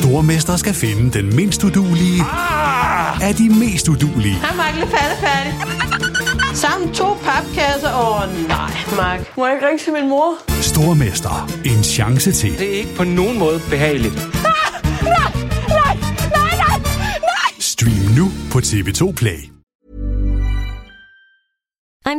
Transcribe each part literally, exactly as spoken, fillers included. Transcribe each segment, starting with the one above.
Stormester skal finde den mindst uduelige ah! af de mest uduelige. Hej, Mark. Lidt færdig. Sammen to papkasser. Åh, oh, nej, Mark. Må jeg ikke ringe til min mor? Stormester. En chance til. Det er ikke på nogen måde behageligt. Ah! Nej, nej, nej, nej, nej. Stream nu på T V to Play. I'm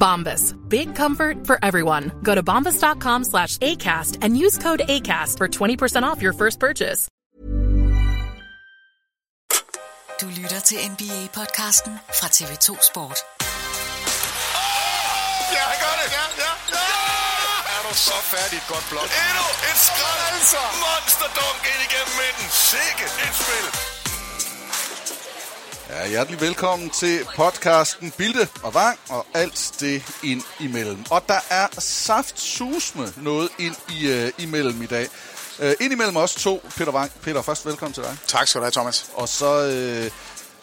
Bombas. Big comfort for everyone. Go to bombas dot com slash A C A S T and use code A C A S T for twenty percent off your first purchase. Du lytter til N B A-podcasten fra T V to Sport. Ja, jeg gør det! Ja, ja, ja! Er du så færdig et godt blok? Endnu et skræt, altså! Monsterdunk ind igennem midten. Sikke et spil! Ja, hjertelig velkommen til podcasten Bilde og Vang og alt det ind imellem. Og der er saftsusme noget ind i øh, imellem i dag. Øh, ind imellem os to, Peter Wang. Peter, først velkommen til dig. Tak skal du have, Thomas. Og så, øh,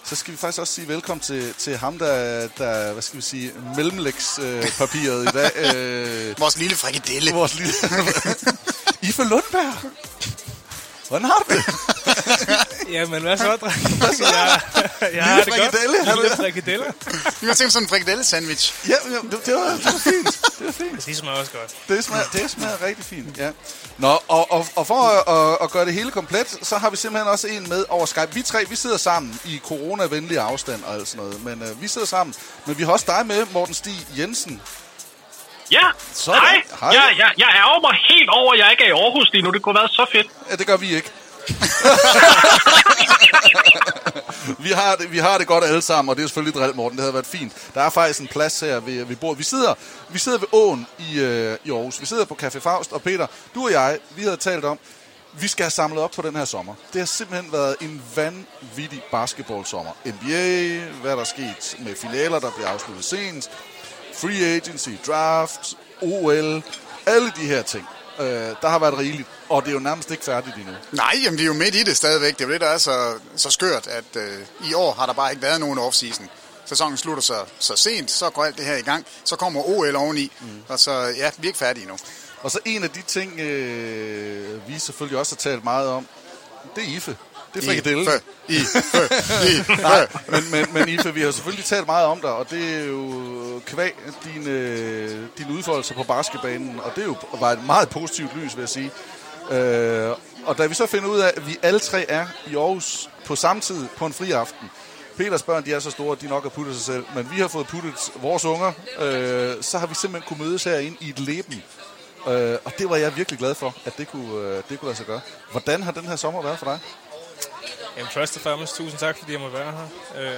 så skal vi faktisk også sige velkommen til, til ham, der, der, hvad skal vi sige, mellemlægspapiret øh, i dag. Øh, vores lille frikadelle. Vores lille Iffe Lundberg. Hvordan har du det? Jamen, hvad så, dreng? Hvad så? Jeg, jeg har det godt. Lille frikadelle. Vi har tænkt sådan en frikadelle-sandwich. Ja, det, det, var, det var fint. Det var fint. Det smager også godt. Det smager, det smager rigtig fint, ja. Nå, og, og, og for at, at, at gøre det hele komplet, så har vi simpelthen også en med over Skype. Vi tre, vi sidder sammen i corona-venlige afstand og alt sådan noget. Men øh, vi sidder sammen. Men vi har også dig med, Morten Stig Jensen. Ja, sådan. Hej. Hej. Ja, ja, jeg ærger mig helt over, at jeg ikke er i Aarhus lige nu. Det kunne have været så fedt. Ja, det gør vi ikke. vi, har det, vi har det godt alle sammen, og det er selvfølgelig drill, Morten. Det havde været fint. Der er faktisk en plads her ved, ved bordet. Vi sidder, vi sidder ved åen i, øh, i Aarhus. Vi sidder på Café Faust, og Peter, du og jeg, vi havde talt om, vi skal have samlet op på den her sommer. Det har simpelthen været en vanvittig basketballsommer. N B A, hvad der er sket med filialer, der bliver afsluttet sent. Free agency, draft, O L, alle de her ting, øh, der har været rigeligt, og det er jo nærmest ikke færdigt endnu. Nej, jamen vi er jo midt i det stadigvæk. Det er jo det, der er så, så skørt, at øh, i år har der bare ikke været nogen off-season. Sæsonen slutter så, så sent, så går alt det her i gang, så kommer O L oveni, mm. og så ja, vi er ikke færdige endnu. Og så en af de ting, øh, vi selvfølgelig også har talt meget om, det er Iffe. Det er frikadellen. I, I, I, I. Nej, men, men, men Iffe, vi har selvfølgelig talt meget om dig, og det er jo kvæg dine, dine udfoldelser på basketbanen, og det er jo var et meget positivt lys, vil jeg sige. Øh, og da vi så finder ud af, at vi alle tre er i Aarhus på samme tid på en fri aften, Peters børn, de er så store, at de nok har puttet sig selv, men vi har fået puttet vores unger, øh, så har vi simpelthen kunne mødes herinde i et leben. Øh, og det var jeg virkelig glad for, at det kunne, øh, det kunne altså gøre. Hvordan har den her sommer været for dig? Jamen, først og fremmest, tusind tak, fordi jeg må være her. Øh,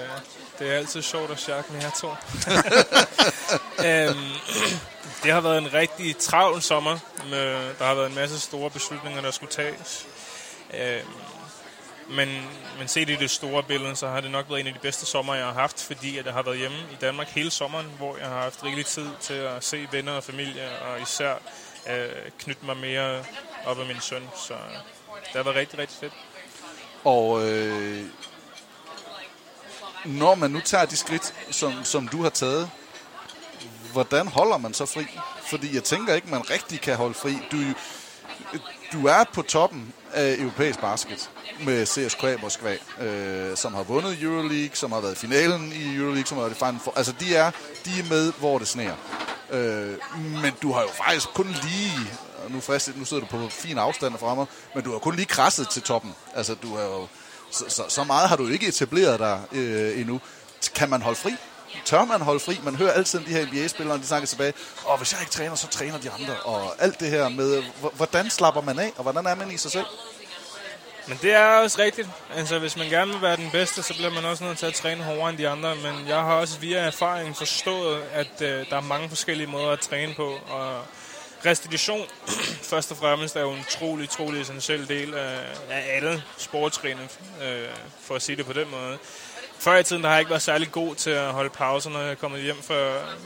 det er altid sjovt at sjakke med her to. øhm, det har været en rigtig travl sommer. Med, der har været en masse store beslutninger, der skulle tages. Øhm, men, men set i det store billede, så har det nok været en af de bedste sommer, jeg har haft, fordi at jeg har været hjemme i Danmark hele sommeren, hvor jeg har haft rigelig tid til at se venner og familie, og især øh, knytte mig mere op af min søn. Så det har været rigtig, rigtig fedt. Og øh, når man nu tager de skridt, som, som du har taget, hvordan holder man så fri? Fordi jeg tænker ikke, man rigtig kan holde fri. Du, du er på toppen af europæisk basket med C S K A Moskva, øh, som har vundet Euroleague, som har været i finalen i Euroleague, som har været i finalen for... Altså, de er, de er med, hvor det sneer. Øh, men du har jo faktisk kun lige... Nu, frist, nu sidder du på fine afstander fra mig, men du har kun lige krasset til toppen. Altså, du har jo... Så, så, så meget har du ikke etableret dig øh, endnu. Kan man holde fri? Tør man holde fri? Man hører altid de her N B A-spillere, de snakker tilbage, og hvis jeg ikke træner, så træner de andre, og alt det her med, hvordan slapper man af, og hvordan er man i sig selv? Men det er også rigtigt. Altså, hvis man gerne vil være den bedste, så bliver man også nødt til at træne hårdere end de andre, men jeg har også via erfaring forstået, at øh, der er mange forskellige måder at træne på, og restitution, først og fremmest, er jo en utrolig, utrolig essentiel del af, af alle sportstræning, øh, for at sige det på den måde. Før i tiden der har jeg ikke været særlig god til at holde pauser, når jeg er kommet hjem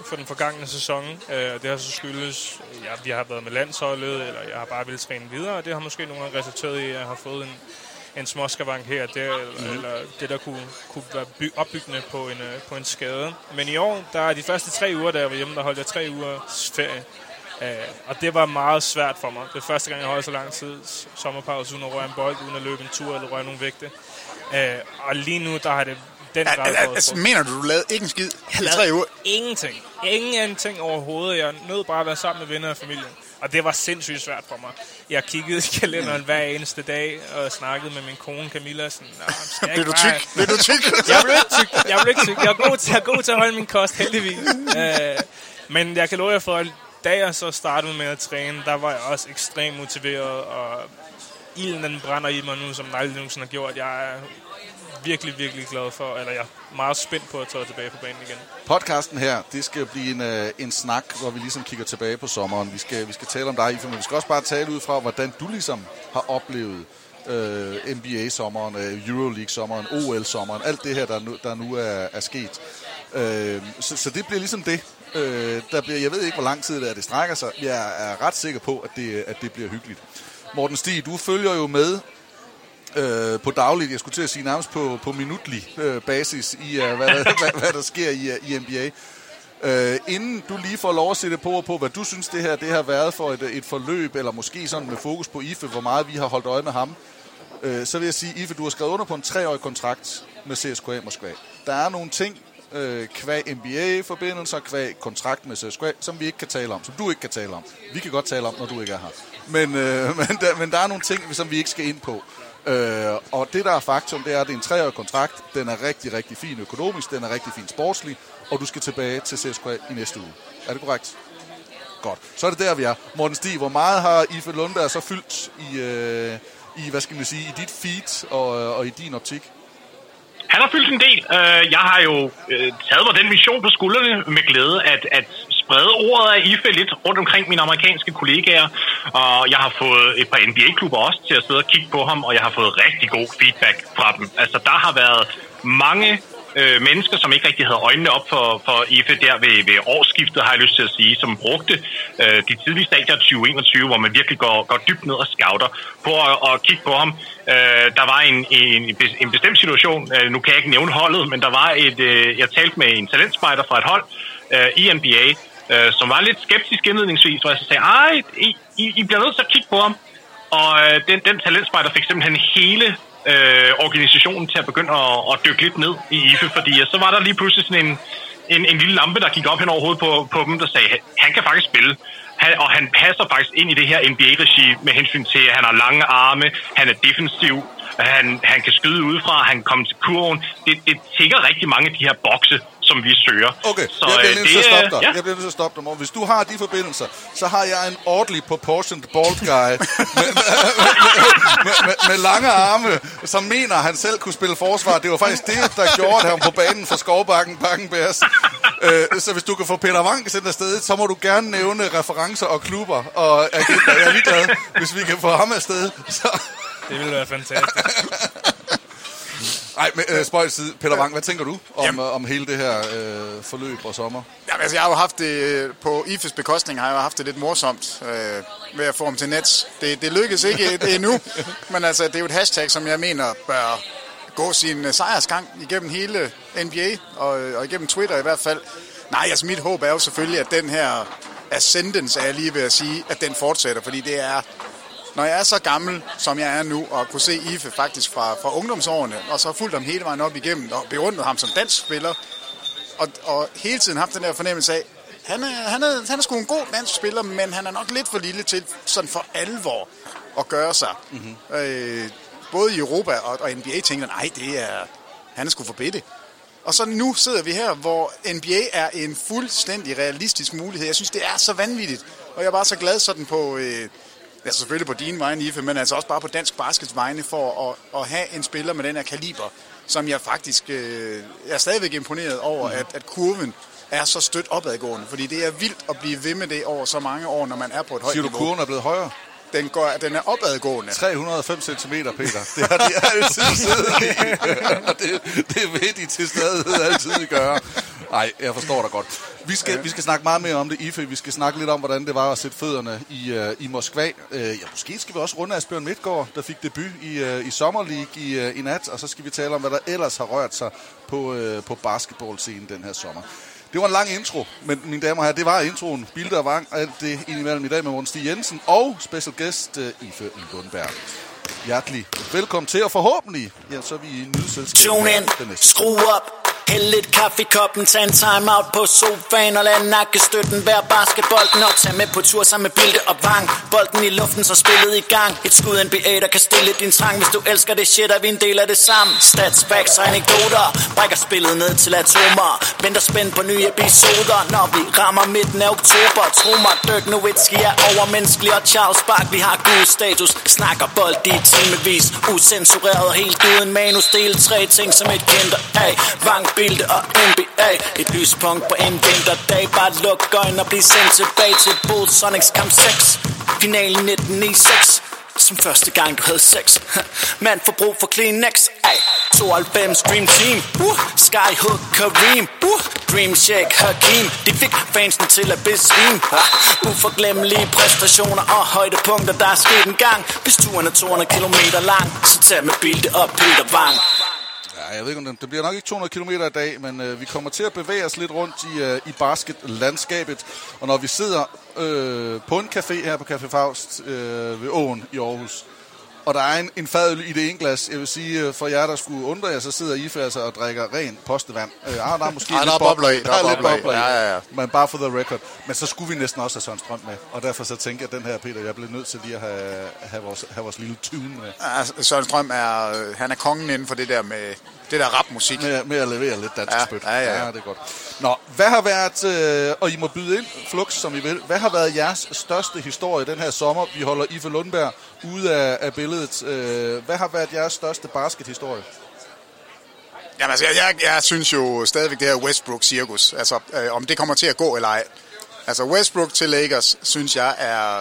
for den forgangne sæson. Øh, det har så skyldes, at ja, vi har været med landsholdet, eller jeg har bare ville træne videre, og det har måske nogle gange resulteret i, at jeg har fået en, en småskavank her og der, eller, mm. eller det, der kunne, kunne være by, opbyggende på en, på en skade. Men i år, der er de første tre uger, da jeg var hjemme, der holdt jeg tre ugers ferie. Uh, og det var meget svært for mig. Det er første gang, jeg holdt så lang tid sommerpause, uden at røre en bold, uden at løbe en tur eller røre nogle vægte. Uh, og lige nu, der har det den grad al- al- al- al- Mener du, du lavede ikke en skid i tre uger? Ingenting. Ingenting overhovedet. Jeg nød bare at være sammen med venner og familien. Og det var sindssygt svært for mig. Jeg kiggede i kalenderen hver eneste dag, og snakkede med min kone Camilla. Sådan, skal jeg ikke blev, bare... du tyk? blev du tyk? Jeg blev ikke tyk. Jeg blev ikke tyk. Jeg er god til, jeg er god til at holde min kost, heldigvis. Uh, men jeg kan love jer for... Da jeg så startede med at træne, der var jeg også ekstremt motiveret, og ilden den brænder i mig nu, som aldrig nogensinde har gjort. Jeg er virkelig, virkelig glad for, eller jeg er meget spændt på at tage tilbage på banen igen. Podcasten her, det skal blive en, en snak, hvor vi ligesom kigger tilbage på sommeren. Vi skal, vi skal tale om dig, Iffe, men vi skal også bare tale ud fra, hvordan du ligesom har oplevet øh, N B A-sommeren, øh, Euroleague-sommeren, O L-sommeren, alt det her, der nu, der nu er, er sket. Øh, så, så det bliver ligesom det. Øh, der bliver, jeg ved ikke, hvor lang tid det er, det strækker sig. Jeg er ret sikker på, at det, at det bliver hyggeligt. Morten Stig, du følger jo med øh, på dagligt, jeg skulle til at sige nærmest på, på minutlig øh, basis i, øh, hvad, der, hvad, hvad der sker i, i N B A. Øh, inden du lige får lov at sætte på på, hvad du synes, det her det har været for et, et forløb, eller måske sådan med fokus på Iffe, hvor meget vi har holdt øje med ham, øh, så vil jeg sige, Iffe, du har skrevet under på en treårig kontrakt med C S K A Moskva. Der er nogle ting, kvæg N B A-forbindelser, kvæg kontrakt med C S K A, som vi ikke kan tale om, som du ikke kan tale om. Vi kan godt tale om, når du ikke er her. Men, øh, men, der, men der er nogle ting, som vi ikke skal ind på. Øh, og det, der er faktum, det er, at det er en treårig kontrakt. Den er rigtig, rigtig fin økonomisk, den er rigtig fin sportslig, og du skal tilbage til C S K A i næste uge. Er det korrekt? Godt. Så er det der, vi er. Morten Stig, hvor meget har Iffe Lundberg så fyldt i, øh, i, hvad skal man sige, i dit feed og, og i din optik? Han har fyldt en del. Jeg har jo taget mig den mission på skuldrene med glæde, at, at sprede ordet af Iffe lidt rundt omkring mine amerikanske kollegaer. Og jeg har fået et par N B A-klubber også til at sidde og kigge på ham, og jeg har fået rigtig god feedback fra dem. Altså, der har været mange øh, mennesker, som ikke rigtig havde øjnene op for, for Iffe der ved, ved årsskiftet, har jeg lyst til at sige, som brugte øh, de tidlige stadier tyve enogtyve, hvor man virkelig går, går dybt ned og scouter på at, at kigge på ham. Uh, der var en, en, en bestemt situation, uh, nu kan jeg ikke nævne holdet, men der var et, uh, jeg talte med en talentspejder fra et hold uh, i N B A, uh, som var lidt skeptisk indledningsvis, hvor jeg så sagde, ej, I, I, I bliver nødt til at kigge på ham. Og uh, den, den talentspejder fik simpelthen hele uh, organisationen til at begynde at, at dykke lidt ned i Iffe, fordi uh, så var der lige pludselig sådan en, en, en lille lampe, der gik op hen over hovedet på, på dem, der sagde, han kan faktisk spille. Han, og han passer faktisk ind i det her N B A-regi med hensyn til, at han har lange arme, han er defensiv, han, han kan skyde udefra, han kan komme til kurven. Det, det tækker rigtig mange af de her bokse, som vi søger. Okay, så, jeg bliver nødt til at stoppe dig. Ja. Jeg bliver nødt til at stoppe dig, Morten. Hvis du har de forbindelser, så har jeg en ordentlig proportioned bald guy med, med, med, med, med, med lange arme, som mener, at han selv kunne spille forsvar. Det var faktisk det, der gjorde, at han på banen for Skovbakken, Bakkenbærs. Så hvis du kan få Peter Wang sendt afsted, så må du gerne nævne referencer og klubber. Og agenter. Jeg er lige glad, hvis vi kan få ham afsted. Så. Det ville være fantastisk. Nej, men øh, spøj side. Peter Wang, hvad tænker du om, øh, om hele det her øh, forløb og sommer? Jamen, altså, jeg har jo haft det, på Iffes bekostning har jeg jo haft det lidt morsomt øh, ved at få ham til Nets. Det, det lykkedes ikke det endnu, men altså, det er jo et hashtag, som jeg mener bør gå sin sejrsgang igennem hele N B A og, og igennem Twitter i hvert fald. Nej, altså mit håb er jo selvfølgelig, at den her ascendance, er jeg lige ved at sige, at den fortsætter, fordi det er, når jeg er så gammel, som jeg er nu, og kunne se Iffe faktisk fra, fra ungdomsårene, og så fulgt ham hele vejen op igennem, og beundret ham som dansspiller, og, og hele tiden haft den der fornemmelse af, han er, han er, han er sgu en god dansspiller, men han er nok lidt for lille til sådan for alvor at gøre sig. Mm-hmm. Øh, både i Europa og, og N B A tænker, nej, det er, han er sgu for bitte. Og så nu sidder vi her, hvor N B A er en fuldstændig realistisk mulighed. Jeg synes, det er så vanvittigt, og jeg er bare så glad sådan på, øh, altså selvfølgelig på dine vegne, Iffe, men altså også bare på dansk baskets vegne for at, at have en spiller med den her kaliber, som jeg faktisk øh, jeg er stadigvæk imponeret over, mm. at, at kurven er så stødt opadgående, fordi det er vildt at blive ved med det over så mange år, når man er på et højt niveau. Siger du, kurven er blevet højere? Den, går, den er opadgående. tre hundrede og fem centimeter, Peter. Det har de altid siddet i. Og det, det vil de til stadighed altid gøre. Nej, jeg forstår dig godt. Vi skal, ja. vi skal snakke meget mere om det, Iffe. Vi skal snakke lidt om, hvordan det var at sætte fødderne i, uh, i Moskva. Uh, ja, måske skal vi også runde Asbjørn Midtgaard, der fik debut i, uh, i Summer League i, uh, i nat. Og så skal vi tale om, hvad der ellers har rørt sig på, uh, på basketballscenen den her sommer. Det var en lang intro, men mine damer og herrer, det var introen. Bilder og Vang, alt det indimellem i dag med Morten Stig Jensen og special guest uh, Iffe Lundberg. Hjertelig velkommen til, og forhåbentlig, ja, så er vi i nyhedsselskabet. Tune in, skru op, hæld lidt kaffe i koppen, tag en timeout på sofaen og lad nakkestøtten være basketbolden og tag med på tur sammen med Bilde og Vang. Bolden i luften, så spillet i gang. Et skud N B A, der kan stille din trang. Hvis du elsker det shit, er vi en del af det sammen. Stats, facts og anekdoter, brækker spillet ned til atomer. Venter spændt på nye episoder, når vi rammer midten af oktober. Tro mig, Dirk Nowitzki er overmenneskelig, og Charles Barkley har god status. Snakker bold i timevis, usensureret og helt uden manus. Del tre ting, som et kender af Vang, Bilde og N B A. Et lyspunkt på en vinterdag. Bare luk øjnene og bliv sendt tilbage til Bolsonics kamp seks. Finalen nitten niogtres. Som første gang du havde sex. Mand får brug for Kleenex. Ay. tooghalvfems Dream Team. Uh. Skyhook Kareem. Uh. Dream Shake Hakim. De fik fansen til at besvime. Uh. Uforglemmelige præstationer og højdepunkter, der er sket en gang. Hvis turen er to hundrede kilometer lang, så tag med Bilde og Peter Wang. Ja, jeg ved ikke om det. Det bliver nok ikke to hundrede kilometer i dag, men øh, vi kommer til at bevæge os lidt rundt i, øh, i basketlandskabet. Og når vi sidder øh, på en café her på Café Faust øh, ved Åen i Aarhus, og der er en, en fadøl i det ene glas, jeg vil sige, for jer, der skulle undre jer, så sidder I færdig og drikker ren postevand. Øh, ah, der er måske lidt bobler i. Der er lidt bobler i. Ja, ja, ja. Men bare for the record. Men så skulle vi næsten også have Søren Strøm med, og derfor så tænker jeg, at den her, Peter, jeg blev nødt til lige at have, have, vores, have vores lille tune med. Ja, Søren Strøm er, han er kongen inden for det der med det der rapmusik. Med, med at levere lidt dansk ja, spyt. Ja, ja. Ja, det er godt. Nå, hvad har været, øh, og I må byde ind, flux som I vil, hvad har været jeres største historie den her sommer? Vi holder Iffe Lundberg ude af, af billedet. Øh, hvad har været jeres største baskethistorie? Jamen altså, jeg, jeg, jeg synes jo stadigvæk det her Westbrook-cirkus, altså øh, om det kommer til at gå eller ej. Altså Westbrook til Lakers, synes jeg er...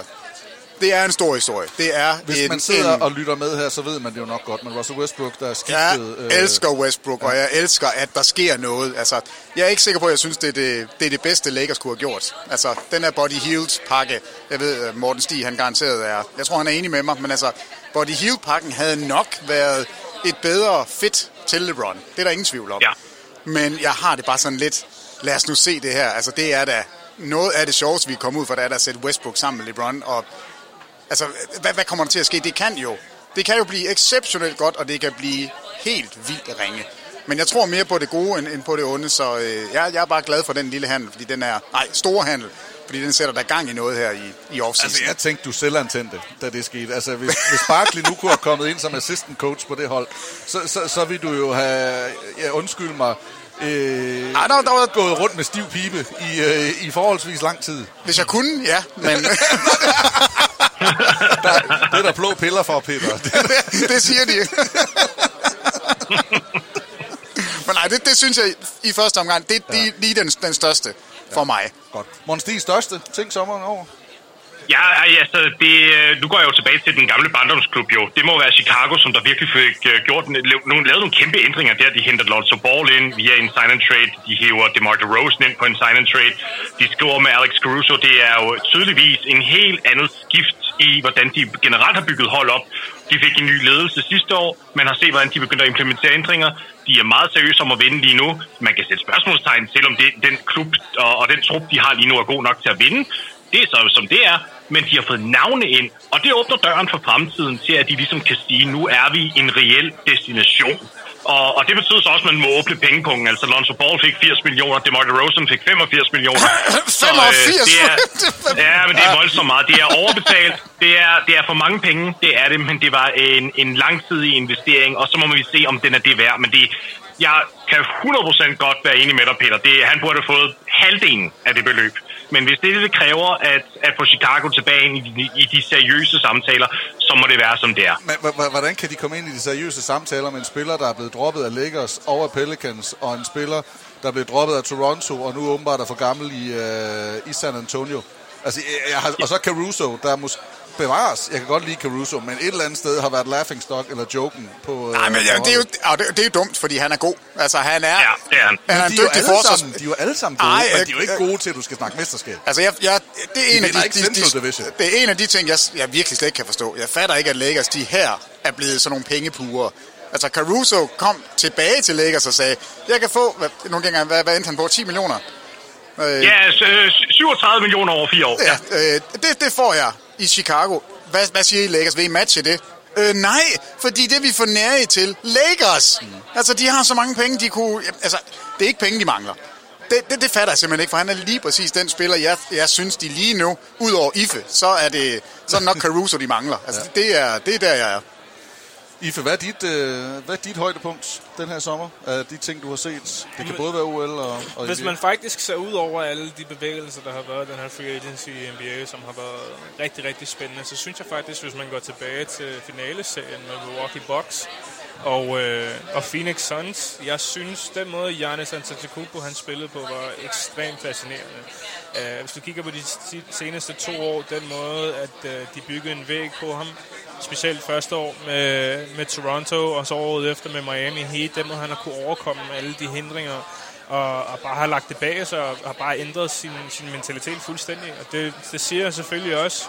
Det er en stor historie. Det er Hvis en, man sidder en... og lytter med her, så ved man det jo nok godt. Men Russell Westbrook, der er skiftet... Jeg elsker Westbrook, øh... og jeg elsker, at der sker noget. Altså, jeg er ikke sikker på, at jeg synes, det er det, det, er det bedste, Lakers kunne have gjort. Altså, den her Buddy Hield-pakke... Jeg ved, Morten Stig, han garanteret er... Jeg tror, han er enig med mig, men altså... Buddy Hield-pakken havde nok været et bedre fit til LeBron. Det er der ingen tvivl om. Ja. Men jeg har det bare sådan lidt... Lad os nu se det her. Altså, det er da... Noget af det sjoveste, vi kom ud for, der er der at sætte Westbrook sammen med LeBron, og altså, hvad, hvad kommer der til at ske? Det kan jo. Det kan jo blive exceptionelt godt, og det kan blive helt vildt ringe. Men jeg tror mere på det gode, end, end på det onde, så øh, jeg, jeg er bare glad for den lille handel, fordi den er, nej, store handel, fordi den sætter der gang i noget her i, i off-season. Altså, jeg tænkte, du selv antændte, da det skete. Altså, hvis, hvis Barkley nu kunne have kommet ind som assistant coach på det hold, så, så, så ville du jo have, ja, undskyld mig, Øh, Ej, der, var, der var gået rundt med stiv pibe i, øh, i forholdsvis lang tid. Hvis jeg kunne, ja, men... der, det er der blå piller for, Peter. Det, det, det siger de. Men nej, det, det synes jeg i første omgang, det er ja. de, lige den, den største for ja. mig. Godt. Morten Stigs største ting sommeren over? Ja, altså, det, nu går jeg jo tilbage til den gamle barndomsklub jo. Det må være Chicago, som der virkelig fik gjort, nogle, lavet nogle kæmpe ændringer der. De hentede Lonzo Ball ind via en sign-and-trade. De hæver DeMar DeRozan ind på en sign-and-trade. De skriver med Alex Caruso. Det er jo tydeligvis en helt andet skift i, hvordan de generelt har bygget hold op. De fik en ny ledelse sidste år. Man har set, hvordan de begynder at implementere ændringer. De er meget seriøse om at vinde lige nu. Man kan sætte spørgsmålstegn, selvom det, den klub og, og den trup, de har lige nu, er god nok til at vinde. Det er så, som det er. Men de har fået navne ind, og det åbner døren for fremtiden til, at de ligesom kan sige, nu er vi en reel destination. Og, og det betyder så også, at man må åbne pengepunkten. Altså, Lonzo Ball fik firs millioner, DeMar DeRozan fik femogfirs millioner. Så, øh, det er, ja, men det er voldsomt meget. Det er overbetalt, det er, det er for mange penge, det er det, men det var en, en langtidig investering, og så må vi se, om den er det værd. Men det, jeg kan hundrede procent godt være enig med dig, Peter. Det, han burde have fået halvdelen af det beløb. Men hvis det, det kræver at, at få Chicago tilbage ind i de, i de seriøse samtaler, så må det være, som det er. Men hvordan kan de komme ind i de seriøse samtaler med en spiller, der er blevet droppet af Lakers over Pelicans, og en spiller, der er blevet droppet af Toronto, og nu åbenbart er for gammel i, øh, i San Antonio? Altså, jeg har, og så Caruso, der måske bevares. Jeg kan godt lide Caruso, men et eller andet sted har været laughingstock eller joken på... Øh, nej, men ja, det, er jo, det, det er jo dumt, fordi han er god. Altså, han er... Ja, det er han. Han er de, er dygtig forsvars... sammen, de er jo alle sammen gode, Ej, men de er jo ikke gode til, at du skal snakke mesterskab. Altså, jeg, jeg, det, er en de af de, de, de, det er en af de ting, jeg, jeg virkelig slet ikke kan forstå. Jeg fatter ikke, at Lakers, de her, er blevet sådan nogle pengepuger. Altså, Caruso kom tilbage til Lakers og sagde, jeg kan få... Hvad, nogle gange, hvad, hvad endte han på? ti millioner? Øh, ja, syvogtredive millioner over fire år. Ja, ja. Øh, det, det får jeg i Chicago. Hvad, hvad siger I, Lakers? Vil I matche det? Øh, nej, fordi det vi får nære til, Lakers. Mm. Altså, de har så mange penge, de kunne... Altså, det er ikke penge, de mangler. Det, det, det fatter jeg simpelthen ikke, for han er lige præcis den spiller, jeg, jeg synes, de lige nu, ud over Iffe, så er det så er nok Caruso, de mangler. Altså, ja. det, er, det er der, jeg er. Iffe, hvad er dit, øh, hvad er dit højdepunkt den her sommer? Af de ting, du har set? Det kan men, både være O L og, og hvis N B A. Man faktisk ser ud over alle de bevægelser, der har været den her free agency i N B A, som har været rigtig, rigtig spændende, så synes jeg faktisk, hvis man går tilbage til finaleserien med Milwaukee Bucks og, øh, og Phoenix Suns, jeg synes, den måde Giannis Antetokounmpo han spillede på, var ekstremt fascinerende. Uh, hvis du kigger på de seneste to år, den måde, at uh, de byggede en væg på ham, specielt første år med, med Toronto, og så året efter med Miami Heat, der må han have kunne overkomme alle de hindringer, og, og bare har lagt det bag sig, og har bare ændret sin, sin mentalitet fuldstændig. Og det, det siger jeg selvfølgelig også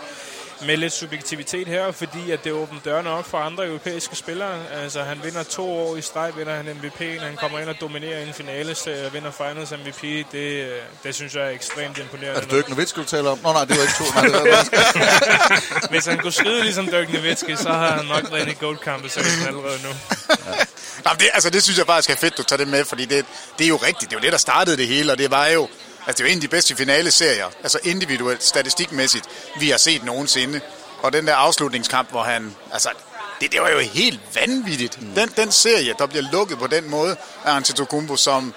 med lidt subjektivitet her, fordi at det åbner dørene op for andre europæiske spillere. Altså, han vinder to år i streg, vinder han M V P'en, han kommer ind og dominerer i en finaleserie, vinder Finals M V P. Det, det synes jeg er ekstremt imponerende. Er det Dirk Nowitzki, du taler om? Nå nej, det var ikke to. Nej, det var hvis han kunne skyde ligesom Dirk Nowitzki, så har han nok været i Gold-kampe, så er allerede nu. Ja. Jamen, det, altså, det synes jeg faktisk er fedt, du tager det med, fordi det, det er jo rigtigt. Det er jo det, der startede det hele, og det var jo altså, det er jo en af de bedste finaleserier, altså individuelt, statistikmæssigt, vi har set nogensinde. Og den der afslutningskamp, hvor han... Altså, det, det var jo helt vanvittigt. Mm. Den, den serie, der bliver lukket på den måde af Antetokounmpo, som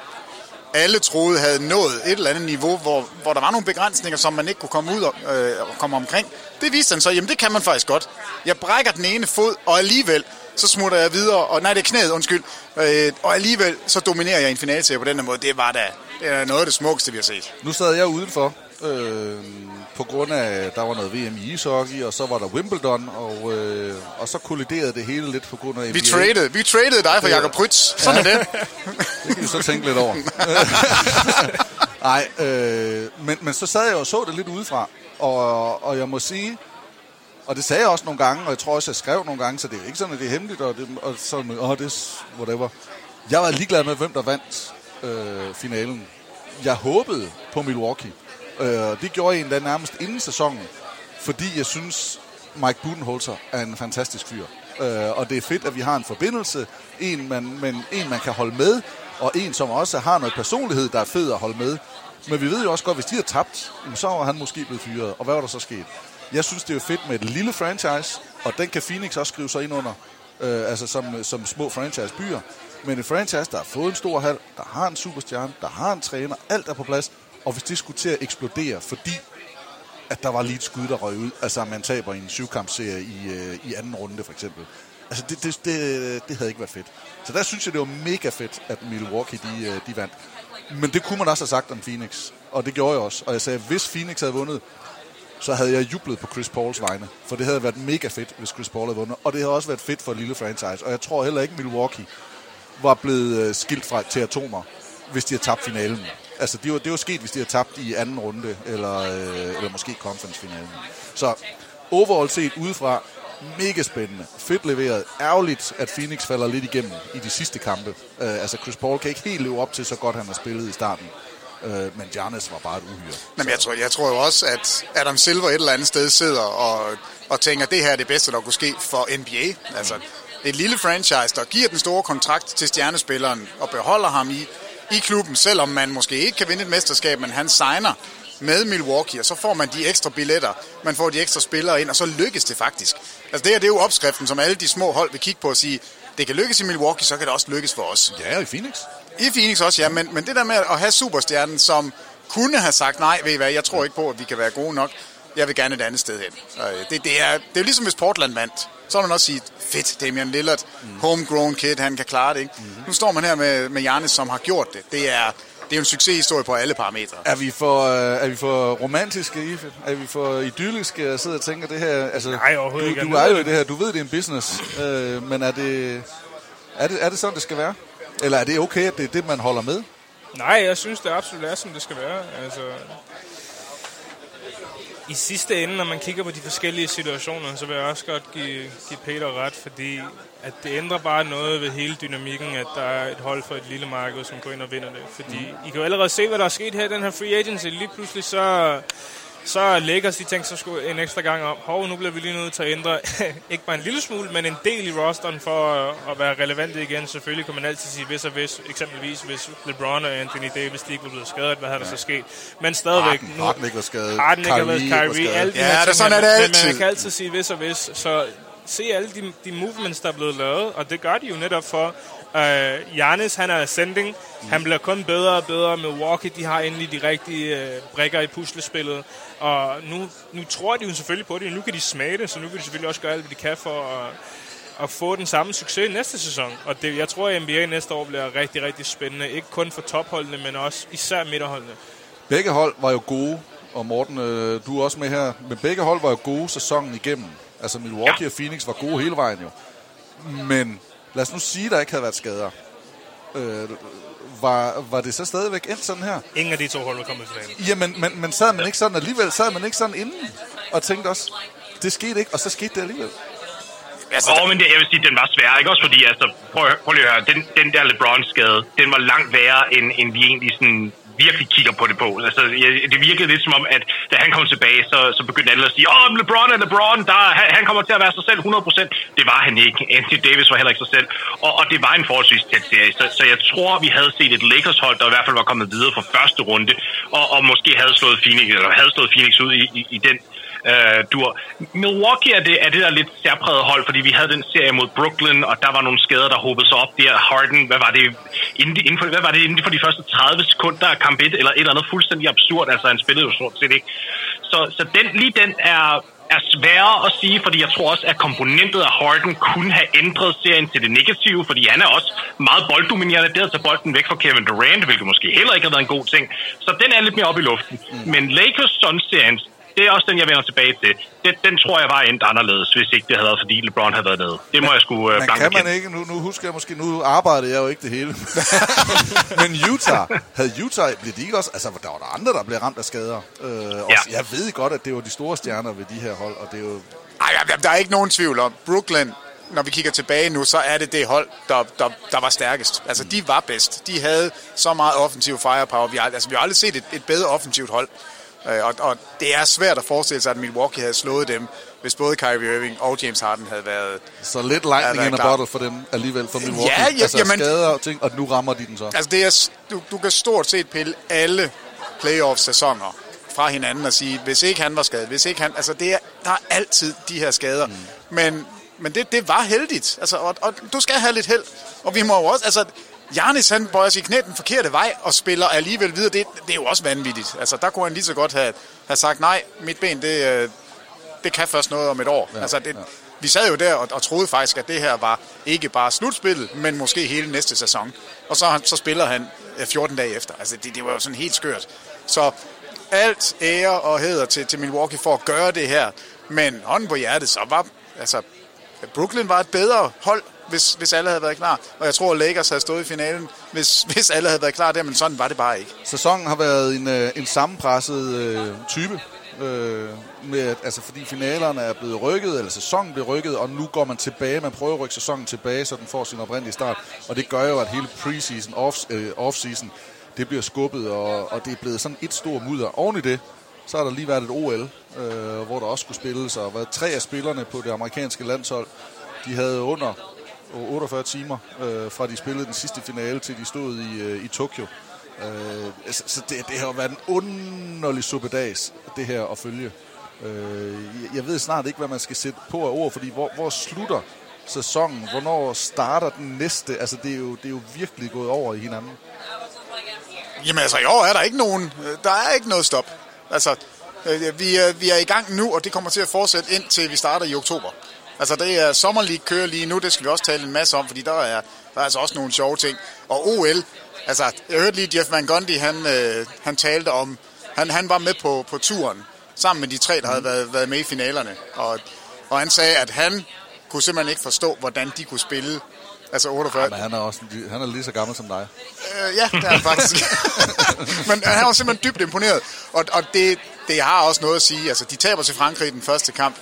alle troede havde nået et eller andet niveau, hvor, hvor der var nogle begrænsninger, som man ikke kunne komme ud og, øh, og komme omkring. Det viste han så, jamen det kan man faktisk godt. Jeg brækker den ene fod, og alligevel... så smutter jeg videre, og nej, det er knæet, undskyld. Øh, og alligevel, så dominerer jeg en finalserie på den måde. Det var da det er noget af det smukkeste, vi har set. Nu sad jeg udenfor, øh, på grund af, der var noget V M i ishockey, og så var der Wimbledon, og, øh, og så kolliderede det hele lidt på grund af N B A. Vi tradede, vi tradede dig for Jakob Prytz. Sådan ja. Er det. Det kan vi så tænke lidt over. Nej, øh, men, men så sad jeg og så det lidt udefra, og, og jeg må sige... Og det sagde jeg også nogle gange, og jeg tror også, jeg skrev nogle gange, så det er ikke sådan, at det er hemmeligt, og, det, og sådan, åh, oh, det whatever. Jeg var ligeglad med, hvem der vandt øh, finalen. Jeg håbede på Milwaukee, øh, og det gjorde jeg endda nærmest inden sæsonen, fordi jeg synes, Mike Budenholzer er en fantastisk fyr. Øh, og det er fedt, at vi har en forbindelse, en man, men, en, man kan holde med, og en, som også har noget personlighed, der er fed at holde med. Men vi ved jo også godt, hvis de har tabt, så var han måske blevet fyret, og hvad var der så sket? Jeg synes, det er fedt med et lille franchise, og den kan Phoenix også skrive sig ind under, øh, altså som, som små franchise-byer. Men et franchise, der har fået en stor hal, der har en superstjerne, der har en træner, alt er på plads. Og hvis det skulle til at eksplodere, fordi at der var lige et skud, der røg ud, altså man taber i en syvkampserie i, øh, i anden runde for eksempel. Altså det, det, det, det havde ikke været fedt. Så der synes jeg, det var mega fedt, at Milwaukee de, de vandt. Men det kunne man også have sagt om Phoenix, og det gjorde jeg også. Og jeg sagde, hvis Phoenix havde vundet, så havde jeg jublet på Chris Pauls vegne. For det havde været mega fedt, hvis Chris Paul havde vundet. Og det havde også været fedt for et lille franchise. Og jeg tror heller ikke, Milwaukee var blevet skilt fra til atomer, hvis de havde tabt finalen. Altså, det var, det var sket, hvis de havde tabt i anden runde, eller, øh, eller måske conference-finalen. Så overall set udefra, mega spændende, fedt leveret, ærgerligt, at Phoenix falder lidt igennem i de sidste kampe. Uh, altså Chris Paul kan ikke helt leve op til, så godt han har spillet i starten. Uh, men Giannis var bare et uhyre. Jamen, jeg, tror, jeg tror jo også, at Adam Silver et eller andet sted sidder og, og tænker, det her er det bedste, der kunne ske for N B A. Mm. Altså, det er et lille franchise, der giver den store kontrakt til stjernespilleren og beholder ham i, i klubben, selvom man måske ikke kan vinde et mesterskab, men han signer med Milwaukee, og så får man de ekstra billetter, man får de ekstra spillere ind, og så lykkes det faktisk. Altså det her, det er jo opskriften, som alle de små hold vil kigge på og sige, det kan lykkes i Milwaukee, så kan det også lykkes for os. Ja, i Phoenix. I Phoenix også, ja, men, men det der med at have superstjernen, som kunne have sagt, nej, ved I hvad, jeg tror ikke på, at vi kan være gode nok, jeg vil gerne et andet sted hen. Det, det, er, det er jo ligesom, hvis Portland vandt, så vil man også sige, fedt, Damian Lillard, mm. homegrown kid, han kan klare det, ikke? Mm-hmm. Nu står man her med, med Giannis, som har gjort det. Det er... Det er jo en succeshistorie på alle parametre. Er vi for, er vi for romantiske, Iffe? Er vi for idylliske at sidde og tænke det her? Altså, nej, overhovedet ikke. Du, du er jo i det her, du ved, det er en business. Øh, men er det, er, det, er det sådan, det skal være? Eller er det okay, at det er det, man holder med? Nej, jeg synes, det absolut er, som det skal være. Altså, i sidste ende, når man kigger på de forskellige situationer, så vil jeg også godt give, give Peter ret, fordi at det ændrer bare noget ved hele dynamikken, at der er et hold for et lille marked, som går ind og vinder det. Fordi mm. I kan jo allerede se, hvad der er sket her i den her free agency. Lige pludselig så, så Lakers, de tænkte sig sgu en ekstra gang om, hov, nu bliver vi lige nødt til at ændre, ikke bare en lille smule, men en del i rosteren for at, at være relevante igen. Selvfølgelig kan man altid sige, hvis og hvis, eksempelvis hvis LeBron og Anthony Davis, de ikke var blevet skadet, hvad havde ja. der så sket? Men stadigvæk... Harden, Harden ikke var skadet, Harden Kyrie ikke var skadet, Kyrie, var skadet. Alle de ja, her ting, sådan, man, altid. man kan altid sige hvis og hvis, så... Se alle de, de movements, der er blevet lavet, og det gør de jo netop for. Uh, Giannis, han er ascending. Mm. Han bliver kun bedre og bedre. Milwaukee, de har endelig de rigtige uh, brikker i puslespillet. Og nu, nu tror de jo selvfølgelig på det. Nu kan de smage det, så nu vil de selvfølgelig også gøre alt, hvad de kan for at, at få den samme succes næste sæson. Og det, jeg tror, at N B A næste år bliver rigtig, rigtig spændende. Ikke kun for topholdene, men også især midterholdene. Begge hold var jo gode, og Morten, du er også med her. Men begge hold var jo gode sæsonen igennem. Altså Milwaukee ja. og Phoenix var gode hele vejen jo. Men lad os nu sige, der ikke havde været skader. Øh, var, var det så stadigvæk endt sådan her? Ingen af de to hold var kommet tilbage. Jamen, men, men sad man ikke sådan alligevel? Sad man ikke sådan inden og tænkte også, det skete ikke, og så skete det alligevel? Altså, oh, der... men det, jeg vil sige, den var svær, ikke? Også fordi, altså, prøv, prøv lige at høre, den, den der LeBron-skade, den var langt værre, end, end vi egentlig sådan... virkelig kigger på det på. Altså, det virkede lidt som om, at da han kom tilbage, så, så begyndte alle at sige, åh, oh, LeBron er LeBron, der, han, han kommer til at være sig selv hundrede procent. Det var han ikke. Anthony Davis var heller ikke sig selv. Og, og det var en forholdsvis tæt serie. Så, så jeg tror, vi havde set et Lakers-hold, der i hvert fald var kommet videre fra første runde, og, og måske havde slået Phoenix, eller havde slået Phoenix ud i, i, i den Uh, dur. Milwaukee er det, er det der lidt særpræget hold, fordi vi havde den serie mod Brooklyn, og der var nogle skader, der hobede sig op der. Harden, hvad var det inden, inden, for, hvad var det, inden for de første tredive sekunder af kamp et, eller et eller andet fuldstændig absurd, altså han spillede jo stort set ikke. Så, så den, lige den er, er sværere at sige, fordi jeg tror også, at komponentet af Harden kunne have ændret serien til det negative, fordi han er også meget bolddominerende, der tager bolden væk fra Kevin Durant, hvilket måske heller ikke har været en god ting. Så den er lidt mere op i luften. Mm. Men Lakers-Suns-serien, det er også den, jeg vender tilbage til. Den, den tror jeg var endt anderledes, hvis ikke det havde været, fordi LeBron havde været nede. Det må men, jeg sgu blanke kan igen. Man ikke? Nu, nu husker jeg måske, nu arbejdede jeg jo ikke det hele. Men Utah, havde Utah, blev de ikke også... Altså, der var der andre, der blev ramt af skader. Øh, også, ja. Jeg ved godt, at det var de store stjerner ved de her hold, og det er jo... Ej, der er ikke nogen tvivl om. Brooklyn, når vi kigger tilbage nu, så er det det hold, der, der, der var stærkest. Altså, mm. de var bedst. De havde så meget offensiv firepower. Vi har, altså, vi har aldrig set et, et bedre offensivt hold. Og, og det er svært at forestille sig, at Milwaukee havde slået dem, hvis både Kyrie Irving og James Harden havde været... Så lidt lightning in a bottle for dem alligevel, for Milwaukee. Ja, ja, altså jamen, skader og ting, og nu rammer de den så. Altså det er, du, du kan stort set pille alle playoff-sæsoner fra hinanden og sige, hvis ikke han var skadet, hvis ikke han... Altså det er, der er altid de her skader. Mm. Men, men det, det var heldigt. Altså, og, og du skal have lidt held. Og vi må jo også... Altså, Giannis, han bøjer sig i knæ den forkerte vej og spiller alligevel videre. Det, det er jo også vanvittigt. Altså, der kunne han lige så godt have, have sagt, nej, mit ben, det, det kan først noget om et år. Ja, altså, det, ja. Vi sad jo der og, og troede faktisk, at det her var ikke bare slutspillet, men måske hele næste sæson. Og så, så spiller han fjorten dage efter. Altså, det, det var jo sådan helt skørt. Så alt ære og hæder til, til Milwaukee for at gøre det her. Men hånden på hjertet, så var... Altså, Brooklyn var et bedre hold hvis, hvis alle havde været klar. Og jeg tror, Lakers havde stået i finalen, hvis, hvis alle havde været klar der, men sådan var det bare ikke. Sæsonen har været en, en sammenpresset øh, type. Øh, med, altså fordi finalerne er blevet rykket, eller sæsonen bliver rykket, og nu går man tilbage, man prøver at rykke sæsonen tilbage, så den får sin oprindelige start, og det gør jo, at hele preseason, off, øh, off-season, det bliver skubbet, og, og det er blevet sådan et stort mudder. Oven i det, så har der lige været et O L, øh, hvor der også skulle spilles, og været tre af spillerne på det amerikanske landshold, de havde under otteogfyrre timer, øh, fra de spillede den sidste finale, til de stod i, øh, i Tokyo. Øh, så, så det, det har jo været en underlig suppedags, det her at følge. Øh, jeg, jeg ved snart ikke, hvad man skal sætte på af ord, fordi hvor, hvor slutter sæsonen? Hvornår starter den næste? Altså, det er jo, det er jo virkelig gået over i hinanden. Jamen altså, i år er der ikke nogen. Der er ikke noget stop. Altså, vi er, vi er i gang nu, og det kommer til at fortsætte indtil vi starter i oktober. Altså, det er sommerlig kører lige nu, det skal vi også tale en masse om, fordi der er, der er altså også nogle sjove ting. Og O L, altså, jeg hørte lige Jeff Van Gundy, han, øh, han talte om, han, han var med på, på turen, sammen med de tre, der havde været, været med i finalerne. Og, og han sagde, at han kunne simpelthen ikke forstå, hvordan de kunne spille. Altså otteogfyrre. Ja, men han er, også, han er lige så gammel som dig. Øh, ja, det er han faktisk. Men han var simpelthen dybt imponeret. Og, og det, det har også noget at sige. Altså, de taber til Frankrig i den første kamp.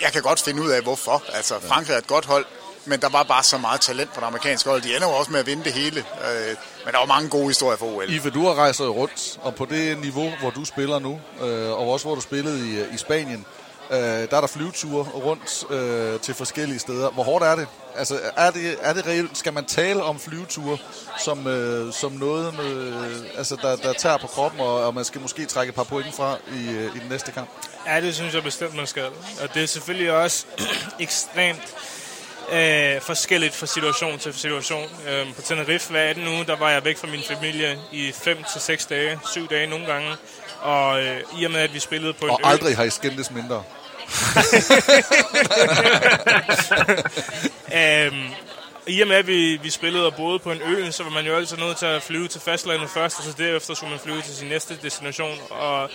Jeg kan godt finde ud af, hvorfor. Altså, Frankrig er et godt hold, men der var bare så meget talent på det amerikanske hold. De ender jo også med at vinde det hele. Øh, men der var mange gode historier for O L. Iffe, du har rejst rundt, og på det niveau, hvor du spiller nu, øh, og også hvor du spillede i, i Spanien, Øh, der er der flyveture rundt øh, til forskellige steder. Hvor hårdt er det? Altså, er det, er det reelt? Skal man tale om flyveture som, øh, som noget, med, altså, der, der tager på kroppen, og, og man skal måske trække et par point fra i, øh, i den næste kamp? Ja, det synes jeg bestemt, man skal. Og det er selvfølgelig også ekstremt øh, forskelligt fra situation til situation. Øh, på Tenerife, hvad er det nu? Der var jeg væk fra min familie i fem til seks dage, syv dage nogle gange. Og øh, i og med, at vi spillede på en og ø... aldrig har I skændtes mindre. øhm, I og med, at vi, vi spillede og boede på en ø, så var man jo altid nødt til at flyve til fastlandet først, og så derefter skulle man flyve til sin næste destination. Og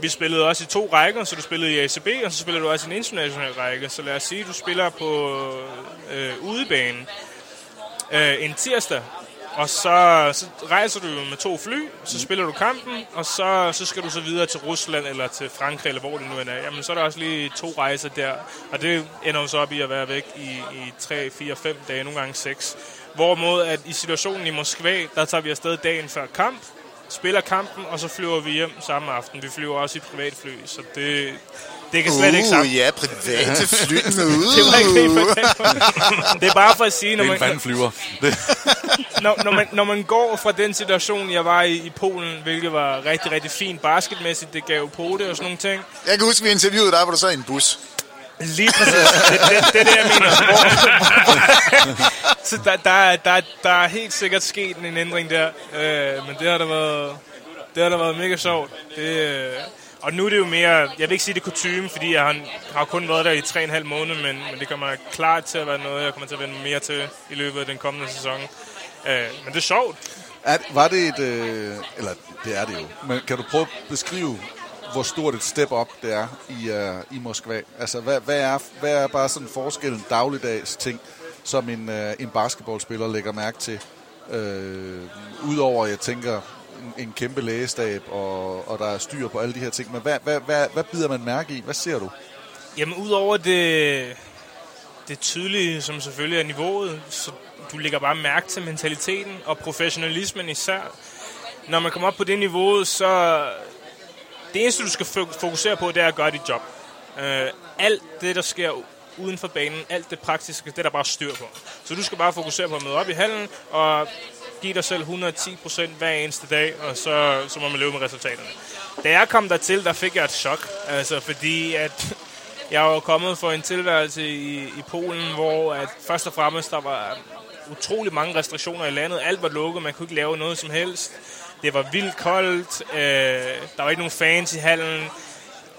vi spillede også i to rækker, så du spillede i A C B, og så spillede du også i en international række. Så lad os sige, at du spiller på øh, udebanen øh, en tirsdag. Og så, så rejser du med to fly, så spiller du kampen, og så, så skal du så videre til Rusland eller til Frankrig, eller hvor det nu end er. Jamen, så er der også lige to rejser der, og det ender jo så op i at være væk i, i tre, fire, fem dage, nogle gange seks. Hvorimod, at i situationen i Moskva, der tager vi afsted dagen før kamp, spiller kampen, og så flyver vi hjem samme aften. Vi flyver også i privatfly, så det... Det kan slet uh, ikke sammen. Ja, private fly. Det var ikke helt fortalt. Det er bare for at sige, når man... Det er en vandflyver. når, når, man, når man går fra den situation, jeg var i i Polen, hvilket var rigtig, rigtig fint basketmæssigt, det gav på det og sådan nogle ting. Jeg kan huske, vi interviewede dig, hvor du sad i en bus. Lige præcis. Det, det, det er det, jeg mener. Så der, der, der, der er helt sikkert sket en ændring der. Øh, men det har da været, det har da været mega sjovt. Det... Øh, Og nu er det jo mere, jeg vil ikke sige det kutume, fordi jeg har, har kun været der i tre og en halv måned, men, men det kommer klart til at være noget, jeg kommer til at vende mere til i løbet af den kommende sæson. Øh, men det er sjovt. Er, var det et, øh, eller det er det jo, men kan du prøve at beskrive, hvor stort et step-up det er i, øh, i Moskva? Altså, hvad, hvad, er, hvad er bare sådan forskellen dagligdags ting, som en, øh, en basketballspiller lægger mærke til? Øh, Udover, jeg tænker... en kæmpe lægestab, og, og der er styr på alle de her ting. Men hvad, hvad, hvad, hvad bider man mærke i? Hvad ser du? Jamen, udover det, det tydelige, som selvfølgelig er niveauet, så du lægger bare mærke til mentaliteten og professionalismen især. Når man kommer op på det niveau, så det eneste, du skal fokusere på, det er at gøre dit job. Uh, alt det, der sker uden for banen, alt det praktiske, det er der bare styr på. Så du skal bare fokusere på at møde op i hallen, og giv dig selv hundrede og ti procent hver eneste dag, og så, så må man leve med resultaterne. Da jeg kom dertil, der fik jeg et chok, altså fordi at jeg var kommet for en tilværelse i, i Polen, hvor at først og fremmest der var utrolig mange restriktioner i landet, alt var lukket, man kunne ikke lave noget som helst, det var vildt koldt, øh, der var ikke nogen fans i hallen,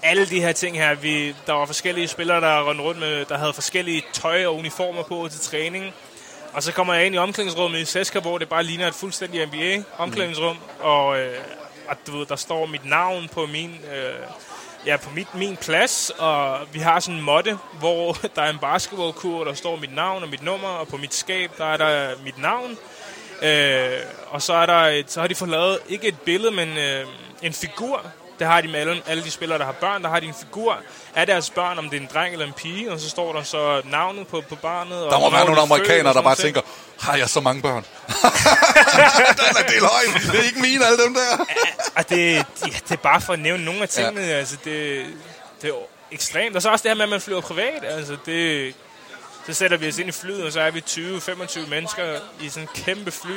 alle de her ting her, vi, der var forskellige spillere, der rendte rundt med, der havde forskellige tøj og uniformer på til træning. Og så kommer jeg ind i omklædningsrummet i C S K A, hvor det bare ligner et fuldstændig N B A-omklædningsrum. Mm. Og, øh, og du ved, der står mit navn på min, øh, ja, på mit, min plads, og vi har sådan en måtte, hvor der er en basketballkur, der står mit navn og mit nummer, og på mit skab, der er der mit navn. Øh, og så, er der et, så har de fået lavet, ikke et billede, men øh, en figur. Det har de med alle, alle de spillere, der har børn. Der har de en figur af deres børn, om det er en dreng eller en pige, og så står der så navnet på, på barnet. Der må og være nogle de amerikanere, der bare ting. tænker, har jeg så mange børn? Det er løgn. Det er ikke mine, alle dem der. Ja, det, ja, det er bare for at nævne nogle af tingene. Ja. Altså, det, det er ekstremt. Og så også det her med, at man flyver privat. Altså, det... Så sætter vi os ind i flyet, og så er vi tyve til femogtyve mennesker i sådan en kæmpe fly.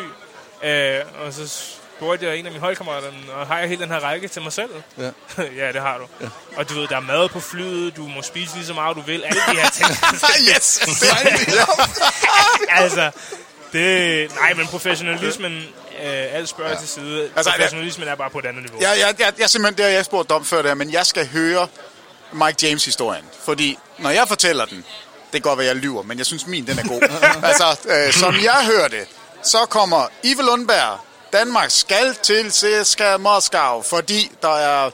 Øh, og så spurgte jeg en af mine holdkammerater, og har jeg hele den her række til mig selv? Ja, ja det har du. Ja. Og du ved, der er mad på flyet, du må spise lige så meget, du vil. Alle de her ting. Yes! Altså, det... Nej, men professionalismen... Øh, alt spørger ja. til side. Altså, professionalismen er bare på et andet niveau. Ja, ja, ja, jeg er simpelthen der, jeg spurgte om før der, men jeg skal høre Mike James-historien. Fordi, når jeg fortæller den... Det kan godt være, jeg lyver, men jeg synes, min den er god. Altså, øh, som jeg hørte, så kommer Iffe Lundberg, Danmark skal til C S K A Moskva, fordi der er,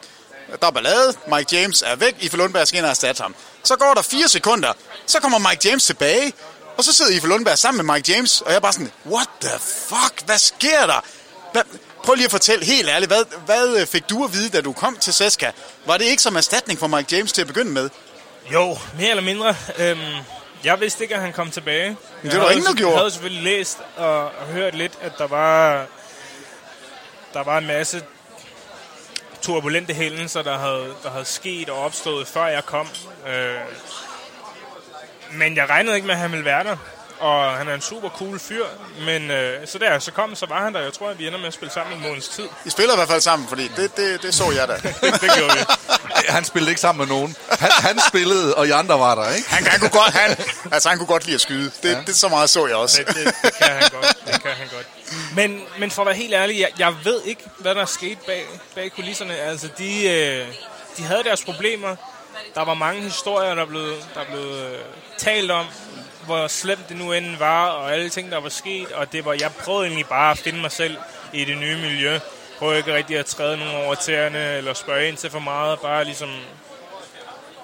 der er ballade, Mike James er væk, Iffe Lundberg skal ind og erstatte ham. Så går der fire sekunder, så kommer Mike James tilbage, og så sidder Iffe Lundberg sammen med Mike James, og jeg er bare sådan, what the fuck, hvad sker der? Hvad? Prøv lige at fortælle helt ærligt, hvad, hvad fik du at vide, da du kom til C S K A? Var det ikke som erstatning for Mike James til at begynde med? Jo, mere eller mindre. Øhm, jeg vidste ikke, at han kom tilbage. Jeg det var havde, ingen, der gjorde. Jeg havde selvfølgelig læst og, og hørt lidt, at der var, der var en masse turbulente hændelser, der havde, der havde sket og opstået, før jeg kom. Øh, men jeg regnede ikke med, at han ville være der. Og han er en super cool fyr. Men øh, så der så kom, så var han der. Jeg tror, at vi ender med at spille sammen en måneds tid. I spiller i hvert fald sammen, fordi det, det, det så jeg da. Det gjorde vi. Han spillede ikke sammen med nogen. Han, han spillede, og I andre var der, ikke? Han, han, kunne, godt, han, altså, han kunne godt lide at skyde. Det, ja. det, det så meget så jeg også. Det, det, det, kan, han godt. det kan han godt. Men, men for at være helt ærlig, jeg, jeg ved ikke, hvad der skete bag, bag kulisserne. Altså, de, øh, de havde deres problemer. Der var mange historier, der blev, der blev øh, talt om, hvor slemt det nu end var, og alle ting, der var sket, og det var, jeg prøvede egentlig bare at finde mig selv i det nye miljø. Prøvede ikke rigtig at træde nogen over tæerne, eller spørge ind til for meget, bare ligesom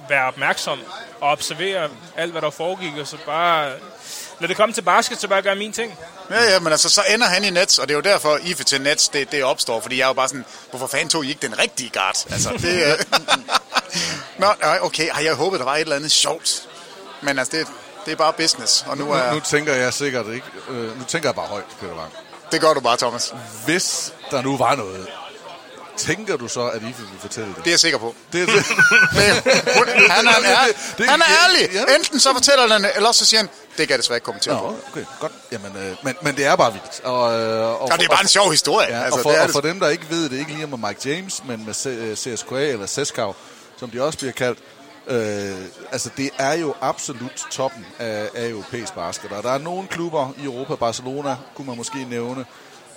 være opmærksom og observere alt, hvad der foregik, og så bare lad det komme til basket, så bare gøre mine ting. Ja, ja, men altså, så ender han i Nets, og det er jo derfor, Iffe til Nets, det, det opstår, fordi jeg er jo bare sådan, hvorfor fanden tog I ikke den rigtige guard? Altså, det... Nå, okay, jeg håbede, der var et eller andet sjovt, men altså, det... Det er bare business, og nu, nu er... Nu tænker jeg sikkert ikke... Øh, nu tænker jeg bare højt, Peter Wang. Det gør du bare, Thomas. Hvis der nu var noget, tænker du så, at I vil fortælle det? Det er jeg sikker på. Det er det. han, er, han, er, han er ærlig. Enten så fortæller han, eller så siger han, det kan jeg desværre ikke kommentere Nå, på. Okay, godt. Jamen, øh, men, men det er bare vildt. Og, øh, og, og for, det er bare en sjov historie. Ja, altså, og for, det og for det. dem, der ikke ved det, ikke lige med Mike James, men med C S K A eller C S K A, som de også bliver kaldt, Øh, altså det er jo absolut toppen af, af europæisk basket. Der er nogle klubber i Europa, Barcelona kunne man måske nævne,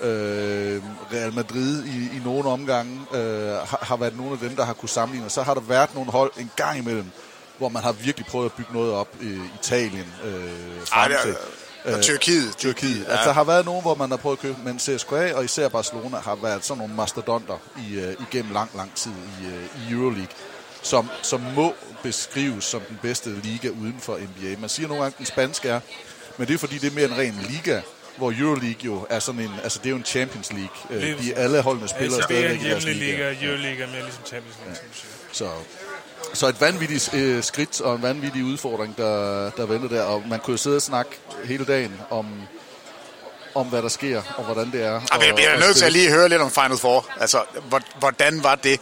øh, Real Madrid i, i nogle omgange øh, har, har været nogle af dem, der har kunnet sammenligne. Så har der været nogle hold en gang imellem, hvor man har virkelig prøvet at bygge noget op i øh, Italien øh, frem til øh, og Tyrkiet, Tyrkiet. Ja. Altså, der har været nogen, hvor man har prøvet at købe, men C S K A og især Barcelona har været sådan nogle mastodonter i, øh, igennem lang, lang tid i, øh, i Euroleague, som, som må beskrives som den bedste liga uden for N B A. Man siger nogle gange, den spanske er, men det er fordi, det er mere en ren liga, hvor Euroleague jo er sådan en, altså det er jo en Champions League. Liges. De alle holdene spiller ja, stadigvæk i deres liga. Liga. Euroleague er mere ligesom Champions League. Ja. Så, så et vanvittigt øh, skridt og en vanvittig udfordring, der, der venter der, og man kunne jo sidde og snakke hele dagen om... om hvad der sker, og hvordan det er. Jeg bliver nødt til at lige høre lidt om Final Four. Altså, hvordan var det?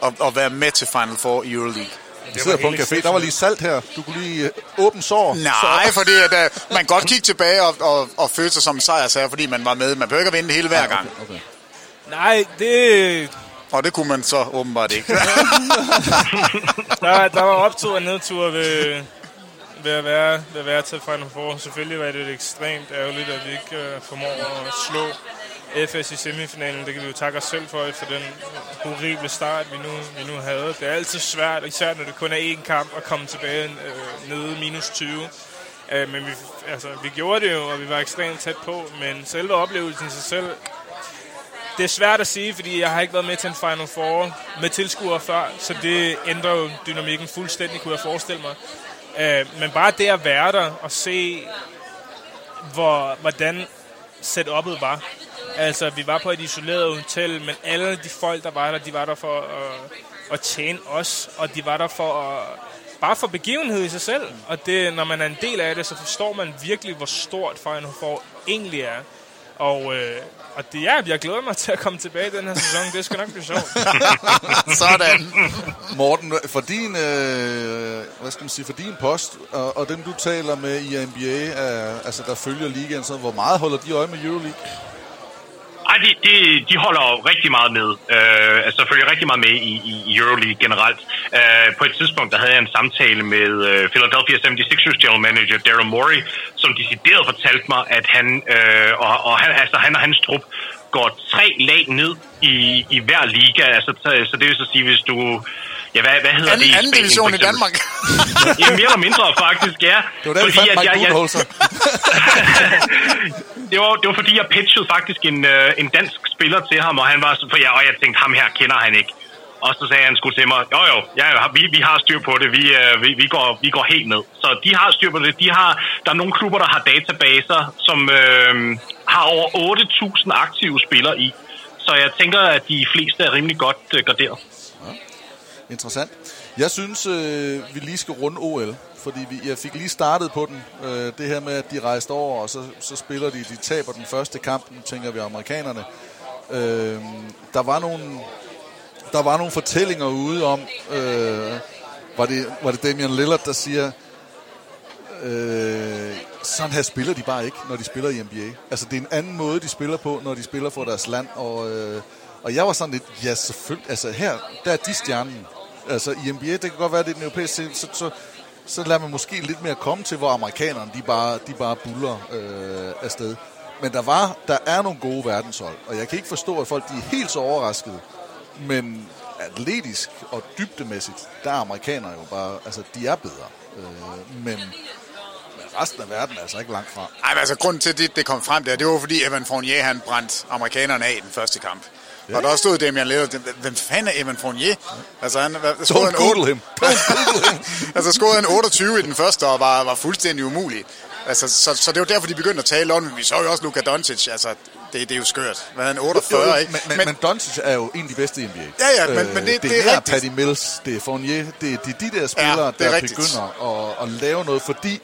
Og, og være med til Final Four i Euroleague. Vi sidder på en café. Der var lige salt her. Du kunne lige åbne sår. Nej, fordi at, uh, man godt kigge tilbage og, og, og føle sig som en sejrsager, fordi man var med. Man behøver ikke at vinde hele hver gang. Okay, okay. Nej, det... Og det kunne man så åbenbart ikke. der, der var optur og nedtur ved, ved, at være, ved at være til Final Four. Selvfølgelig var det ekstremt ærgerligt, at vi ikke uh, formår at slå F S i semifinalen. Det kan vi jo takke os selv for, for den horrible start, vi nu, vi nu havde. Det er altid svært, især når det kun er én kamp, at komme tilbage øh, nede minus tyve. Øh, men vi, altså, vi gjorde det jo, og vi var ekstremt tæt på. Men selve oplevelsen i sig selv Det er svært at sige, fordi jeg har ikke været med til en Final Four med tilskuere før, så det ændrer jo dynamikken fuldstændig, kunne jeg forestille mig. Øh, men bare det at være der og se, hvor, hvordan setupet var. Altså, vi var på et isoleret hotel, men alle de folk, der var der, de var der for at, at tjene os, og de var der for at, bare for begivenhed i sig selv. Og det, når man er en del af det, så forstår man virkelig, hvor stort Final Four egentlig er. Og, øh, og det er, jeg glæder mig til at komme tilbage i den her sæson. Det skal nok blive sjovt. Sådan. Morten, for din, øh, hvad skal man sige, for din post, og, og dem du taler med i N B A, er, altså der følger ligaen, så hvor meget holder de øje med Euroleague? Nej, de, de, de holder jo rigtig meget med. Øh, altså, følger rigtig meget med i, i Euroleague generelt. Øh, på et tidspunkt, der havde jeg en samtale med øh, Philadelphia seventy-sixers general manager Daryl Morey, som decideret fortalte mig, at han, øh, og, og, han, altså, han og hans trup går tre lag ned i, i hver liga. Altså, så, så det vil så sige, hvis du... Ja, hvad, hvad hedder anden, det i anden division i Danmark? Ja, mere eller mindre faktisk, ja. Det var der, fordi, vi fandt Mike Budenholzer. Det var, det var fordi, jeg pitchede faktisk en, øh, en dansk spiller til ham, og han var for jeg, og jeg tænkte, ham her kender han ikke. Og så sagde han sgu til mig, jo jo, ja, vi, vi har styr på det, vi, øh, vi, vi, går, vi går helt ned. Så de har styr på det. De har, der er nogle klubber, der har databaser, som øh, har over otte tusind aktive spillere i. Så jeg tænker, at de fleste er rimelig godt øh, garderet. Ja. Interessant. Jeg synes, øh, vi lige skal runde O L, fordi vi, jeg fik lige startet på den. Øh, det her med, at de rejste over, og så, så spiller de, de taber den første kamp, nu tænker vi amerikanerne. Øh, der, var nogle, der var nogle fortællinger ude om, øh, var, det, var det Damian Lillard, der siger, øh, sådan her spiller de bare ikke, når de spiller i N B A. Altså, det er en anden måde, de spiller på, når de spiller for deres land, og... Øh, Og jeg var sådan lidt, ja selvfølgelig, altså her, der er de stjernen. Altså i N B A, det kan godt være, det er den europæiske scene, så, så, så lader man måske lidt mere komme til, hvor amerikanerne, de bare, de bare buller øh, afsted. Men der, var, der er nogle gode verdenshold, og jeg kan ikke forstå, at folk de er helt så overraskede. Men atletisk og dybdemæssigt, der er amerikanere jo bare, altså de er bedre. Øh, men... resten af verden er altså ikke langt fra. Ej, men altså grunden til, det, det kom frem der, det var fordi Evan Fournier, han brændte amerikanerne af i den første kamp. Ja. Og der stod Damian Lillard, hvem fanden er Evan Fournier? Altså han scorede en otte, altså scorede en otteogtyve i den første, og var, var fuldstændig umulig. Altså, så, så det var derfor, de begyndte at tale om, vi så jo også Luka Dončić, altså det, det er jo skørt. Hvad er han, otteogfyrre, jo, jo, ikke? Men, men, men, men Dončić er jo en af de bedste i N B A. Ja, ja, men, øh, men det, det, det er rigtigt. Det er Patty Mills, det er Fournier, det er de, de der spillere, ja, der rigtigt. Begynder at, at lave noget, fordi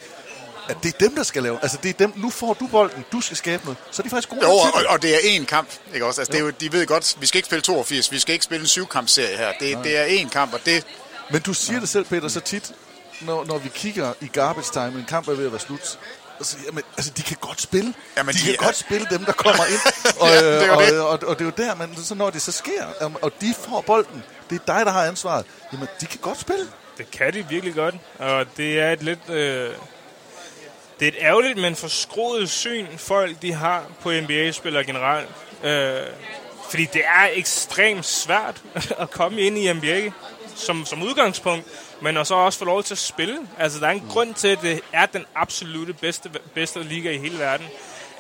at det er dem, der skal lave. Altså, det er dem. Nu får du bolden, du skal skabe noget. Så er de faktisk gode. Jo, og, og det er én kamp, ikke også? Altså, det er jo, de ved godt, vi skal ikke spille toogfirs, vi skal ikke spille en syvkampserie her. Det, det er én kamp, og det... Men du siger nej. Det selv, Peter, så tit, når, når vi kigger i garbage time, en kamp er ved at være slut. Altså, jamen, altså de kan godt spille. Jamen, de, de kan er... godt spille dem, der kommer ind. Og, ja, det og, det. Og, og, og det er jo der, man, så når det så sker, og de får bolden, det er dig, der har ansvaret. Jamen, de kan godt spille. Det kan de virkelig godt, og det er et lidt... Øh... Det er et ærgerligt, men forskruet syn, folk de har på N B A-spillere generelt. Øh, fordi det er ekstremt svært at komme ind i N B A som, som udgangspunkt, men også også få lov til at spille. Altså, der er en mm. grund til, at det er den absolute bedste, bedste liga i hele verden.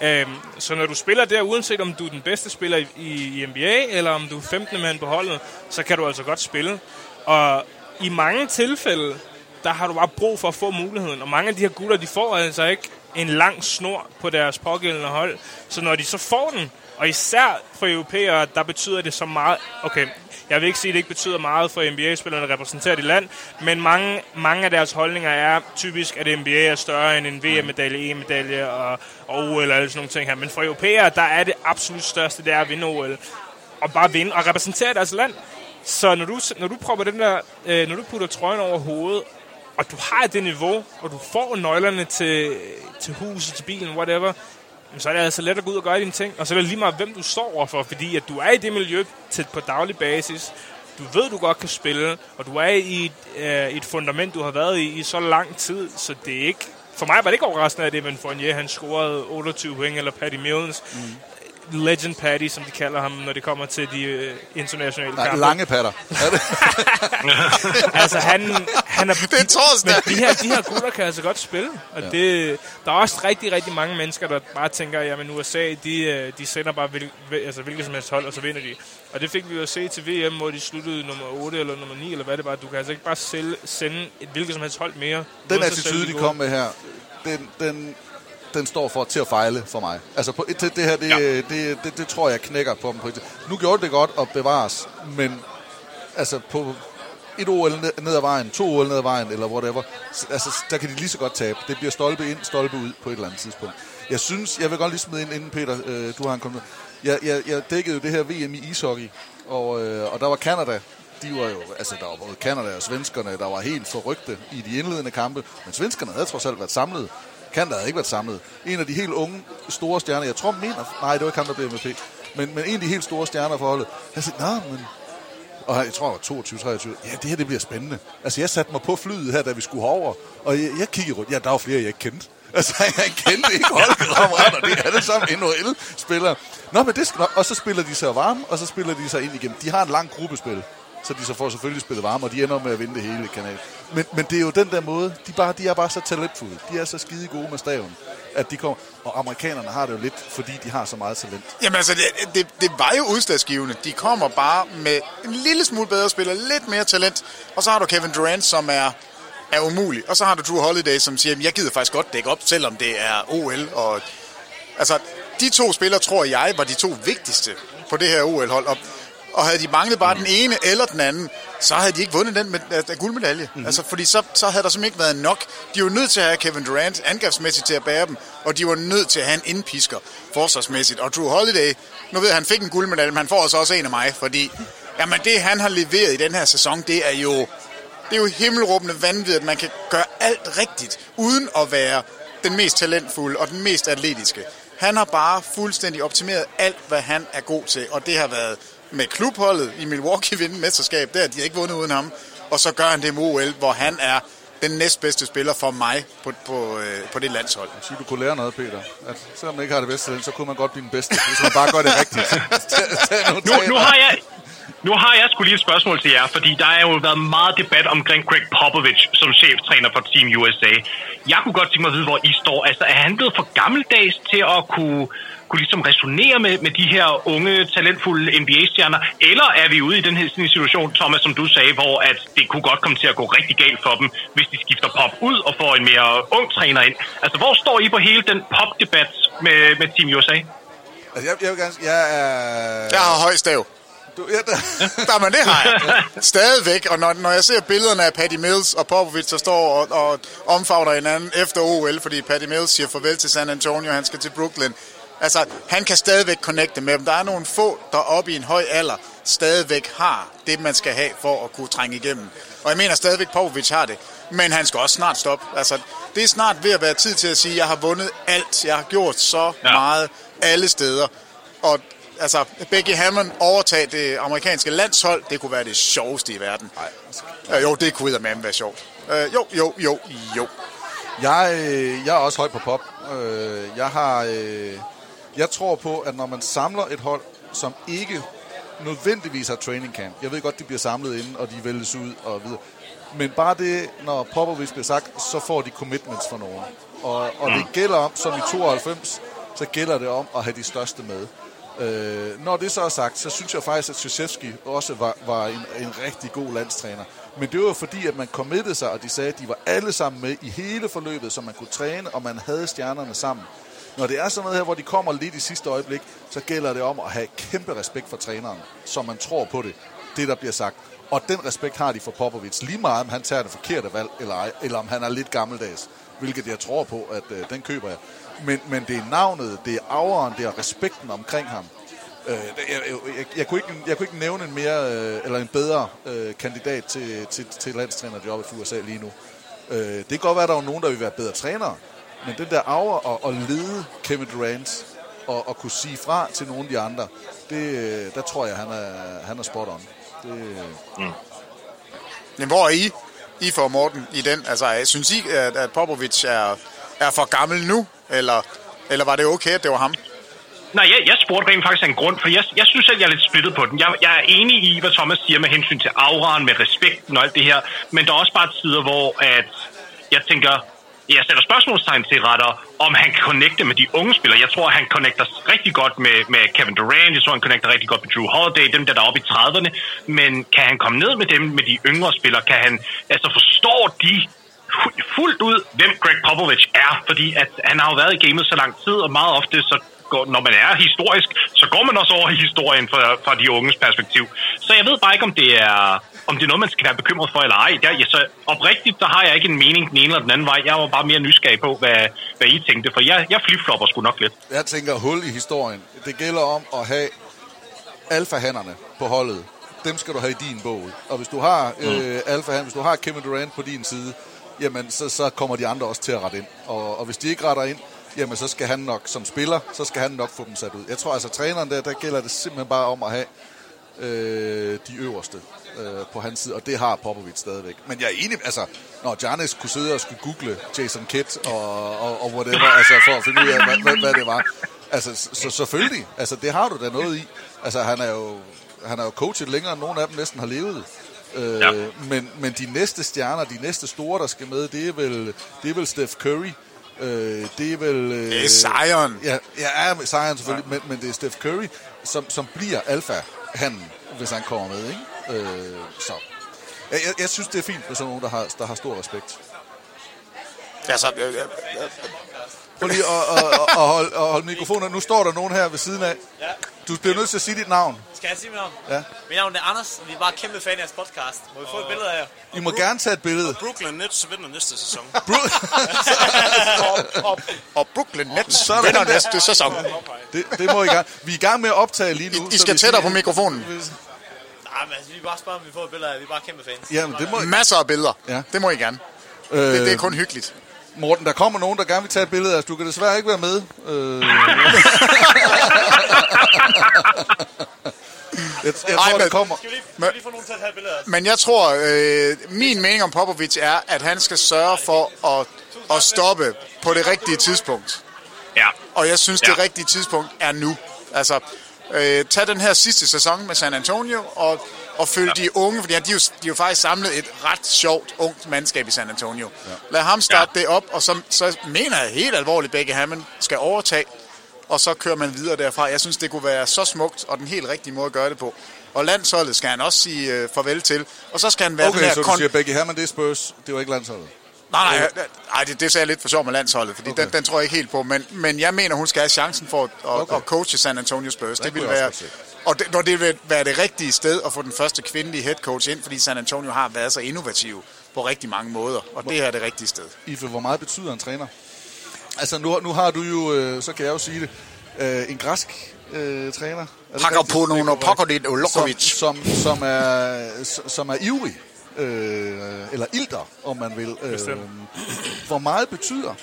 Øh, så når du spiller der, uanset om du er den bedste spiller i, i, i N B A, eller om du er femtende mand på holdet, så kan du altså godt spille. Og i mange tilfælde, der har du bare brug for at få muligheden. Og mange af de her gutter, de får altså ikke en lang snor på deres pågældende hold. Så når de så får den, og især for europæere, der betyder det så meget... Okay, jeg vil ikke sige, at det ikke betyder meget for N B A-spillerne, der repræsenterer det land, men mange, mange af deres holdninger er typisk, at N B A er større end en V M-medalje, E M-medalje og, og O L og alle sådan nogle ting her. Men for europæere, der er det absolut største, det er at vinde O L. Og bare vinde og repræsentere deres land. Så når du, når du propper den der... Øh, når du putter trøjen over hovedet, og du har det niveau, og du får nøglerne til, til huset, til bilen, whatever, så er det altså let at gå ud og gøre dine ting. Og så er det lige meget, hvem du står overfor, fordi at du er i det miljø tæt på daglig basis. Du ved, du godt kan spille, og du er i et, øh, et fundament, du har været i i så lang tid, så det er ikke... For mig var det ikke overraskende af det, men Fournier, han scorede otteogtyve point, eller Patty Mills. Mm. Legend Patty, som de kalder ham, når det kommer til de øh, internationale kampe. Lange patter. Altså, han, han er... Det er torsdag! Men de her, de her gutter kan altså godt spille. Og ja. det, der er også rigtig, rigtig mange mennesker, der bare tænker, jamen U S A, de, de sender bare hvil, altså, hvilket som helst hold, og så vinder de. Og det fik vi jo at se til V M, hvor de sluttede nummer otte eller nummer ni, eller hvad det var. Du kan altså ikke bare sælge, sende et hvilket som helst hold mere. Den attitude, de kom med her, den... den den står for til at fejle for mig. Altså på, det, det her, det, ja. det, det, det, det tror jeg knækker på dem. Nu gjorde det godt at bevares, men altså på et O L ned ad vejen, to O L ned ad vejen, eller whatever, altså der kan de lige så godt tabe. Det bliver stolpe ind, stolpe ud på et eller andet tidspunkt. Jeg synes, jeg vil godt lige smide ind, inden Peter, øh, du har en kommentar. Jeg, jeg, jeg dækkede jo det her V M i ishockey, og, øh, og der var Canada. De var jo, altså der var både Canada og svenskerne, der var helt forrygte i de indledende kampe, men svenskerne havde trods alt været samlet. Kanada havde ikke været samlet. En af de helt unge, store stjerner, jeg tror, mener... Nej, det var ikke ham, der blev M V P. Men, men en af de helt store stjerner for holdet. Jeg sagde, nej, men... Og jeg tror, jeg var toogtyve treogtyve. Ja, det her, det bliver spændende. Altså, jeg satte mig på flyet her, da vi skulle over, og jeg, jeg kiggede rundt. Ja, der var flere, jeg ikke kendte. Altså, jeg kendte ikke holdkammerater. Det er alle sammen N H L-spillere. Nå, men det skal nok... Og så spiller de sig varme, og så spiller de sig ind igennem. De har en lang gruppespil, så de så får selvfølgelig spillet varme, og de ender med at vinde det hele kanal. Men, men det er jo den der måde, de, bare, de er bare så talentfulde. De er så skide gode med staven, at de kommer... Og amerikanerne har det jo lidt, fordi de har så meget talent. Jamen altså, det, det, det var jo udslagsgivende. De kommer bare med en lille smule bedre spiller, lidt mere talent, og så har du Kevin Durant, som er, er umulig. Og så har du Drew Holiday, som siger, jeg gider faktisk godt dække op, selvom det er O L. Og, altså, de to spillere, tror jeg, var de to vigtigste på det her O L-hold. Og Og havde de manglet bare mm. den ene eller den anden, så havde de ikke vundet den med, med guldmedalje. Mm. Altså, fordi så, så havde der simpelthen ikke været nok. De var nødt til at have Kevin Durant angrebsmæssigt til at bære dem, og de var nødt til at have en indpisker forsvarsmæssigt. Og Drew Holiday, nu ved jeg, han fik en guldmedalje, men han får altså også en af mig, fordi jamen, det, han har leveret i den her sæson, det er jo, det er jo himmelråbende vanvittigt, at man kan gøre alt rigtigt, uden at være den mest talentfulde og den mest atletiske. Han har bare fuldstændig optimeret alt, hvad han er god til, og det har været... med klubholdet i Milwaukee vinde mesterskab, der de har ikke vundet uden ham, og så gør han det med O L, hvor han er den næstbedste spiller for mig på, på, øh, på det landshold. Så du kunne lære noget, Peter. At selvom man ikke har det bedste talent, så kunne man godt blive den bedste, hvis man bare gør det rigtigt. nu, nu har jeg... Nu har jeg sgu lige et spørgsmål til jer, fordi der har jo været meget debat omkring Greg Popovich som cheftræner for Team U S A. Jeg kunne godt tænke mig at vide, hvor I står. Altså, er han blevet for gammeldags til at kunne, kunne ligesom resonere med, med de her unge, talentfulde N B A-stjerner? Eller er vi ude i den her situation, Thomas, som du sagde, hvor at det kunne godt komme til at gå rigtig galt for dem, hvis de skifter Pop ud og får en mere ung træner ind? Altså, hvor står I på hele den Pop-debat med, med Team U S A? Altså, jeg, jeg vil gerne... Jeg, er... jeg har høj stav. Du, ja, der. Der, men det har jeg stadigvæk, og når, når jeg ser billederne af Patty Mills og Popovich, der står og, og omfavner hinanden efter O L, fordi Patty Mills siger farvel til San Antonio, han skal til Brooklyn. Altså, han kan stadigvæk connecte med dem. Der er nogle få, der oppe i en høj alder stadigvæk har det, man skal have for at kunne trænge igennem. Og jeg mener stadigvæk, Popovich har det, men han skal også snart stoppe. Altså, det er snart ved at være tid til at sige, jeg har vundet alt, jeg har gjort så ja. meget alle steder, og altså, Becky Hammond overtager det amerikanske landshold. Det kunne være det sjoveste i verden. Nej. Jo, det kunne eddermame være sjovt. Øh, jo, jo, jo, jo. Jeg, øh, jeg er også høj på Pop. Øh, jeg har, øh, jeg tror på, at når man samler et hold, som ikke nødvendigvis har training camp. Jeg ved godt, de bliver samlet inden, og de vælges ud og videre. Men bare det, når Popovich bliver sagt, så får de commitments for nogen. Og, og det gælder om, som i tooghalvfems, så gælder det om at have de største med. Øh, når det så er sagt, så synes jeg faktisk, at Krzyzewski også var, var en, en rigtig god landstræner. Men det var fordi, at man committede sig, og de sagde, at de var alle sammen med i hele forløbet, så man kunne træne, og man havde stjernerne sammen. Når det er sådan noget her, hvor de kommer lidt i sidste øjeblik, så gælder det om at have kæmpe respekt for træneren, så man tror på det, det der bliver sagt. Og den respekt har de for Popovich, lige meget om han tager det forkerte valg, eller ej, eller om han er lidt gammeldags, hvilket jeg tror på, at øh, den køber jeg. Men, men det er navnet, det er arveren, det er respekten omkring ham. Øh, jeg, jeg, jeg, kunne ikke, jeg kunne ikke nævne en mere øh, eller en bedre øh, kandidat til, til, til landstrænerjobbet for U S A lige nu. Øh, det kan godt være, at der er nogen, der vil være bedre trænere, men den der arver at lede Kevin Durant og, og kunne sige fra til nogle af de andre, det, der tror jeg, han er, han er spot on. Det... Mm. Men hvor er I? I for Morten i den? Altså, jeg synes I, at, at Popovich er, er for gammel nu? Eller, eller var det okay, at det var ham? Nej, jeg, jeg spurgte rent faktisk af en grund, for jeg, jeg synes selv, jeg er lidt splittet på den. Jeg, jeg er enig i, hvad Thomas siger med hensyn til auraen, med respekten og alt det her, men der er også bare tider, hvor at jeg tænker, jeg sætter spørgsmålstegn til retter, om han kan connecte med de unge spillere. Jeg tror, han connecter rigtig godt med, med Kevin Durant, jeg tror, han connecter rigtig godt med Drew Holiday, dem der er oppe i trediverne, men kan han komme ned med dem, med de yngre spillere? Kan han, altså forstår de fuldt ud, hvem Greg Popovich er? Fordi at han har jo været i gamet så lang tid, og meget ofte så når man er historisk, så går man også over i historien fra, fra de unges perspektiv. Så jeg ved bare ikke, om det er, om det er noget, man skal være bekymret for eller ej. Der, jeg, så oprigtigt, der har jeg ikke en mening den ene eller den anden vej. Jeg var bare mere nysgerrig på, hvad, hvad I tænkte, for jeg, jeg flip-flopper sgu nok lidt. Jeg tænker hul i historien. Det gælder om at have alfahannerne på holdet. Dem skal du have i din bål. Og hvis du har mm. øh, alfahan, hvis du har Kevin Durant på din side, jamen så, så kommer de andre også til at rette ind. Og, og hvis de ikke retter ind, jamen så skal han nok, som spiller, så skal han nok få dem sat ud. Jeg tror altså, træneren der, der gælder det simpelthen bare om at have øh, de øverste øh, på hans side, og det har Popovich stadigvæk. Men jeg er enig, altså, når Giannis kunne sidde og skulle google Jason Kidd og, og, og whatever, altså for at finde ud af, hvad, hvad, hvad det var. Altså, så, så selvfølgelig, altså det har du da noget i. Altså, han er jo, han er jo coachet længere, end nogen af dem næsten har levet. Øh, ja. men, men de næste stjerner, de næste store, der skal med, det er vel, det er vel Steph Curry. Øh, det er vel... Øh, det er Zion. Ja, ja Zion selvfølgelig, men, men det er Steph Curry, som, som bliver alfa-handen, hvis han kommer med, ikke? Øh, så. Jeg, jeg, jeg synes, det er fint med sådan nogen, der har, der har stor respekt. Ja, så... Ja, ja, ja. Prøv lige at, at, at, holde, at holde mikrofonen. Nu står der nogen her ved siden af. Du bliver nødt til at sige dit navn. Skal jeg sige mit navn? Ja. Mit navn er Anders, og vi er bare kæmpe fan af jeres podcast. Må vi få et billede af jer? I må Bro- gerne tage et billede. Og Brooklyn Nets vinder næste sæson. Bro- og, og, og Brooklyn Nets vinder næste sæson. Det, det må I gerne. Vi er i gang med at optage lige nu. I, I skal tættere på mikrofonen. Nej, men altså, vi bare spørger, om vi får et billede af jer. Vi er bare kæmpe fans. Jamen, det må I... Masser af billeder. Ja. Det må I gerne. Øh... Det, det er kun hyggeligt. Morten, der kommer nogen, der gerne vil tage et billede af os. Du kan desværre ikke være med. Øh... jeg, jeg Ej, tror, men, kommer. Skal vi lige, skal vi lige få nogen til at tage et billede af os? Men jeg tror, øh, min mening om Popovich er, at han skal sørge for at, at stoppe på det rigtige tidspunkt. Ja. Og jeg synes, ja. det rigtige tidspunkt er nu. Altså, øh, tag den her sidste sæson med San Antonio og... og følge ja. de unge, fordi de jo, de jo faktisk samlet et ret sjovt, ungt mandskab i San Antonio. Ja. Lad ham starte ja. det op, og så, så mener jeg helt alvorligt, begge Hammond skal overtage, og så kører man videre derfra. Jeg synes, det kunne være så smukt, og den helt rigtige måde at gøre det på. Og landsholdet skal han også sige øh, farvel til, og så skal han være okay, den her... Okay, så du kon- siger, begge Hammond, det er Spurs, det var ikke landsholdet? Nej, nej, nej det, det sagde jeg lidt for sjov med landsholdet, fordi okay. den, den tror jeg ikke helt på, men, men jeg mener, hun skal have chancen for at, at, okay. at coache San Antonio Spurs. Det, det ville være... Og det, når det vil være det rigtige sted at få den første kvindelige head coach ind, fordi San Antonio har været så innovativ på rigtig mange måder, og det her er det rigtige sted. Iffe, hvor meget betyder en træner? Altså, nu, nu har du jo, øh, så kan jeg jo sige det, øh, en græsk øh, træner. Pakker på nogen og pakker det Olokovic. Som, som, som, er, som er ivrig, øh, eller ilter, om man vil. Øh, hvor meget betyder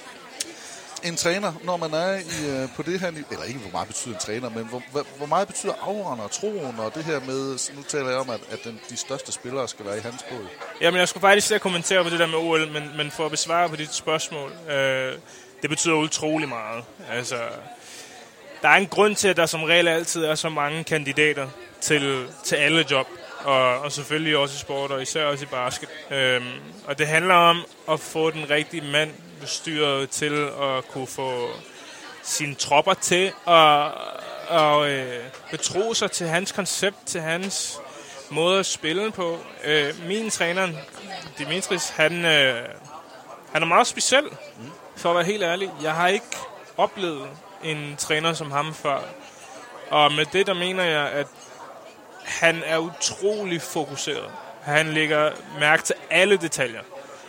en træner, når man er i, øh, på det her niveau, eller ikke hvor meget betyder en træner, men hvor, hvor, hvor meget betyder afrørende og troen og det her med, nu taler jeg om, at, at den, de største spillere skal være i hans båd. Jamen jeg skulle faktisk til at kommentere på det der med O L, men, men for at besvare på dit spørgsmål, øh, det betyder utrolig meget. Altså, der er en grund til, at der som regel altid er så mange kandidater til, til alle job, og, og selvfølgelig også i sport, og især også i basket. Øh, og det handler om at få den rigtige mand bestyret til at kunne få sine tropper til og, og øh, betro sig til hans koncept, til hans måde at spille på. Øh, min træner, Dimitris, han, øh, han er meget speciel, for at være helt ærlig. Jeg har ikke oplevet en træner som ham før. Og med det, der mener jeg, at han er utrolig fokuseret. Han lægger mærke til alle detaljer.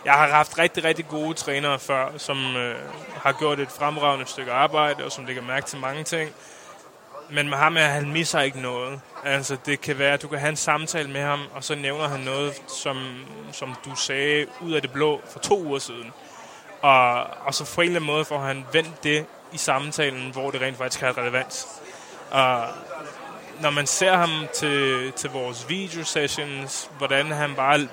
Jeg har haft rigtig, rigtig gode trænere før, som øh, har gjort et fremragende stykke arbejde, og som lægger mærke til mange ting. Men med ham er, han misser ikke noget. Altså, det kan være, at du kan have en samtale med ham, og så nævner han noget, som, som du sagde ud af det blå for to uger siden. Og, og så på en eller anden måde får han vendt det i samtalen, hvor det rent faktisk har relevans. Og når man ser ham til, til vores video-sessions, hvordan han bare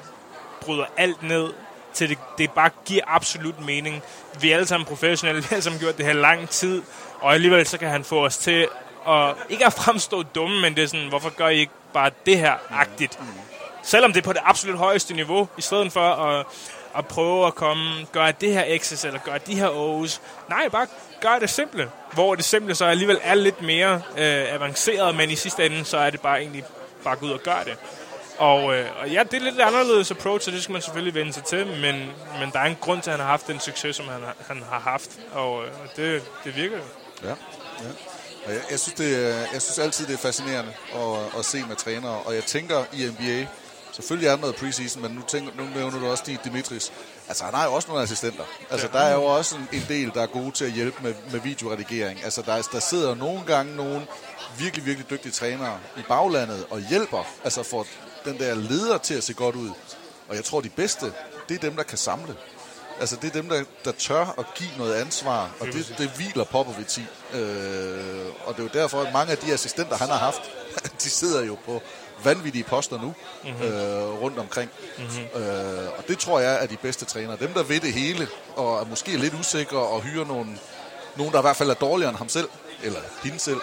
bryder alt ned, til det, det bare giver absolut mening. Vi er alle sammen professionelle, vi har alle sammen gjort det her lang tid, og alligevel så kan han få os til og ikke at fremstå dumme, men det er sådan, hvorfor gør I ikke bare det her-agtigt? Mm. Selvom det er på det absolut højeste niveau, i stedet for at, at prøve at komme, gøre det her X's eller gøre de her O's. Nej, bare gør det simple, hvor det simple så alligevel er lidt mere øh, avanceret, men i sidste ende, så er det bare egentlig bare gå ud og gøre det. Og, øh, og ja, det er lidt anderledes approach, så det skal man selvfølgelig vende sig til, men, men der er en grund til, at han har haft den succes, som han, han har haft, og øh, det, det virker jo. Ja, ja. Og jeg, jeg, synes, det, jeg synes altid, det er fascinerende at, at se med trænere, og jeg tænker i N B A, selvfølgelig er der noget preseason, men nu, tænker, nu nævner du også Stig Dimitris. Altså, han har jo også nogle assistenter. Altså, der er jo også en, en del, der er gode til at hjælpe med, med videoredigering. Altså, der, der sidder nogle gange nogle virkelig, virkelig dygtige trænere i baglandet og hjælper, altså får den der leder til at se godt ud. Og jeg tror, de bedste, det er dem, der kan samle. Altså, det er dem, der, der tør at give noget ansvar, og det, det hviler Popovich i. Øh, og det er jo derfor, at mange af de assistenter, han har haft, de sidder jo på vanvittige poster nu, mm-hmm. øh, rundt omkring. Mm-hmm. Øh, og det tror jeg er de bedste trænere. Dem, der ved det hele, og er måske lidt usikre, og hyrer nogen, nogen der i hvert fald er dårligere end ham selv, eller hende selv,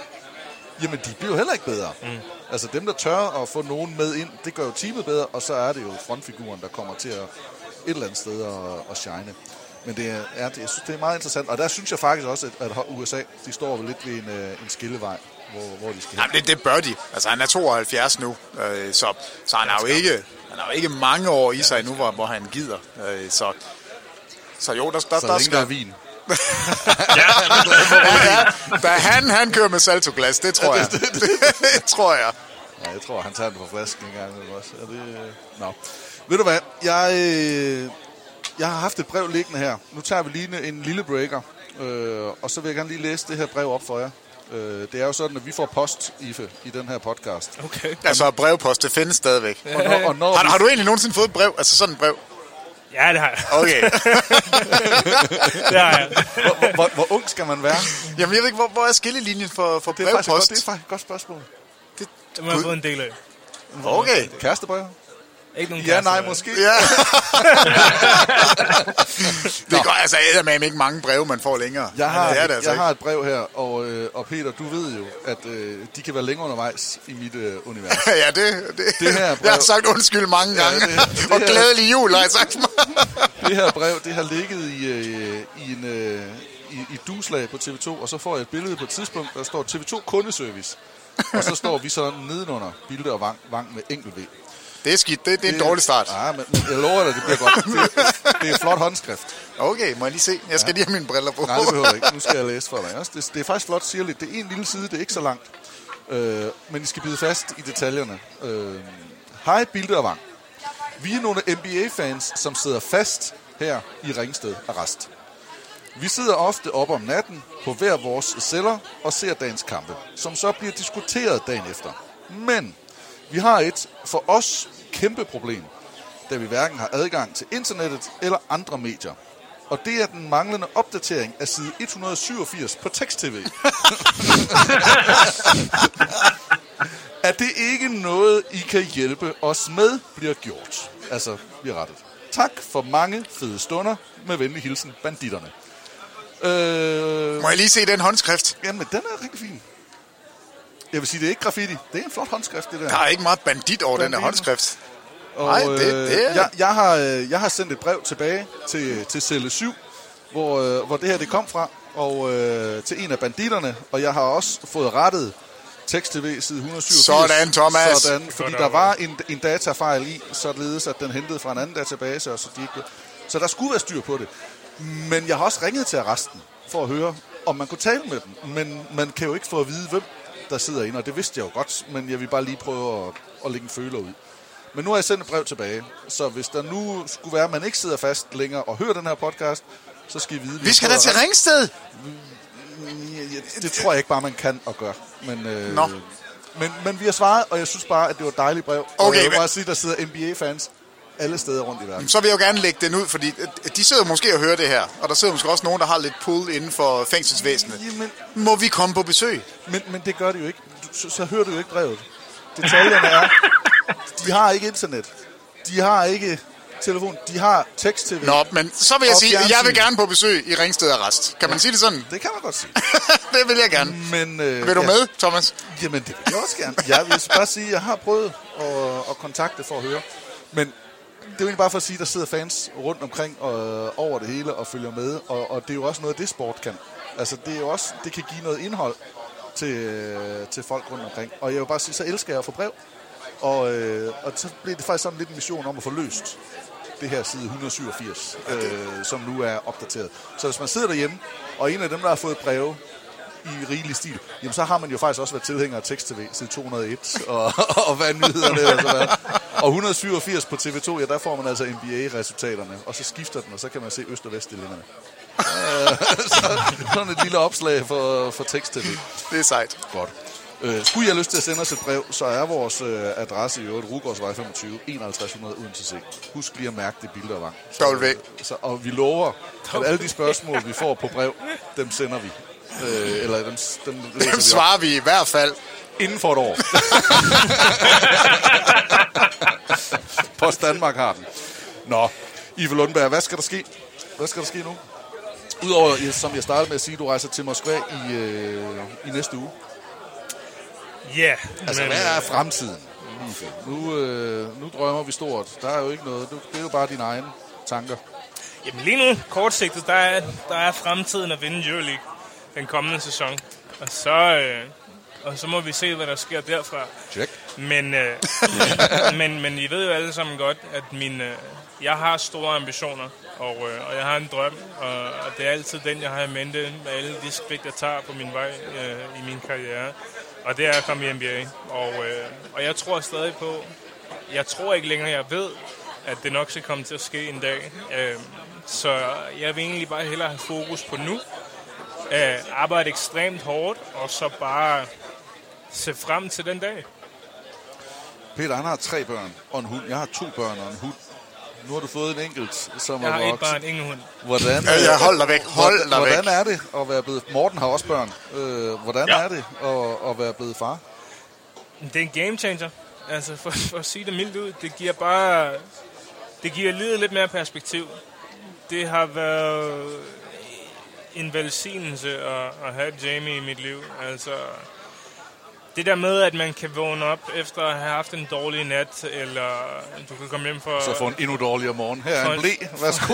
jamen, de bliver jo heller ikke bedre. Mm. Altså, dem, der tør at få nogen med ind, det gør jo teamet bedre, og så er det jo frontfiguren, der kommer til at et eller andet sted og, og shine. Men det er, jeg synes, det er meget interessant. Og der synes jeg faktisk også, at U S A, de står vel lidt ved en, en skillevej, hvor, hvor de skal. Jamen, det, det bør de. Altså, han er tooghalvfjerds nu, øh, så, så han, har jo ikke, han har jo ikke mange år i sig nu, hvor, hvor han gider. Øh, så, så jo, der, der, så der skal... vin. ja, da han, han kører med saltoglas, det tror jeg. det tror jeg. Ja, jeg tror, han tager den på flasken engang. Er det... Nå. Ved du hvad, jeg, øh, jeg har haft et brev liggende her. Nu tager vi lige en lille breaker, øh, og så vil jeg gerne lige læse det her brev op for jer. Øh, det er jo sådan, at vi får post, Iffe, i den her podcast. Okay. Altså brevpost, det findes stadigvæk. Og når, og når har, vi... har du egentlig nogensinde fået et brev? Altså sådan et brev? Ja, det har jeg. Okay. det har jeg. Hvor, hvor, hvor ung skal man være? Jamen, jeg ved ikke, hvor, hvor er skillelinjen for, for det er brevpost? Godt, det er faktisk et godt spørgsmål. Det, det må jeg have fået en del af. Okay. Kærestebrev? Ikke nogen ja, nej, måske. Ja. det er godt, altså eddermame ikke mange breve, man får længere. Jeg har, det det, altså jeg har et brev her, og, øh, og Peter, du ved jo, at øh, de kan være længere undervejs i mit øh, univers. ja, det, det, det her brev... Jeg har sagt undskyld mange gange, ja, det, det og her... glædelig jul har jeg sagt. det her brev, det har ligget i, øh, i en... Øh, i, i duslag på T V to, og så får jeg et billede på et tidspunkt, der står T V to kundeservice. og så står vi sådan nedenunder Bilde og Vang, Vang med enkelt V. Det er skidt. Det, det, det er en dårlig start. Ja, men jeg lover dig, det bliver godt. Det, det er flot håndskrift. Okay, må jeg lige se. Jeg skal ja. lige have mine briller på. Nej, det behøver jeg ikke. Nu skal jeg læse for dig også. Det, det er faktisk flot sirligt. Det er en lille side, det er ikke så langt. Øh, men I skal bide fast i detaljerne. Øh, Hej, Bilde og Vang. Vi er nogle N B A-fans, som sidder fast her i Ringsted Arrest. Vi sidder ofte op om natten på hver vores celler og ser dagens kampe, som så bliver diskuteret dagen efter. Men vi har et for os kæmpe problem, da vi hverken har adgang til internettet eller andre medier. Og det er den manglende opdatering af side et hundrede syvogfirs på tekst-tv. Er det ikke noget, I kan hjælpe os med, bliver gjort. Altså, vi er rettet. Tak for mange fede stunder. Med venlig hilsen, banditterne. Øh... Må jeg lige se den håndskrift? Jamen, den er rigtig fin. Jeg vil sige, det er ikke graffiti. Det er en flot håndskrift, det der. Der er ikke meget bandit over den der håndskrift. Og, nej, det, det er... Jeg, jeg, har, jeg har sendt et brev tilbage til, til celle syv, hvor, hvor det her det kom fra, og øh, til en af banditterne, og jeg har også fået rettet tekst-tv side et hundrede syvogfirs. Sådan, Thomas! Sådan, fordi der var en, en datafejl i, således at den hentede fra en anden database, og så de ikke... Så der skulle være styr på det. Men jeg har også ringet til arresten, for at høre, om man kunne tale med dem. Men man kan jo ikke få at vide, hvem der sidder inde, og det vidste jeg jo godt, men jeg vil bare lige prøve at, at lægge en føler ud. Men nu har jeg sendt et brev tilbage, så hvis der nu skulle være, at man ikke sidder fast længere og hører den her podcast, så skal I vide... Vi skal da til Ringsted! Det tror jeg ikke bare, man kan og gøre. Men, øh, no. men, men vi har svaret, og jeg synes bare, at det var et dejligt brev. Okay, og jeg vil bare men... sige, der sidder N B A-fans alle steder rundt i verden. Så vil jeg jo gerne lægge den ud, fordi de sidder måske og hører det her, og der sidder måske også nogen, der har lidt pull inden for fængselsvæsenet. Jamen, må vi komme på besøg? Men, men det gør de jo ikke. Så, så hører du jo ikke brevet. Detaljerne er, de har ikke internet. De har ikke telefon. De har tekst-tv. Nå, men så vil jeg sige, at jeg vil gerne på besøg i Ringsted Arrest. Kan ja, man sige det sådan? Det kan man godt sige. Det vil jeg gerne. Men, øh, vil du ja. med, Thomas? Jamen, det vil jeg også gerne. Jeg vil bare sige, at jeg har prøvet at, at kontakte for at høre. Men det er jo egentlig bare for at sige, at der sidder fans rundt omkring og, over det hele og følger med. Og, og det er jo også noget, det sport kan. Altså, det er jo også, det kan give noget indhold til, til folk rundt omkring. Og jeg vil bare sige, så elsker jeg at få brev. Og, øh, og så blev det faktisk sådan lidt en mission om at få løst det her side et hundrede syvogfirs, øh, som nu er opdateret. Så hvis man sidder derhjemme, og en af dem, der har fået breve i rigelig stil, jamen så har man jo faktisk også været tilhænger af tekst-tv, side to nul et, og, og hvad nyhederne er. Altså, og et hundrede syvogfirs på T V to, ja, der får man altså N B A-resultaterne, og så skifter den, og så kan man se øst- og vestdelingerne. så, sådan et lille opslag for, for tekst-tv. Det er sejt. Godt. Uh, skulle I have lyst til at sende os et brev, så er vores uh, adresse i øvrigt Rugårdsvej femogtyve, femoghalvtreds hundrede uden til sig. Husk lige at mærke det billede af Vang. Så, og vi lover, at alle de spørgsmål, vi får på brev, dem sender vi. Uh, eller dem, dem, dem vi svarer op. Vi i hvert fald. Inden for et år. Post Danmark har den. Nå, Iffe Lundberg, hvad skal der ske? Hvad skal der ske nu? Udover, som jeg startede med at sige, du rejser til Moskva i, øh, i næste uge. Ja, yeah, altså, men, hvad er fremtiden? Nu, øh, nu drømmer vi stort. Der er jo ikke noget. Det er jo bare dine egne tanker. Jamen lige nu, kortsigtet, der er, der er fremtiden at vinde Euroleague den kommende sæson. Og så, øh, og så må vi se, hvad der sker derfra. Check. Men, øh, men, men I ved jo alle sammen godt, at min, øh, jeg har store ambitioner, og, øh, og jeg har en drøm. Og, og det er altid den, jeg har i mente med alle de skridt, jeg tager på min vej øh, i min karriere. Og det er at komme i N B A, og, øh, og jeg tror stadig på, jeg tror ikke længere, jeg ved, at det nok skal komme til at ske en dag. Øh, så jeg vil egentlig bare hellere have fokus på nu, øh, arbejde ekstremt hårdt, og så bare se frem til den dag. Peter, han har tre børn og en hund. Jeg har to børn og en hund. Nu har du fået en enkelt, som jeg er vokset. Jeg har et barn, ingen hund. Hvordan, ja, hold dig væk, hold dig hvordan væk. Hvordan er det at være blevet... Morten har også børn. Øh, hvordan ja. er det at, at være blevet far? Det er en game changer. Altså, for, for at sige det mildt ud, det giver bare... Det giver livet lidt mere perspektiv. Det har været en velsignelse at, at have Jamie i mit liv. Altså... Det der med, at man kan vågne op efter at have haft en dårlig nat, eller du kan komme hjem for... Så få en endnu dårligere morgen. Her er en blæ. Værsgo.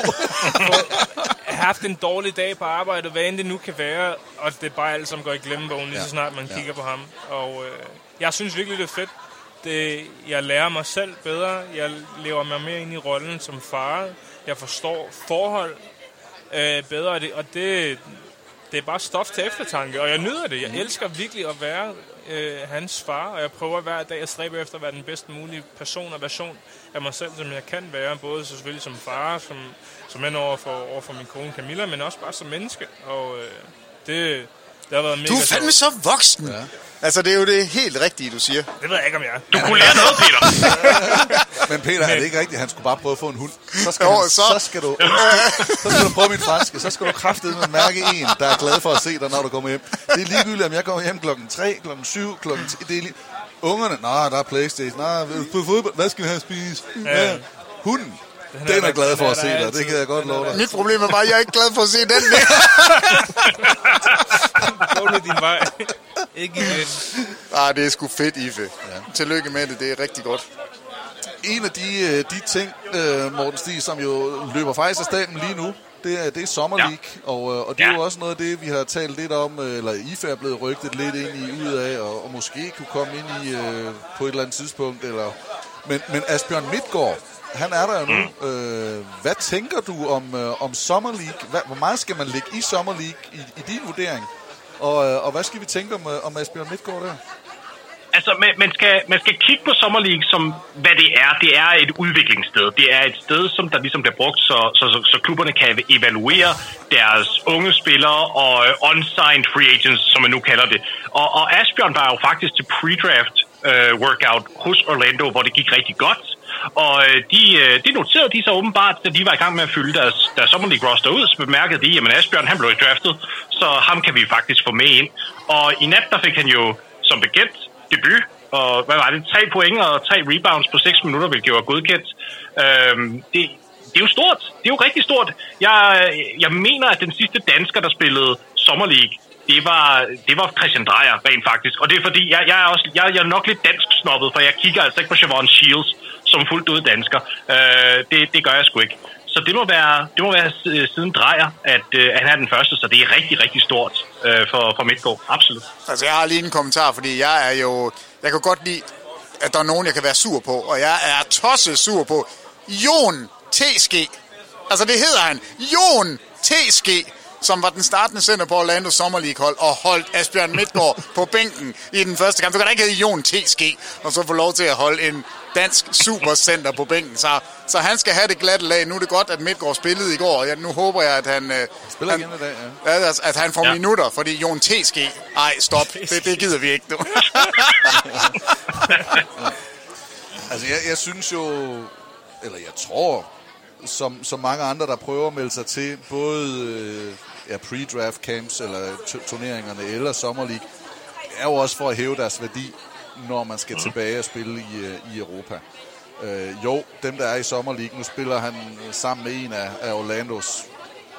Have haft en dårlig dag på arbejde, hvad end det nu kan være, og det er bare alt, som går i glemmebogen, lige ja. så snart man ja. kigger på ham. Og øh, jeg synes virkelig, det er fedt. Det, jeg lærer mig selv bedre. Jeg lever mig mere ind i rollen som far. Jeg forstår forhold øh, bedre, og det... Og det Det er bare stof til eftertanke, og jeg nyder det. Jeg elsker virkelig at være øh, hans far, og jeg prøver hver dag at stræbe efter at være den bedst mulige person og version af mig selv, som jeg kan være. Både selvfølgelig som far, som, som mand over for, over for min kone Camilla, men også bare som menneske. Og øh, det, det har været mega. Du er fandme så voksen! Ja. Altså, det er jo det helt rigtige, du siger. Det ved jeg ikke, om jeg er. Du kunne lære noget, Peter. Men Peter, er det ikke rigtigt? Han skulle bare prøve at få en hund. Så skal, jo, han, så. Så skal, du, så skal du prøve min franske. Så skal du kraftedeme mærke en, der er glad for at se dig, når du kommer hjem. Det er ligegyldigt, om jeg kommer hjem klokken tre, klokken syv, klokken ti. Det er lige... Ungerne, nej, der er Playstation. Nej, på fodbold. Hvad skal vi have at spise? Ja. Hunden. Den er, den er glad for at se dig, altid. Det kan jeg godt love dig. Mit problem er bare, at jeg er ikke glad for at se den der. Gå nu din vej. Ikke igen. Ah, det er sgu fedt, Iffe. Ja. Tillykke med det, det er rigtig godt. En af de, de ting, Morten Stig, som jo løber faktisk af staten lige nu, det er, det er Sommerleague, ja. og, og det ja. er jo også noget af det, vi har talt lidt om, eller Iffe er blevet rygtet lidt ind i, ud af, og, og måske kunne komme ind i øh, på et eller andet tidspunkt. Eller... Men, men Asbjørn Midtgaard, han er der jo nu. Mm. Øh, hvad tænker du om, øh, om Summer League? Hva, hvor meget skal man ligge i Summer League i, i din vurdering? Og, øh, og hvad skal vi tænke om, om Asbjørn Midtgaard der? Altså, man skal, man skal kigge på Summer League som, hvad det er. Det er et udviklingssted. Det er et sted, som der ligesom bliver brugt, så, så, så, så klubberne kan evaluere deres unge spillere og unsigned free agents, som man nu kalder det. Og, og Asbjørn var jo faktisk til pre-draft øh, workout hos Orlando, hvor det gik rigtig godt. Og de, det noterede de så åbenbart, da de var i gang med at fylde deres, deres Summer League roster ud, så bemærkede de, jamen Asbjørn, han blev draftet, så ham kan vi faktisk få med ind. Og i nat, der fik han jo som bekendt debut, og hvad var det, tre point og tre rebounds på seks minutter, hvilket jo var godkendt. Øhm, det, det er jo stort. Det er jo rigtig stort. Jeg, jeg mener, at den sidste dansker, der spillede Summer League, det var, det var Christian Drejer rent faktisk. Og det er fordi, jeg, jeg, er, også, jeg, jeg er nok lidt dansk snobbet, for jeg kigger altså ikke på Siobhan Shields som fuldt ude dansker. Øh, det, det gør jeg sgu ikke. Så det må være, det må være siden Drejer, at, at han er den første, så det er rigtig, rigtig stort øh, for, for Midtgaard. Absolut. Altså, jeg har lige en kommentar, fordi jeg er jo... Jeg kan godt lide, at der er nogen, jeg kan være sur på, og jeg er tosset sur på. Jon T S G. Altså, det hedder han. Jon T S G, som var den startende center på Orlando Summer League-hold, og holdt Asbjørn Midtgaard på bænken i den første kamp. Du kan da ikke hedde Jon T S G, og så få lov til at holde en dansk supercenter på bænken. Så, så han skal have det glatte lag. Nu er det godt, at Midtgaard spillede i går, og nu håber jeg, at han, øh, spiller han, igen i dag, ja. at, at han får ja. minutter, fordi Jon T S G, ej, stop, det, det gider vi ikke nu. Altså, jeg, jeg synes jo, eller jeg tror, som, som mange andre, der prøver at melde sig til, både øh, ja, pre-draft camps, eller t- turneringerne, eller Summer League, er jo også for at hæve deres værdi, når man skal tilbage og spille i, i Europa. Øh, jo, dem der er i Summer League, nu spiller han sammen med en af, af Orlandos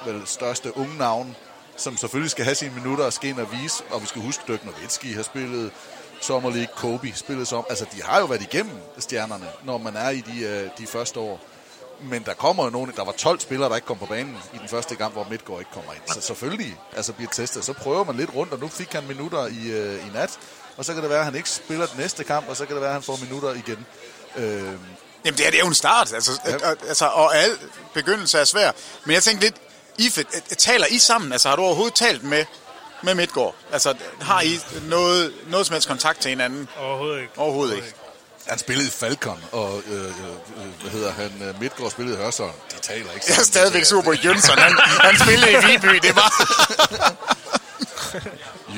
vel, største unge navn, som selvfølgelig skal have sine minutter og skin og vise, og vi skal huske, Dirk Nowitzki har spillet Summer League, Kobe spillet som, altså de har jo været igennem stjernerne, når man er i de, de første år. Men der kommer jo nogle, der var tolv spillere, der ikke kom på banen i den første kamp, hvor Midtgaard ikke kommer ind. Så selvfølgelig altså, bliver testet, så prøver man lidt rundt, og nu fik han minutter i, i nat. Og så kan det være, at han ikke spiller den næste kamp, og så kan det være, at han får minutter igen. Øh... Jamen, det er, det er jo en start, altså, ja. altså, og al begyndelse er svær. Men jeg tænkte lidt, Iffe, taler I sammen? Altså, har du overhovedet talt med, med Midtgaard? Altså, har I noget, noget som helst kontakt til hinanden? Overhovedet ikke. Overhovedet ikke. Han spillede i Falcon, og øh, øh, hvad hedder han, Midtgaard spillede i Hørsholm. De taler ikke sammen. Jeg er stadigvæk sur på Jønsson. Han, han spillede i Viby, det var...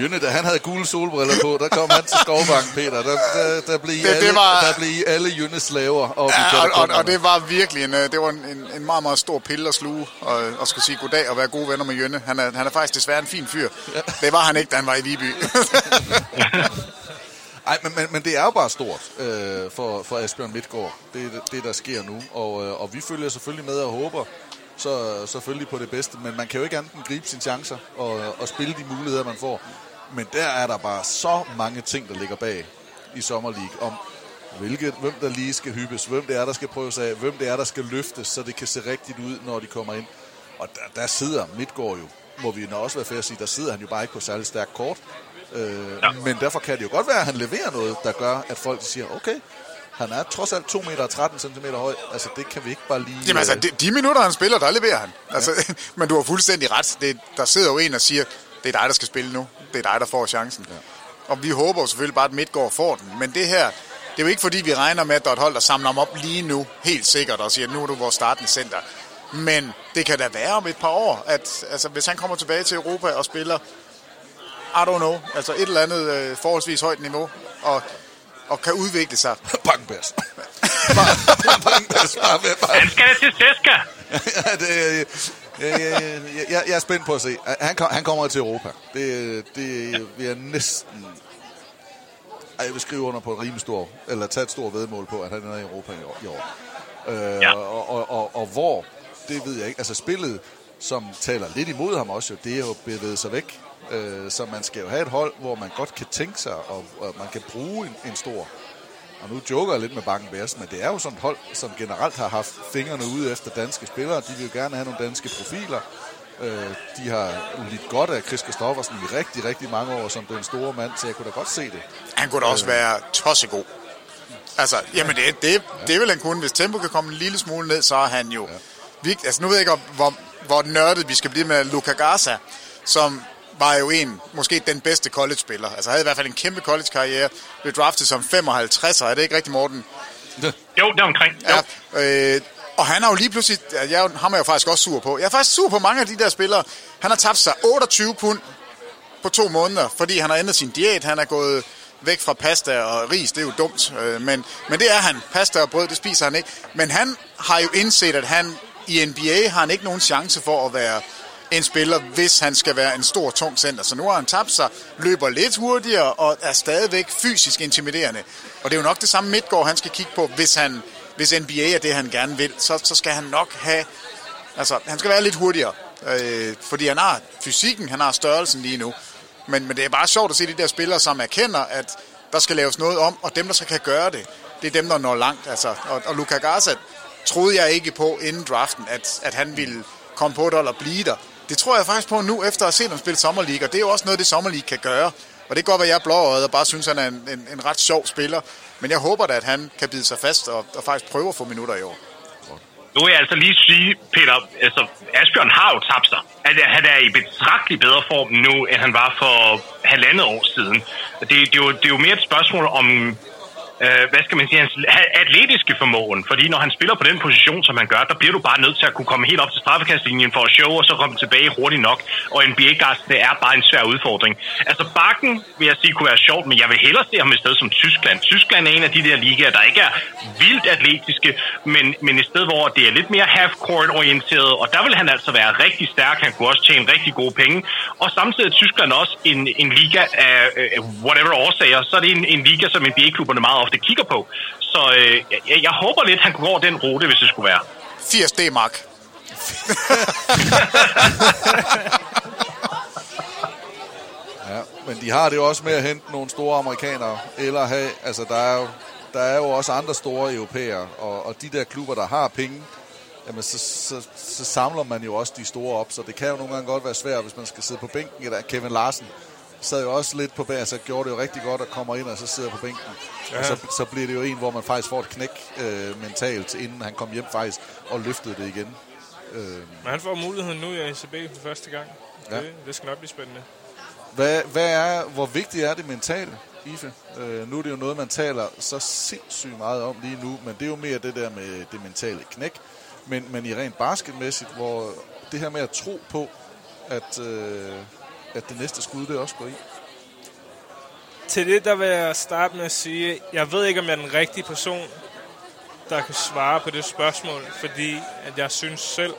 Jønne, da han havde gule solbriller på, der kom han til Skovbanken, Peter. Der, der, der blev det, alle, det var... der blev alle Jønnes slaver. Og, ja, og, og, og det var virkelig en, det var en, en meget, meget stor pille at sluge, og, og skulle sige goddag og være gode venner med Jønne. Han er, han er faktisk desværre en fin fyr. Ja. Det var han ikke, da han var i Viby. Ej, men, men, men det er jo bare stort øh, for, for Asbjørn Midtgaard, det, det der sker nu. Og, øh, og vi følger selvfølgelig med og håber så selvfølgelig på det bedste, men man kan jo ikke andet end gribe sine chancer og, og spille de muligheder, man får. Men der er der bare så mange ting, der ligger bag i Summer League, om hvilket, hvem der lige skal hyppes, hvem det er, der skal prøves af, hvem det er, der skal løftes, så det kan se rigtigt ud, når de kommer ind. Og der, der sidder Midtgaard jo, må vi nok også være fair at sige, der sidder han jo bare ikke på særlig stærkt kort. Øh, ja. Men derfor kan det jo godt være, at han leverer noget, der gør, at folk siger, okay, han er trods alt to meter og tretten centimeter høj. Altså, det kan vi ikke bare lige... Jamen altså, de, de minutter, han spiller, der leverer han. Altså, ja. Men du har fuldstændig ret. Det, der sidder jo en og siger, det er dig, der skal spille nu. Det er dig, der får chancen. Ja. Og vi håber selvfølgelig bare, at Midtgaard får den. Men det her, det er jo ikke fordi, vi regner med, at der er et hold, der samler ham op lige nu, helt sikkert, og siger, nu er du vores startende center. Men det kan da være om et par år, at altså, hvis han kommer tilbage til Europa og spiller, I don't know, altså et eller andet øh, forholdsvis højt niveau, og... og kan udvikle sig. Bankbærs. Bankbærs. Han skal til C S K A. Jeg er spændt på at se. Han, kom, han kommer til Europa. Det, det ja. Vi er næsten... Ej, jeg vil skrive under på et rimelig stor... Eller tage et stort vedmål på, at han er i Europa i år. I år. Øh, ja. og, og, og, og hvor, det ved jeg ikke. Altså spillet, som taler lidt imod ham også, det er jo bevæget sig væk. Så man skal jo have et hold, hvor man godt kan tænke sig, og man kan bruge en, en stor. Og nu joker jeg lidt med Bakken Bærs, men det er jo sådan et hold, som generelt har haft fingrene ude efter danske spillere. De vil jo gerne have nogle danske profiler. De har lidt godt af Chris Kristoffersen i rigtig, rigtig mange år som den store mand, så jeg kunne da godt se det. Han kunne da også øh. være tossegod. Altså, jamen det, det, ja. det vil han kunne. Hvis tempo kan komme en lille smule ned, så er han jo... Ja. Vigt, altså nu ved jeg ikke, hvor, hvor nørdet vi skal blive med Luka Garza, som... var jo en, måske den bedste college-spiller. Altså havde i hvert fald en kæmpe college-karriere, blev draftet som femoghalvtredser, er det ikke rigtigt, Morten? Jo, det er omkring. Jo. Ja, øh, og han har jo lige pludselig, jeg, ham er jo faktisk også sur på, jeg er faktisk sur på mange af de der spillere, han har tabt sig otteogtyve pund på to måneder, fordi han har ændret sin diæt, han er gået væk fra pasta og ris, det er jo dumt, øh, men, men det er han, pasta og brød, det spiser han ikke, men han har jo indset, at han i N B A har han ikke nogen chance for at være en spiller, hvis han skal være en stor, tung center. Så nu har han tabt sig, løber lidt hurtigere og er stadigvæk fysisk intimiderende. Og det er jo nok det samme Midtgaard, han skal kigge på, hvis han hvis N B A er det, han gerne vil, så, så skal han nok have... Altså, han skal være lidt hurtigere, øh, fordi han har fysikken, han har størrelsen lige nu. Men, men det er bare sjovt at se de der spillere, som erkender, at der skal laves noget om, og dem, der så kan gøre det, det er dem, der når langt. Altså. Og, og Luka Garza troede jeg ikke på inden draften, at, at han ville komme på et hold og blive der. Det tror jeg faktisk på nu, efter at have set dem spille Sommerleague, og det er jo også noget, det Sommerleague kan gøre. Og det går, hvad jeg er blåøjet og bare synes, han er en, en, en ret sjov spiller. Men jeg håber da, at han kan bide sig fast og, og faktisk prøve at få minutter i år. Nu vil jeg altså lige sige, Peter, altså Asbjørn har jo tabt sig. At han er i betragtelig bedre form nu, end han var for halvandet år siden. Det, det, er, jo, det er jo mere et spørgsmål om, øh, hvad skal man sige, hans atletiske formåen. Fordi når han spiller på den position, som han gør, der bliver du bare nødt til at kunne komme helt op til straffekastlinjen for at show, og så komme tilbage hurtigt nok. Og N B A-gasten, det er bare en svær udfordring. Altså bakken, vil jeg sige, kunne være sjovt, men jeg vil hellere se ham et sted som Tyskland. Tyskland er en af de der ligaer, der ikke er vildt atletiske, men, men et sted, hvor det er lidt mere half-court-orienteret, og der vil han altså være rigtig stærk. Han kunne også tjene rigtig gode penge. Og samtidig er Tyskland også en, en liga af uh, whatever årsager, så er det en, en liga, som N B A-klubberne meget ofte kigger på. Så øh, jeg, jeg håber lidt, han kunne gå den rute, hvis det skulle være. firs D-mark. Ja, men de har det jo også med at hente nogle store amerikanere. Eller have, altså der er jo, der er jo også andre store europæere. Og, og de der klubber, der har penge, jamen så, så, så samler man jo også de store op. Så det kan jo nogle gange godt være svært, hvis man skal sidde på bænken. Eller Kevin Larsen sad jo også lidt på bag, så gjorde det jo rigtig godt at komme ind og så sidder på bænken. Ja. Og så, så bliver det jo en, hvor man faktisk får et knæk øh, mentalt, inden han kom hjem faktisk og løftede det igen. Øh. Men han får muligheden nu i A C B for første gang. Okay. Ja. Det skal nok blive spændende. Hvad, hvad er, hvor vigtigt er det mentale, Iffe? Øh, nu er det jo noget, man taler så sindssygt meget om lige nu, men det er jo mere det der med det mentale knæk. Men, men i rent basketmæssigt, hvor det her med at tro på, at... Øh, at det næste skud, det også går i. Til det, der vil jeg starte med at sige, jeg ved ikke, om jeg er den rigtige person, der kan svare på det spørgsmål, fordi at jeg synes selv,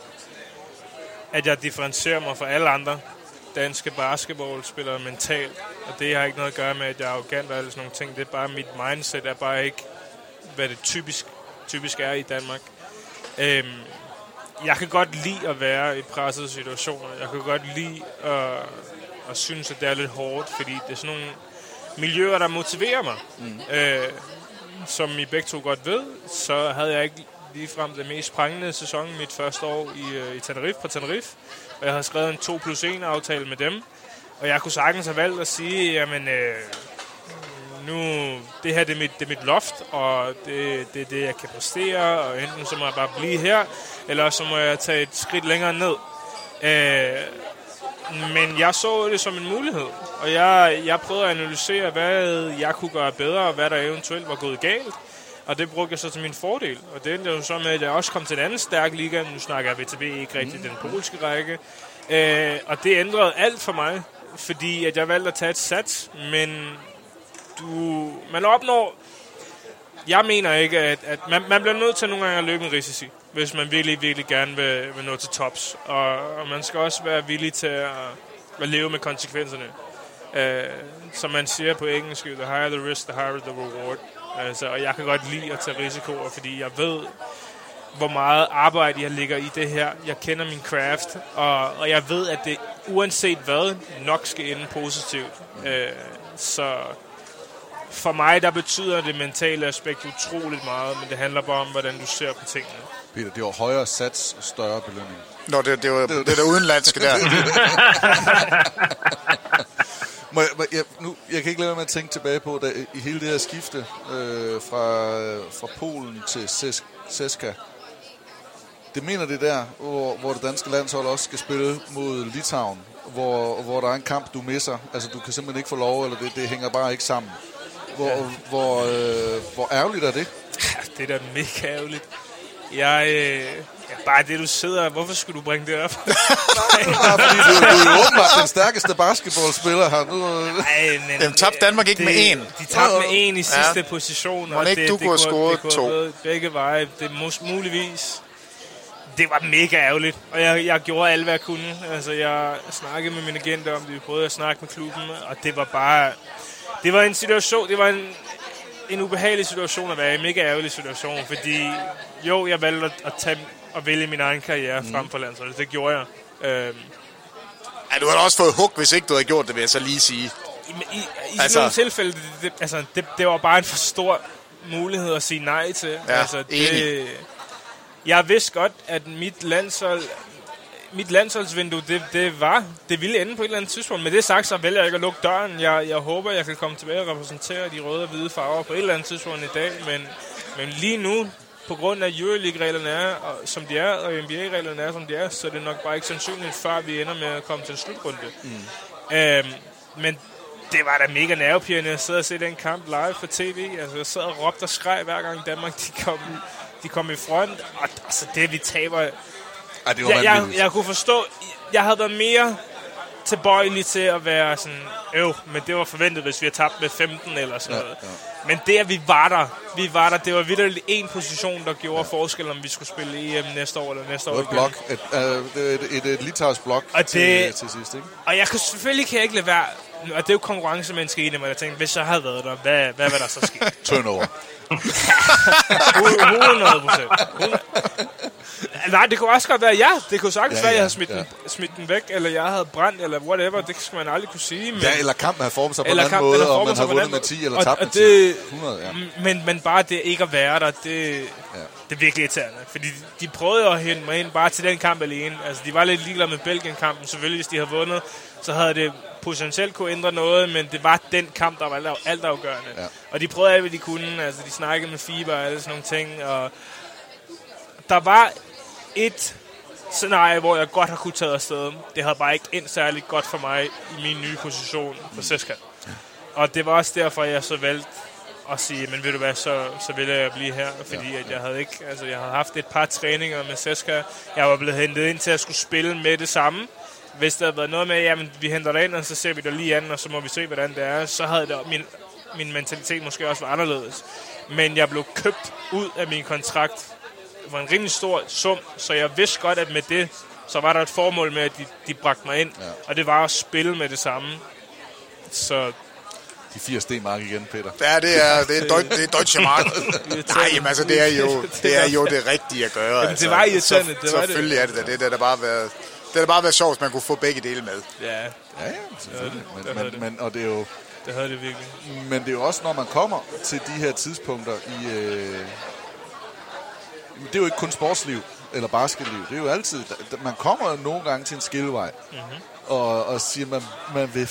at jeg differentierer mig fra alle andre danske basketballspillere mentalt, og det har ikke noget at gøre med, at jeg er arrogant eller sådan nogle ting. Det er bare, mit mindset er bare ikke, hvad det typisk, typisk er i Danmark. Øhm, jeg kan godt lide at være i pressede situationer. Jeg kan godt lide at... og synes, at det er lidt hårdt, fordi det er sådan nogle miljøer, der motiverer mig. Mm. Øh, som I begge to godt ved, så havde jeg ikke ligefrem den mest prangende sæson mit første år i, i Tenerife på Tenerife, og jeg havde skrevet en to plus en aftale med dem, og jeg kunne sagtens have valgt at sige, jamen, øh, nu, det her det er, mit, det er mit loft, og det er det, det, jeg kan præstere, og enten så må jeg bare blive her, eller så må jeg tage et skridt længere ned. Øh, Men jeg så det som en mulighed, og jeg, jeg prøvede at analysere, hvad jeg kunne gøre bedre, og hvad der eventuelt var gået galt, og det brugte jeg så til min fordel. Og det endte jo så med, at jeg også kom til en anden stærk liga, nu snakker jeg V T B ikke rigtig, den polske række, øh, og det ændrede alt for mig, fordi at jeg valgte at tage et sats, men du, man opnår... Jeg mener ikke, at, at man, man bliver nødt til nogle gange at løbe en risici, hvis man virkelig, virkelig gerne vil, vil nå til tops. Og, og man skal også være villig til at, at leve med konsekvenserne. Uh, som man siger på engelsk, the higher the risk, the higher the reward. Altså, og jeg kan godt lide at tage risikoer, fordi jeg ved, hvor meget arbejde jeg ligger i det her. Jeg kender min craft, og, og jeg ved, at det uanset hvad, nok skal ende positivt. Uh, så... For mig, der betyder det mentale aspekt utroligt meget, men det handler bare om, hvordan du ser på tingene. Peter, det var højere sats og større belønning. Nå, det, det var det der udenlandske der. Må jeg, må jeg, nu, jeg kan ikke lade være med at tænke tilbage på, da, i hele det her skifte øh, fra, fra Polen til C S K A. Det mener det der, hvor, hvor det danske landshold også skal spille mod Litauen, hvor, hvor der er en kamp, du misser. Altså, du kan simpelthen ikke få lov, eller det, det hænger bare ikke sammen. Hvor, ja. hvor, øh, hvor ærgerligt er det? Ja, det er da mega ærgerligt. Jeg, øh, ja, bare det, du sidder... Hvorfor skulle du bringe det op? Bare fordi du, du er åbenbart den stærkeste basketballspiller her. Nej, men... tabte Danmark ikke det, med en. De tabte med en i sidste ja. position. Må ikke det, du det, kunne score to? Ved, begge veje. Det mås muligvis... Det var mega ærgerligt, og jeg, jeg gjorde alt, hvad jeg kunne. Altså, jeg snakkede med mine agenter om det. Vi prøvede at snakke med klubben, og det var bare... Det var en situation, det var en en ubehagelig situation at være i, mega ærgerlig situation, fordi jo, jeg valgte at, tage, at vælge min egen karriere mm. frem for landsholdet. Det gjorde jeg. Øhm. Ja, du har også fået hug, hvis ikke du havde gjort det, vil jeg så lige sige. I, i, i altså. Nogle tilfælde, det, det, altså, det, det var bare en for stor mulighed at sige nej til. Ja, altså, det, jeg vidste godt, at mit landshold... Mit landsholdsvindue, det, det var, det ville ende på et eller andet tidspunkt. Med det sagt, så vælger jeg ikke at lukke døren. Jeg, jeg håber, jeg kan komme tilbage og repræsentere de røde og hvide farver på et eller andet tidspunkt i dag. Men, men lige nu, på grund af Euroleague-reglerne er, og, som de er, og N B A-reglerne er, som de er, så er det nok bare ikke sandsynligt, før vi ender med at komme til en slutrunde. Mm. Øhm, men det var da mega nervepirrende at sidde og se den kamp live på tv. Altså, jeg sad og råbte og skreg hver gang Danmark de kom, de kom i front. Og altså, det vi taber... Ej, det var jeg, jeg, jeg kunne forstå, jeg havde været mere tilbøjelig til at være sådan, øv, men det var forventet, hvis vi havde tabt med femten eller sådan ja, noget. Ja. Men det, at vi var der, vi var der, det var vitterligt en position, der gjorde ja. forskel, om vi skulle spille E M næste år eller næste år. Et blok, et, et, et, et litauisk blok og til, det, til sidst, ikke? Og jeg kunne selvfølgelig kan jeg ikke lade være, og det er jo konkurrencemenneske i det, men jeg tænkte, hvis jeg havde været der, hvad, hvad var der så sket? Turnover. hundrede procent. Nej, det kunne også godt være, ja. Det kunne sagtens ja, være, at jeg havde smidt, ja. den, smidt den væk, eller jeg havde brændt, eller whatever. Det skal man aldrig kunne sige. Men ja, eller kampen havde formet sig på en anden måde, og man havde vundet med ti, eller tabt med ti. hundrede, ja. men, men bare det ikke at være der, det, ja. det er virkelig irriterende. Fordi de prøvede at hente mig ind bare til den kamp alene. Altså, de var lidt ligeglade med Belgien-kampen. Selvfølgelig, hvis de havde vundet, så havde det potentielt kunne ændre noget, men det var den kamp, der var altafgørende. Ja. Og de prøvede alt, hvad de kunne. Altså, de snakkede med F I B A og alle sådan nogle ting, og der var et scenarie, hvor jeg godt har kunnet tage afsted. Det havde bare ikke endt særligt godt for mig i min nye position på C S K A. Og det var også derfor, jeg så valgte at sige, men ved du hvad, så, så ville jeg blive her. Fordi ja, at jeg havde ikke, altså jeg havde haft et par træninger med C S K A. Jeg var blevet hentet ind til at skulle spille med det samme. Hvis der havde været noget med, jamen vi henter dig ind, og så ser vi dig lige an, og så må vi se, hvordan det er. Så havde det, min, min mentalitet måske også været anderledes. Men jeg blev købt ud af min kontrakt for en rimelig stor sum, så jeg vidste godt, at med det, så var der et formål med, at de, de bragte mig ind, ja. og det var at spille med det samme. Så de fire D-mark igen, Peter. Ja, det er det er, Deut, det er Deutsche Mark. Nej, jamen, altså det er jo det er jo det rigtige at gøre. Jamen, altså. Det var i så, det var selvfølgelig det. er det der. Det der der bare været det der bare været sjovt, at man kunne få begge dele med. Ja, ja, selvfølgelig. Men, men, men og det er jo det havde det virkelig. Men det er jo også når man kommer til de her tidspunkter i øh, det er jo ikke kun sportsliv eller basketliv. Det er jo altid, man kommer jo nogle gange til en skillevej, mm-hmm. og, og siger, man, man vil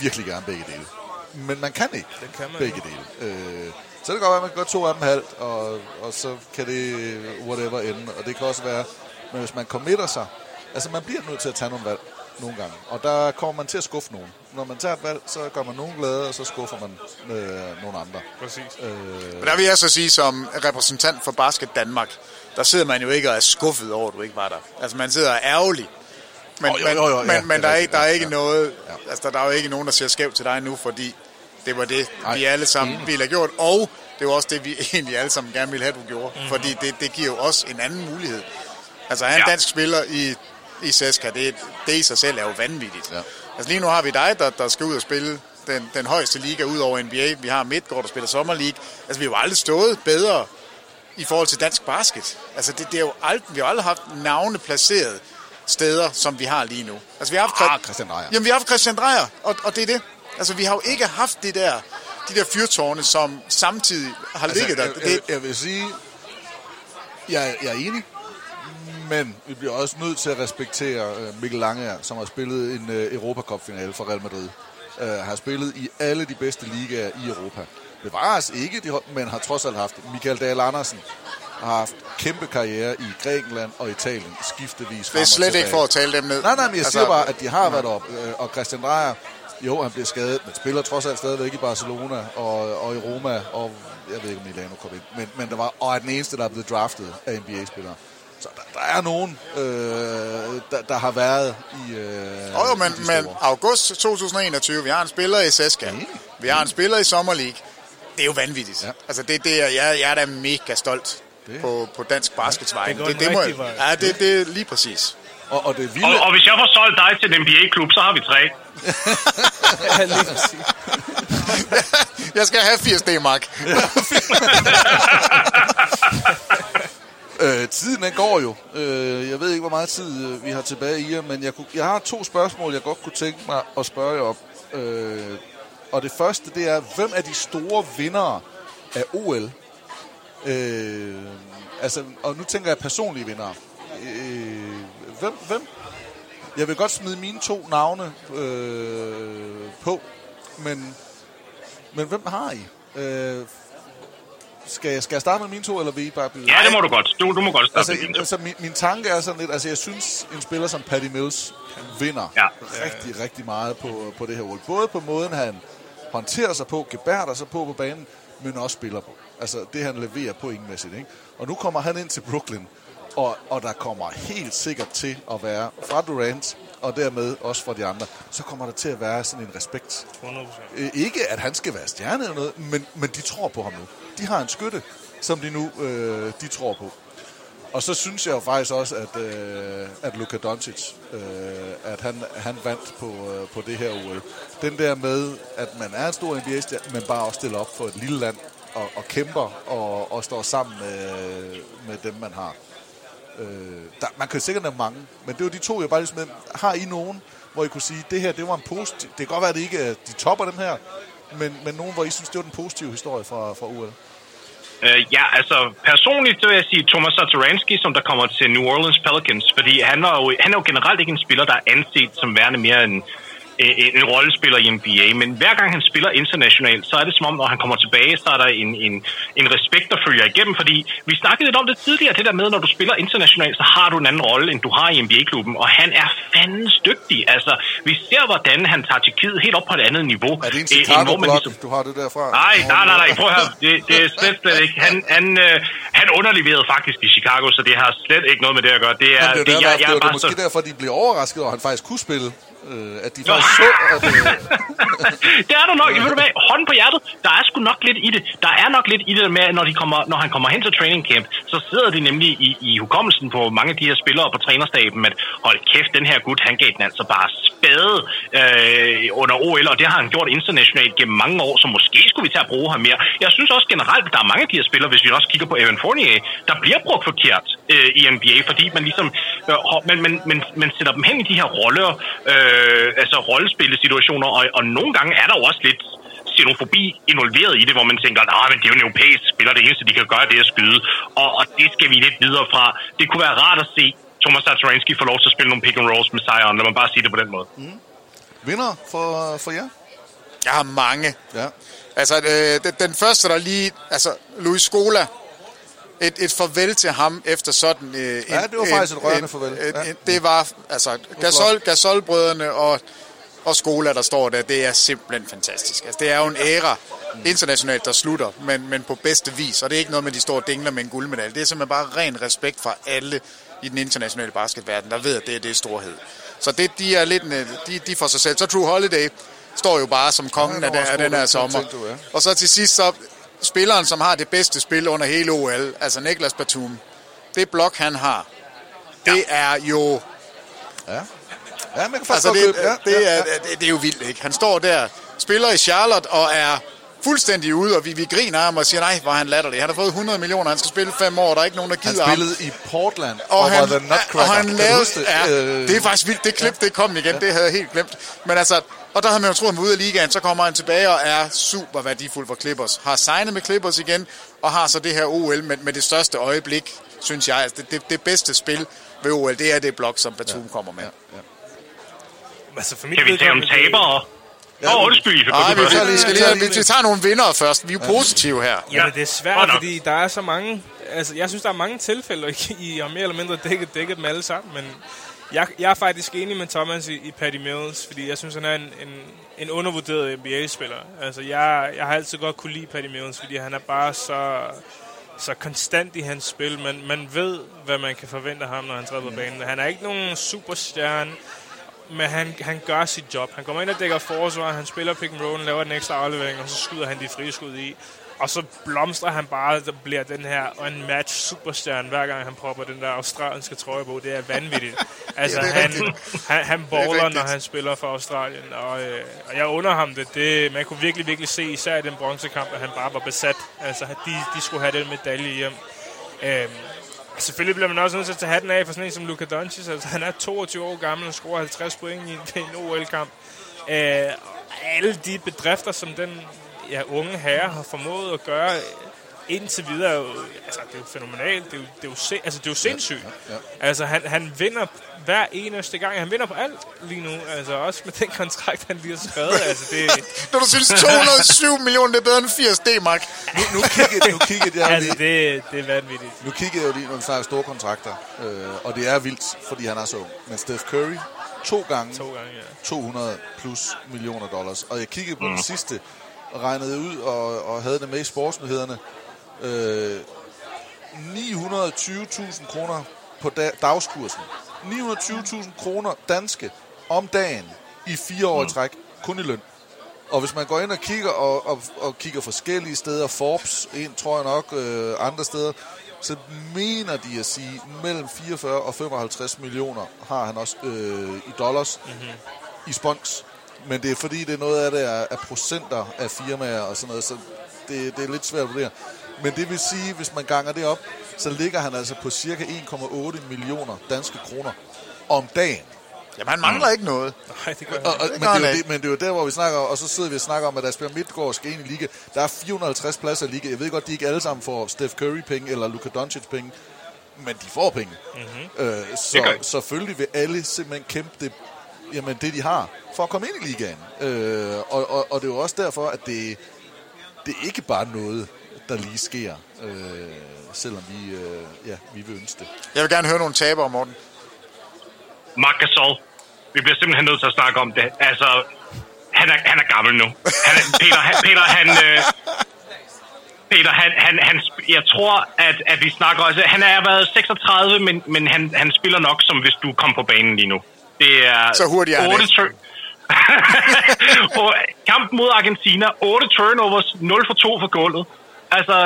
virkelig gerne begge dele. Men man kan ikke det kan man begge ikke. dele. Øh, så det kan godt være, at man kan gøre to af dem halvt, og, og så kan det whatever ende. Og det kan også være, men hvis man committer sig, altså man bliver nødt til at tage nogle valg nogle gange. Og der kommer man til at skuffe nogen. Når man tager et valg, så gør man nogen glade, og så skuffer man øh, nogle andre. Præcis. Øh. Men der vil jeg så sige, som repræsentant for Basket Danmark, der sidder man jo ikke og er skuffet over, at du ikke var der. Altså, man sidder og er ærgerlig. Men, oh, jo, jo, jo, men, ja, men der er ikke, der er ikke ja, noget... Ja. Altså, der er jo ikke nogen, der ser skævt til dig nu, fordi det var det, Ej. vi alle sammen mm. ville have gjort. Og det var også det, vi egentlig alle sammen gerne ville have, du gjorde. Mm. Fordi det, det giver jo også en anden mulighed. Altså, at have en dansk ja. spiller i... i C S K A, det, det i sig selv er jo vanvittigt. Ja. Altså lige nu har vi dig, der, der skal ud og spille den, den højeste liga ud over N B A. Vi har Midtgaard, der spiller sommerliga. Altså vi har jo aldrig stået bedre i forhold til dansk basket. Altså det, det er jo aldrig, vi har aldrig haft navne placeret steder, som vi har lige nu. Altså vi har haft ah, Christian Drejer. Jamen vi har haft Christian Drejer, og, og det er det. Altså vi har jo ikke haft det der, de der fyrtårne, som samtidig har altså, ligget der. Jeg, jeg, jeg vil sige, jeg, jeg er enig. Men vi bliver også nødt til at respektere Mikkel Langeær, som har spillet en Europacup-finale for Real Madrid. Uh, har spillet i alle de bedste ligaer i Europa. Bevares ikke, men har trods alt haft. Michael Dahl Andersen har haft kæmpe karriere i Grækenland og Italien, skiftevis. Det er slet ikke for at tale dem ned. Nej, nej, men jeg altså, siger bare, at de har været op. Og Christian Drejer, jo, han bliver skadet, men spiller trods alt stadigvæk i Barcelona og, og i Roma. Og jeg ved ikke, om Milano kom ind. Men, men der var, og er den eneste, der er blevet draftet af N B A-spillere. Så der, der er nogen, øh, der, der har været i... Øh, jo, jo, men, i men august to tusind og enogtyve, vi har en spiller i C S K A. Mm. Vi har en spiller i Sommerliga. Det er jo vanvittigt. Ja. Altså, det, det er, jeg, jeg er da mega stolt på, på dansk basketsvej. Det, det, det, må, ja, det, det er lige præcis. Og, og, det vilde... og, og hvis jeg får solgt dig til en N B A-klub, så har vi tre. Ja, lige præcis. Jeg skal have firs D, Mark. øh, tiden den går jo. Øh, jeg ved ikke, hvor meget tid øh, vi har tilbage i jer, men jeg, kunne, jeg har to spørgsmål, jeg godt kunne tænke mig at spørge jer om. Øh, og det første, det er, hvem er de store vindere af O L? Øh, altså, og nu tænker jeg personlige vindere. Øh, hvem, hvem? Jeg vil godt smide mine to navne øh, på, men, men hvem har I? Øh, skal, jeg, skal jeg starte med mine to, eller vil I bare byde? Ja, det må du godt. Du, du må godt starte altså, med mine altså, min, min tanke er sådan lidt, altså jeg synes, en spiller som Patty Mills vinder ja. rigtig, rigtig meget på, på det her O L. Både på måden, han håndterer sig på, gebærder sig på på banen, men også spiller på. Altså det, han leverer pointmæssigt, ikke? Og nu kommer han ind til Brooklyn. Og, og der kommer helt sikkert til at være fra Durant, og dermed også fra de andre, så kommer der til at være sådan en respekt. hundrede procent. Ikke at han skal være stjerne eller noget, men, men de tror på ham nu. De har en skytte, som de nu øh, de tror på. Og så synes jeg jo faktisk også, at, øh, at Luka Dončić, øh, at han, han vandt på, øh, på det her O L. Den der med, at man er en stor N B A-stjerne, men bare også stiller op for et lille land, og, og kæmper, og, og står sammen med, med dem, man har. Der, man kan sikkert nævne mange, men det var de to, jeg bare lige smed. Har I nogen, hvor I kunne sige, det her, det var en positiv... Det kan godt være, at det ikke er, de topper dem her, men, men nogen, hvor I synes, det var den positive historie fra, fra U L. Uh, ja, altså personligt, så vil jeg sige Thomas Satoransky, som der kommer til New Orleans Pelicans, fordi han er jo, han er jo generelt ikke en spiller, der er anset som værende mere en, en, en rollespiller i N B A, men hver gang han spiller internationalt, så er det som om, når han kommer tilbage, så er der en, en, en respekt, der følger igennem, fordi vi snakkede lidt om det tidligere, det der med, når du spiller internationalt, så har du en anden rolle, end du har i N B A-klubben, og han er fandens dygtig, altså vi ser, hvordan han tager til kid helt op på et andet niveau. Er det en Chicago-blok, ligesom... du har det derfra? Nej, nej, nej, nej, prøv at høre, det, det er slet, slet ikke, han, han, øh, han underleverede faktisk i Chicago, så det har slet ikke noget med det at gøre. Det er, det, det, jeg, jeg, jeg det var måske så... derfor, de blev overrasket, og han faktisk kunne spille. Øh, at de faktisk så... At, øh... det er der nok. Ved du hvad? Hånden på hjertet. Der er sgu nok lidt i det. Der er nok lidt i det med, at når, de kommer, når han kommer hen til training camp, så sidder de nemlig i, i hukommelsen på mange af de her spillere på trænerstaben, at hold kæft, den her gut, han gav den altså bare spade øh, under O L, og det har han gjort internationalt gennem mange år, så måske skulle vi tage at bruge ham mere. Jeg synes også generelt, at der er mange af de her spillere, hvis vi også kigger på Evan Fournier, der bliver brugt forkert øh, i N B A, fordi man ligesom øh, man, man, man, man sætter dem hen i de her roller, øh, Øh, altså rollespillesituationer, og, og nogle gange er der jo også lidt xenofobi involveret i det, hvor man tænker, nej, men det er jo en europæisk spiller, det eneste, de kan gøre, det er at skyde, og, og det skal vi lidt videre fra. Det kunne være rart at se Thomas Satoransky få lov til at spille nogle pick and rolls med Zion, lad man bare sige det på den måde. Mm. Vinder for, for jer? Jeg har mange. Ja. Altså, øh, den første, der lige, altså, Luis Scola, Et, et farvel til ham efter sådan... Øh, ja, en, det var faktisk en, et rørende en, farvel. Ja. En, det var, altså, Gasol, Gasol-brødrene og, og Scola, der står der, det er simpelthen fantastisk. Altså, det er jo en æra internationalt, der slutter, men, men på bedste vis. Og det er ikke noget med, de står og dingler med en guldmedalje. Det er simpelthen bare ren respekt fra alle i den internationale basketverden, der ved, at det er det storhed. Så det, de er lidt... De, de for sig selv. Så True Holiday står jo bare som kongen ja, af, af den her sommer. Tænkt, du, ja. Og så til sidst, så... Spilleren, som har det bedste spil under hele O L, altså Niklas Batum, det blok, han har, det er jo... Ja, ja man kan faktisk altså, det, ja, det, er, ja. det, det er jo vildt, ikke? Han står der, spiller i Charlotte og er fuldstændig ude, og vi, vi griner ham og siger, nej, hvor han latter det. Han har fået hundrede millioner, han skal spille fem år, der er ikke nogen, der gider ham. Han spillede ham. I Portland, og, og han, var the nutcracker. Og han lavede, ja, det er faktisk vildt, det klip, det kom igen, ja. Det havde jeg helt glemt. Men altså... Og der havde man jo troet, at han var ude af ligaen, så kommer han tilbage og er super værdifuld for Clippers. Har signet med Clippers igen, og har så det her O L med, med det største øjeblik, synes jeg. Altså det, det, det bedste spil ved O L, det er det blok, som Batum ja. kommer med. Ja. Ja. Altså for mit kan vi tage om tabere? Åh, ja, undskyld, Iffe. Nej, vi, vi, vi, vi, vi, vi, vi tager nogle vindere først. Vi er jo ja. positive her. Ja, men det er svært, oh, no. fordi der er så mange... Altså, jeg synes, der er mange tilfælde, I har mere eller mindre dækket, dækket dem alle sammen, men... Jeg, jeg er faktisk enig med Thomas i, i Patty Mills, fordi jeg synes, han er en, en, en undervurderet N B A-spiller. Altså, jeg, jeg har altid godt kunne lide Patty Mills, fordi han er bare så, så konstant i hans spil. Man, man ved, hvad man kan forvente af ham, når han træder på banen. Han er ikke nogen superstjerne, men han, han gør sit job. Han kommer ind og dækker forsvar, han spiller pick and roll, laver den ekstra aflevering, og så skyder han de frie skud i. Og så blomstrer han bare, der bliver den her unmatched superstjerne, hver gang han popper den der australiske trøje på. Det er vanvittigt. Altså, ja, er han, han, han baller, når han spiller for Australien. Og, øh, og jeg under ham det. det. Man kunne virkelig, virkelig se, især i den bronzekamp, at han bare var besat. Altså, de, de skulle have den medalje hjem. Øhm, selvfølgelig bliver man også nødt til at tage hatten af for sådan en som Luka Dončić. Altså, han er toogtyve år gammel og scorer halvtreds point i en, en O L-kamp. Øh, alle de bedrifter, som den... ja, unge herrer har formået at gøre indtil videre, altså det er jo fænomenalt, det er jo, det er jo, se, altså, det er jo sindssygt. Ja, ja, ja. Altså han, han vinder hver eneste gang, han vinder på alt lige nu, altså også med den kontrakt, han lige har skrevet. Altså, det... Når du synes to hundrede og syv millioner, det er bedre end firs D-mark. Nu, nu kiggede, nu kiggede jeg altså, det, det er vanvittigt. Nu kiggede jeg jo lige, når vi snakker store kontrakter, øh, og det er vildt, fordi han er så ung. Men Steph Curry, to gange, to gange ja. to hundrede plus millioner dollars, og jeg kiggede på mm. den sidste, regnede ud og, og havde det med i sportsnyhederne. Øh, ni hundrede og tyve tusind kroner på da- dagskursen. ni hundrede og tyve tusind kroner danske om dagen i fire år i træk, kun i løn. Og hvis man går ind og kigger, og, og, og kigger forskellige steder, Forbes, en tror jeg nok, øh, andre steder, så mener de at sige, mellem fireogfyrre og femoghalvtreds millioner har han også øh, i dollars, mm-hmm. i spons. Men det er fordi, det er noget af det er, er procenter af firmaer og sådan noget, så det, det er lidt svært at vurdere. Men det vil sige, hvis man ganger det op, så ligger han altså på cirka en komma otte millioner danske kroner om dagen. Jamen, han mangler mm. ikke noget. Nej, det gør og, og, det men, det det, men det er jo der, hvor vi snakker, og så sidder vi og snakker om, at Asbjørn Midtgaard skal ind i liga. Der er fire hundrede og halvtreds pladser i liga. Jeg ved godt, de ikke alle sammen får Steph Curry-penge eller Luka Dončić-penge, men de får penge. Mm-hmm. Øh, så selvfølgelig vil alle simpelthen kæmpe det, jamen det de har, for at komme ind i ligaen. Øh, og, og, og det er jo også derfor, at det, det er ikke bare noget, der lige sker, øh, selvom vi, øh, ja, vi vil ønske det. Jeg vil gerne høre nogle tabere, Morten. Marc Gasol. Vi bliver simpelthen nødt til at snakke om det. Altså, han er, han er gammel nu. Han er, Peter, han... Peter, han øh Peter, han, han, han, jeg tror, at, at vi snakker også... Han er været seksogtredive, men, men han, han spiller nok, som hvis du kom på banen lige nu. Det er så hurtigt er otte tur- Kampen mod Argentina, otte turnovers, nul for to for gulvet. Altså,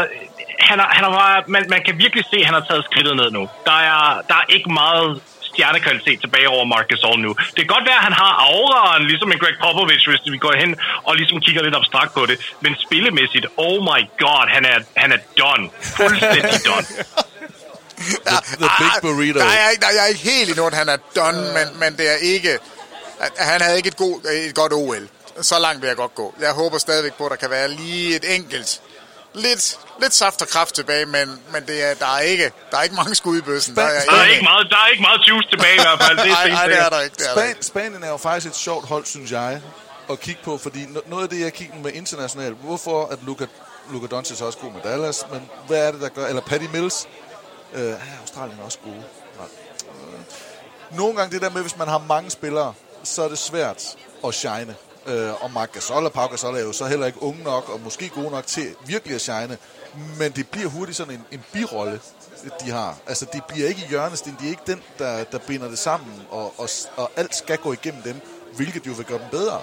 han er, han er, man, man kan virkelig se, at han har taget skridtet ned nu. Der er, der er ikke meget stjernekvalitet tilbage over Marc Gasol nu. Det kan godt være, at han har auraen, ligesom en Greg Popovich, hvis vi går hen og ligesom kigger lidt abstrakt på det. Men spillemæssigt, oh my god, han er, han er done. Fuldstændig done. The, the big burrito. Der er ikke, der er ikke helt endnu, at han er done, uh, men, men det er ikke... Han havde ikke et, god, et godt O L. Så langt vil jeg godt gå. Jeg håber stadigvæk på, at der kan være lige et enkelt... Lidt, lidt saft og kraft tilbage, men, men det er, der, er ikke, der er ikke mange skud i bøssen. Der er, der, er ikke meget, der er ikke meget juice tilbage i hvert fald. Det er, ej, det er der ikke. Det er Span- der ikke. Spanien er jo faktisk et sjovt hold, synes jeg, at kigge på, fordi noget af det, jeg kigger med internationalt, hvorfor at Luka, Luka Dončić er også god med Dallas, men hvad er det, der gør... Eller Patty Mills... Øh, Australien er også gode. Nogle gange det der med, hvis man har mange spillere, så er det svært at shine. Øh, og Marc Gasol og Pau Gasol er jo så heller ikke unge nok, og måske gode nok til virkelig at shine. Men det bliver hurtigt sådan en, en birolle, de har. Altså, det bliver ikke hjørnesten, de er ikke den, der, der binder det sammen, og, og, og alt skal gå igennem dem, hvilket jo vil gøre dem bedre.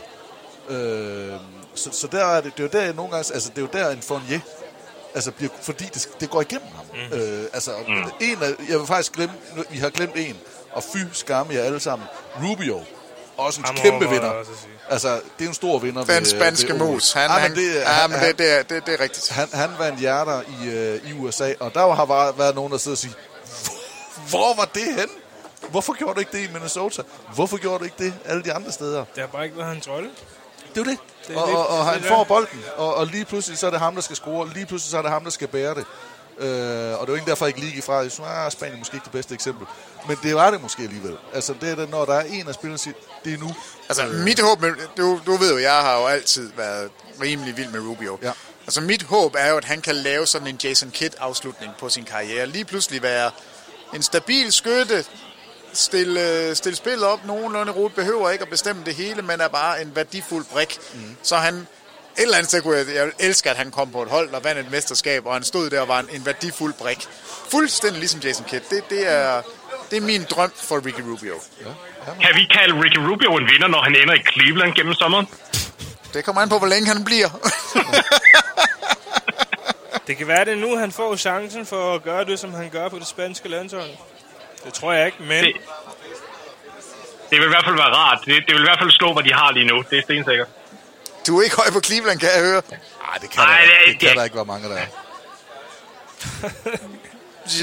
Øh, så, så der er det, det er jo der nogle gange, altså det er jo der en Fournier, altså bliver, fordi det, det går igennem ham. Mm. Øh, altså, mm. en af, jeg vil faktisk glemme, vi har glemt en, og fy skamme jer alle sammen. Rubio, også en Amor, kæmpe vinder. Altså, det er en stor vinder. Den ved, spanske ved mus. Han, ah, han, men det, han, ah, men det, det, det, det er rigtigt. Han, han vandt hjerter i, øh, i U S A, og der har bare været nogen, der sidder og siger, hvor var det hen? Hvorfor gjorde du ikke det i Minnesota? Hvorfor gjorde du ikke det alle de andre steder? Det har bare ikke været hans trolde. Det er det. Det er og, og, og han får bolden, og, og lige pludselig så er det ham, der skal score, lige pludselig så er det ham, der skal bære det. Øh, og det er jo ikke derfor, jeg ikke lige gik fra, at ah, Spanien er måske ikke det bedste eksempel. Men det var det måske alligevel. Altså, det er det, når der er en af spillerne, siger, det er nu. Altså, øh. mit håb, med, du, du ved jo, jeg har jo altid været rimelig vild med Rubio. Ja. Altså, mit håb er jo, at han kan lave sådan en Jason Kidd-afslutning på sin karriere. Lige pludselig være en stabil skytte, Stille, stille spillet op nogenlunde. Rute behøver ikke at bestemme det hele, men er bare en værdifuld brik. Mm. Så han, et eller andet sted kunne jeg, jeg elsker, at han kom på et hold, der vandt et mesterskab, og han stod der og var en, en værdifuld brik. Fuldstændig ligesom Jason Kidd. Det, det, er, det er min drøm for Ricky Rubio. Ja. Kan vi kalde Ricky Rubio en vinder, når han ender i Cleveland gennem sommeren? Det kommer an på, hvor længe han bliver. Det kan være, det nu han får chancen for at gøre det, som han gør på det spanske landshold. Det tror jeg ikke, men... Det, det vil i hvert fald være rart. Det, det vil i hvert fald slå, hvad de har lige nu. Det er stensikkert. Du er ikke høj på Cleveland, kan jeg høre? Nej, det kan, Ej, der, det, det kan det. Der ikke være mange, der er.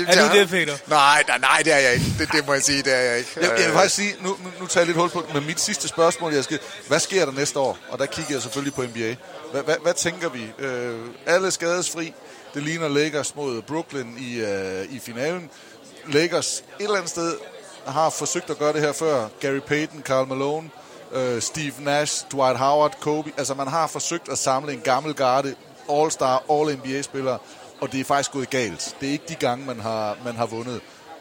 Er du det, Peter? Nej, nej, nej, det er jeg ikke. Det, det må jeg sige, det er jeg ikke. Jeg, jeg vil faktisk sige, nu, nu tager jeg lidt hul på med mit sidste spørgsmål, jeg skal, hvad sker der næste år? Og der kigger jeg selvfølgelig på N B A. Hvad, hvad, hvad tænker vi? Øh, alle skadesfri. Det ligner Lakers mod Brooklyn i, øh, i finalen. Lakers et eller andet sted har forsøgt at gøre det her før. Gary Payton, Karl Malone, øh, Steve Nash, Dwight Howard, Kobe. Altså, man har forsøgt at samle en gammel garde, all-star, all-N B A-spillere. Og det er faktisk gået galt. Det er ikke de gange, man har, man har vundet.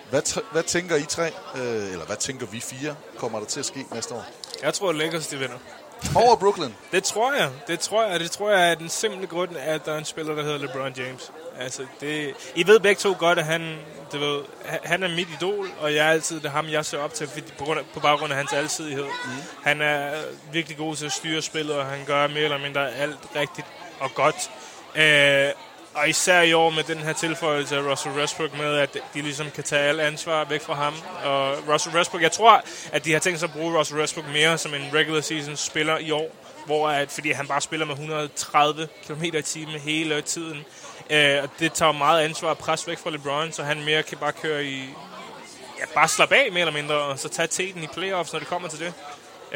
Hvad, t- hvad tænker I tre, øh, eller hvad tænker vi fire, kommer der til at ske næste år? Jeg tror, at Lakers de vinder. Over Brooklyn? Det tror jeg. Det tror jeg, det tror jeg er den simple grund, at der er en spiller, der hedder LeBron James. Altså, det... I ved begge to godt, at han, det ved, han er mit idol, og jeg er altid det er ham, jeg ser op til, på, grund af, på baggrund af hans alsidighed. Mm. Han er virkelig god til at styre spillet, og han gør mere eller mindre alt rigtigt og godt. Øh, Og især i år med den her tilføjelse af Russell Westbrook med, at de ligesom kan tage alle ansvar væk fra ham. Og Russell Westbrook, jeg tror, at de har tænkt sig at bruge Russell Westbrook mere som en regular season spiller i år, hvor at, fordi han bare spiller med hundrede og tredive kilometer i timen hele tiden. Øh, og det tager meget ansvar og pres væk fra LeBron, så han mere kan bare køre i... Ja, bare slappe af mere eller mindre, og så tage teten i playoffs, når det kommer til det.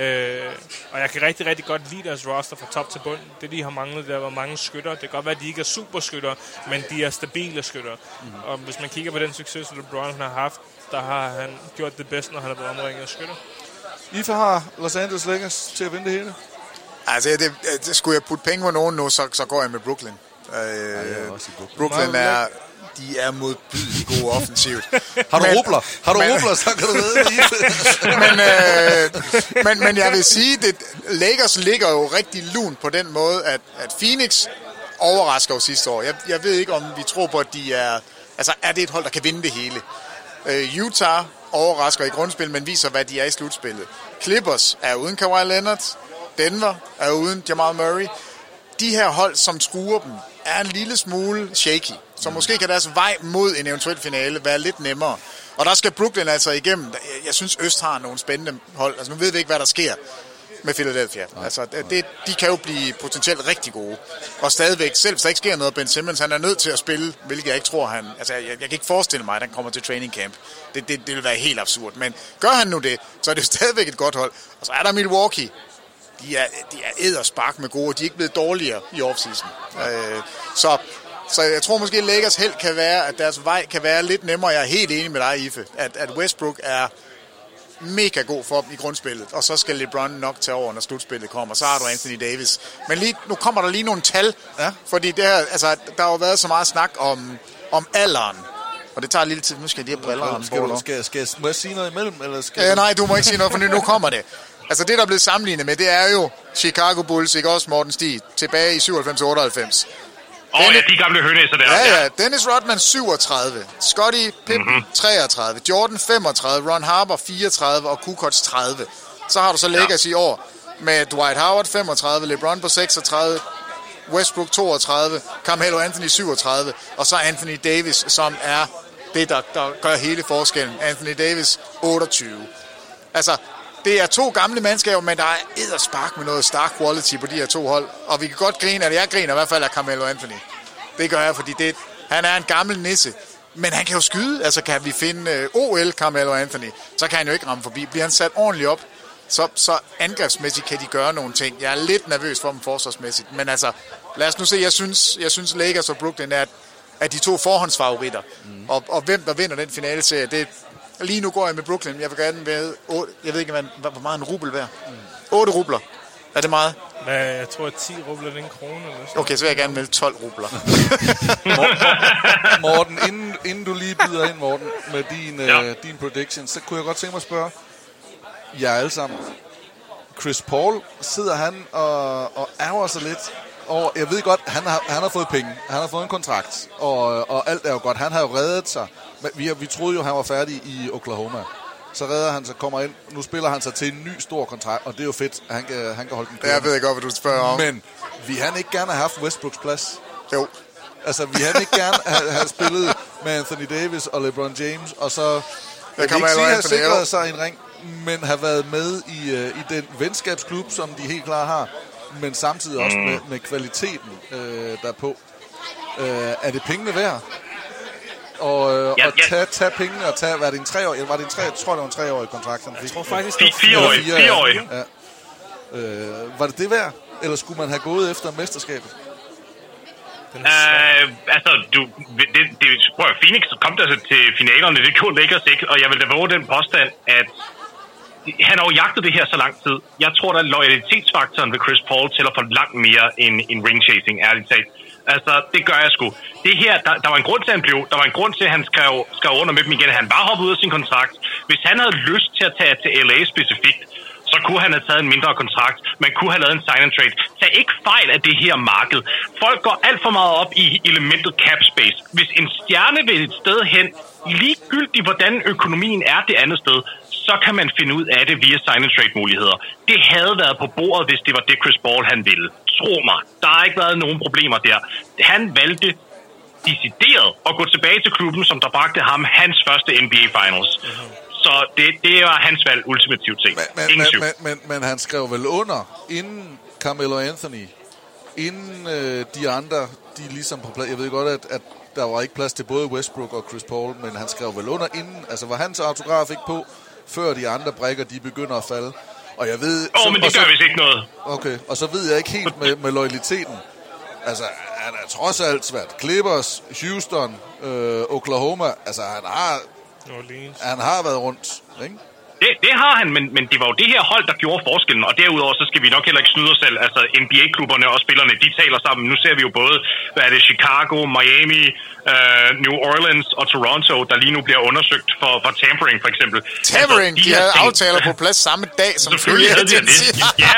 Øh, og jeg kan rigtig, rigtig godt lide deres roster fra top til bund. Det, de har manglet, der var mange skytter. Det kan godt være, at de ikke er superskytter, men de er stabile skytter. Mm-hmm. Og hvis man kigger på den succes, som LeBron har haft, der har han gjort det bedste, når han har været omringet af skytter. Iffe har Los Angeles Lakers til at vinde det hele? Altså, det, det, skulle jeg putte penge på nogen nu, så, så går jeg med Brooklyn. Øh, ja, jeg også Brooklyn. Brooklyn er... De er modbydeligt gode offensivt. Har du men, rubler? Har du men, rubler, så kan du vide men, øh, men, men jeg vil sige, at Lakers ligger jo rigtig lun på den måde, at, at Phoenix overrasker jo sidste år. Jeg, jeg ved ikke, om vi tror på, at de er... Altså, er det et hold, der kan vinde det hele? Øh, Utah overrasker i grundspil, men viser, hvad de er i slutspillet. Clippers er uden Kawhi Leonard. Denver er uden Jamal Murray. De her hold, som truer dem, er en lille smule shaky. Så måske kan deres vej mod en eventuel finale være lidt nemmere. Og der skal Brooklyn altså igennem. Jeg synes, Øst har nogle spændende hold. Altså, nu ved vi ikke, hvad der sker med Philadelphia. Altså, det, de kan jo blive potentielt rigtig gode. Og stadigvæk, selv hvis der ikke sker noget, Ben Simmons, han er nødt til at spille, hvilket jeg ikke tror, han... Altså, jeg, jeg kan ikke forestille mig, at han kommer til training camp. Det, det, det vil være helt absurd. Men gør han nu det, så er det stadigvæk et godt hold. Og så er der Milwaukee. De er, de er edderspark med gode, og de er ikke blevet dårligere i offseason. Øh, så... Så jeg tror måske, at Lakers held kan være, at deres vej kan være lidt nemmere. Jeg er helt enig med dig, Iffe, at, at Westbrook er mega god for dem i grundspillet. Og så skal LeBron nok tage over, når slutspillet kommer. Så har du Anthony Davis. Men lige, nu kommer der lige nogle tal. Ja. Fordi det her, altså, der har jo været så meget snak om, om alderen. Og det tager lidt tid. Nu skal jeg lige have brillerne. Skal du, skal, skal, må jeg sige noget imellem? Eller skal ja, nej, du må ikke sige noget, for nu kommer det. Altså det, der er blevet sammenlignet med, det er jo Chicago Bulls, ikke også Morten Stig, tilbage i syvoghalvfems otteoghalvfems. Åh, oh, ja, de gamle hønæser der. Ja, ja. Dennis Rodman, syvogtredive. Scottie Pippen, mm-hmm. treogtredive. Jordan, femogtredive. Ron Harper, fireogtredive. Og Kukoc, tredive. Så har du så Lakers ja. I år med Dwight Howard, femogtredive. LeBron på seksogtredive. Westbrook, toogtredive. Carmelo Anthony, syvogtredive. Og så Anthony Davis, som er det, der, der gør hele forskellen. Anthony Davis, otteogtyve. Altså... Det er to gamle mandskaber, men der er edderspark med noget star quality på de her to hold. Og vi kan godt grine, eller jeg griner i hvert fald af Carmelo Anthony. Det gør jeg, fordi det, han er en gammel nisse. Men han kan jo skyde. Altså kan vi finde O L Carmelo Anthony, så kan han jo ikke ramme forbi. Bliver han sat ordentligt op, så, så angrebsmæssigt kan de gøre nogle ting. Jeg er lidt nervøs for dem forsvarsmæssigt. Men altså, lad os nu se. Jeg synes, jeg synes Lakers og Brooklyn er, er de to forhåndsfavoritter. Mm. Og, og hvem der vinder den finaleserie, det lige nu går jeg med Brooklyn. Jeg vil gerne med otte, jeg ved ikke, hvor meget en rubel værd. otte rubler. Er det meget? Nej, jeg tror, at ti rubler er en krone. Okay, så vil jeg gerne med tolv rubler. Morten, Morten inden, inden du lige byder ind, Morten, med din, ja. øh, din prediction, så kunne jeg godt tænke mig at spørge jer alle sammen. Chris Paul, sidder han og, og ærger sig lidt? Og jeg ved godt, han har, han har fået penge. Han har fået en kontrakt. Og, og alt er jo godt. Han har jo reddet sig. Men vi, vi troede jo, han var færdig i Oklahoma. Så redder han sig, kommer ind. Nu spiller han sig til en ny stor kontrakt. Og det er jo fedt. Han, øh, han kan holde den kørende. Jeg ved ikke godt, hvad du spørger om. Men vi han ikke gerne have haft Westbrooks plads? Jo. Altså, vi havde ikke gerne have, have spillet med Anthony Davis og LeBron James, og så jeg kan ikke sige, at have sikret sig en ring, men have været med i, uh, i den venskabsklub, som de helt klart har, men samtidig også mm. med, med kvaliteten uh, derpå. Uh, er det pengene værd? Og, øh, ja, og tage, tage pengene og tage, var det en treårig, eller var det en tre, jeg tror det var en treårig kontrakt, han fik. Jeg tror faktisk, det var fireårig. fireårig. Ja. Øh, var det det værd, eller skulle man have gået efter mesterskabet? Øh, altså, du, det, det, prøv at Phoenix kom der så til finalerne, det kunne Lakers ikke, og jeg vil da våge den påstand, at han har jo jagtet det her så lang tid. Jeg tror, der loyalitetsfaktoren ved Chris Paul tæller for langt mere end, end ringchasing, ærligt talt. Altså, det gør jeg sgu. Det her, der, der var en grund til, han blev. Der var en grund til, at han skrev, skrev under med dem igen. Han var hoppet ud af sin kontrakt. Hvis han havde lyst til at tage til L A specifikt, så kunne han have taget en mindre kontrakt. Man kunne have lavet en sign-and-trade. Tag ikke fejl af det her marked. Folk går alt for meget op i elementet cap space. Hvis en stjerne vil et sted hen, ligegyldigt hvordan økonomien er det andet sted, så kan man finde ud af det via sign-and-trade-muligheder. Det havde været på bordet, hvis det var det Chris Paul, han ville. Tro mig, der har ikke været nogen problemer der. Han valgte decideret at gå tilbage til klubben, som der bragte ham hans første N B A Finals. Mm-hmm. Så det, det var hans valg ultimativt ting. Men, men, men, men, men, men han skrev vel under, inden Carmelo Anthony, inden øh, de andre, de ligesom på plads. Jeg ved godt, at, at der var ikke plads til både Westbrook og Chris Paul, men han skrev vel under inden. Altså var hans autograf ikke på, før de andre brækker, de begynder at falde. Og jeg ved... Åh, oh, men det gør vist ikke noget. Okay, og så ved jeg ikke helt med, med loyaliteten. Altså, han er trods alt svært. Clippers, Houston, øh, Oklahoma, altså han har... Orleans. Han har været rundt, ikke? Det, det har han, men, men det var jo det her hold, der gjorde forskellen. Og derudover, så skal vi nok heller ikke snyde os selv. Altså, N B A-klubberne og spillerne, de taler sammen. Nu ser vi jo både, hvad er det, Chicago, Miami, øh, New Orleans og Toronto, der lige nu bliver undersøgt for, for tampering, for eksempel. Tampering? Altså, de, de havde ting, aftaler på plads samme dag, som selvfølgelig havde de det. Ja,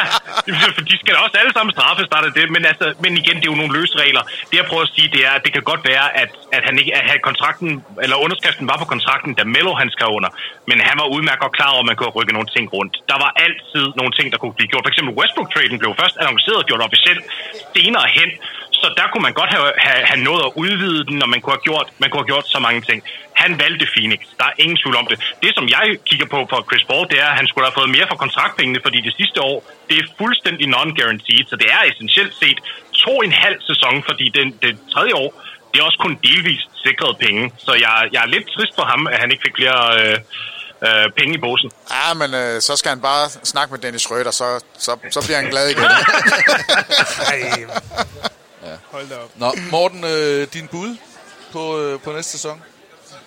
de skal da også alle sammen straffe, startede det. Men, altså, men igen, det er jo nogle løse regler. Det jeg prøver at sige, det er, at det kan godt være, at, at han ikke, at kontrakten, eller underskriften var på kontrakten, da Melo han skrev under. Men han var udmærket og klar over, man kunne rykke nogle ting rundt. Der var altid nogle ting, der kunne blive gjort. For eksempel Westbrook-traden blev først annonceret og gjort officielt senere hen, så der kunne man godt have, have, have nået at udvide den, og man kunne, have gjort, man kunne have gjort så mange ting. Han valgte Phoenix. Der er ingen tvivl om det. Det, som jeg kigger på for Chris Paul, det er, at han skulle have fået mere for kontraktpengene, fordi det sidste år, det er fuldstændig non-guaranteed, så det er essentielt set to og en halv sæson, fordi den, det tredje år, det er også kun delvist sikrede penge. Så jeg, jeg er lidt trist for ham, at han ikke fik flere... Øh, Øh, penge i posen. Ja, men øh, så skal han bare snakke med Dennis Schrøder, så, så, så bliver han glad igen. Ja. Hold da op. Nå, Morten, øh, din bud på, øh, på næste sæson?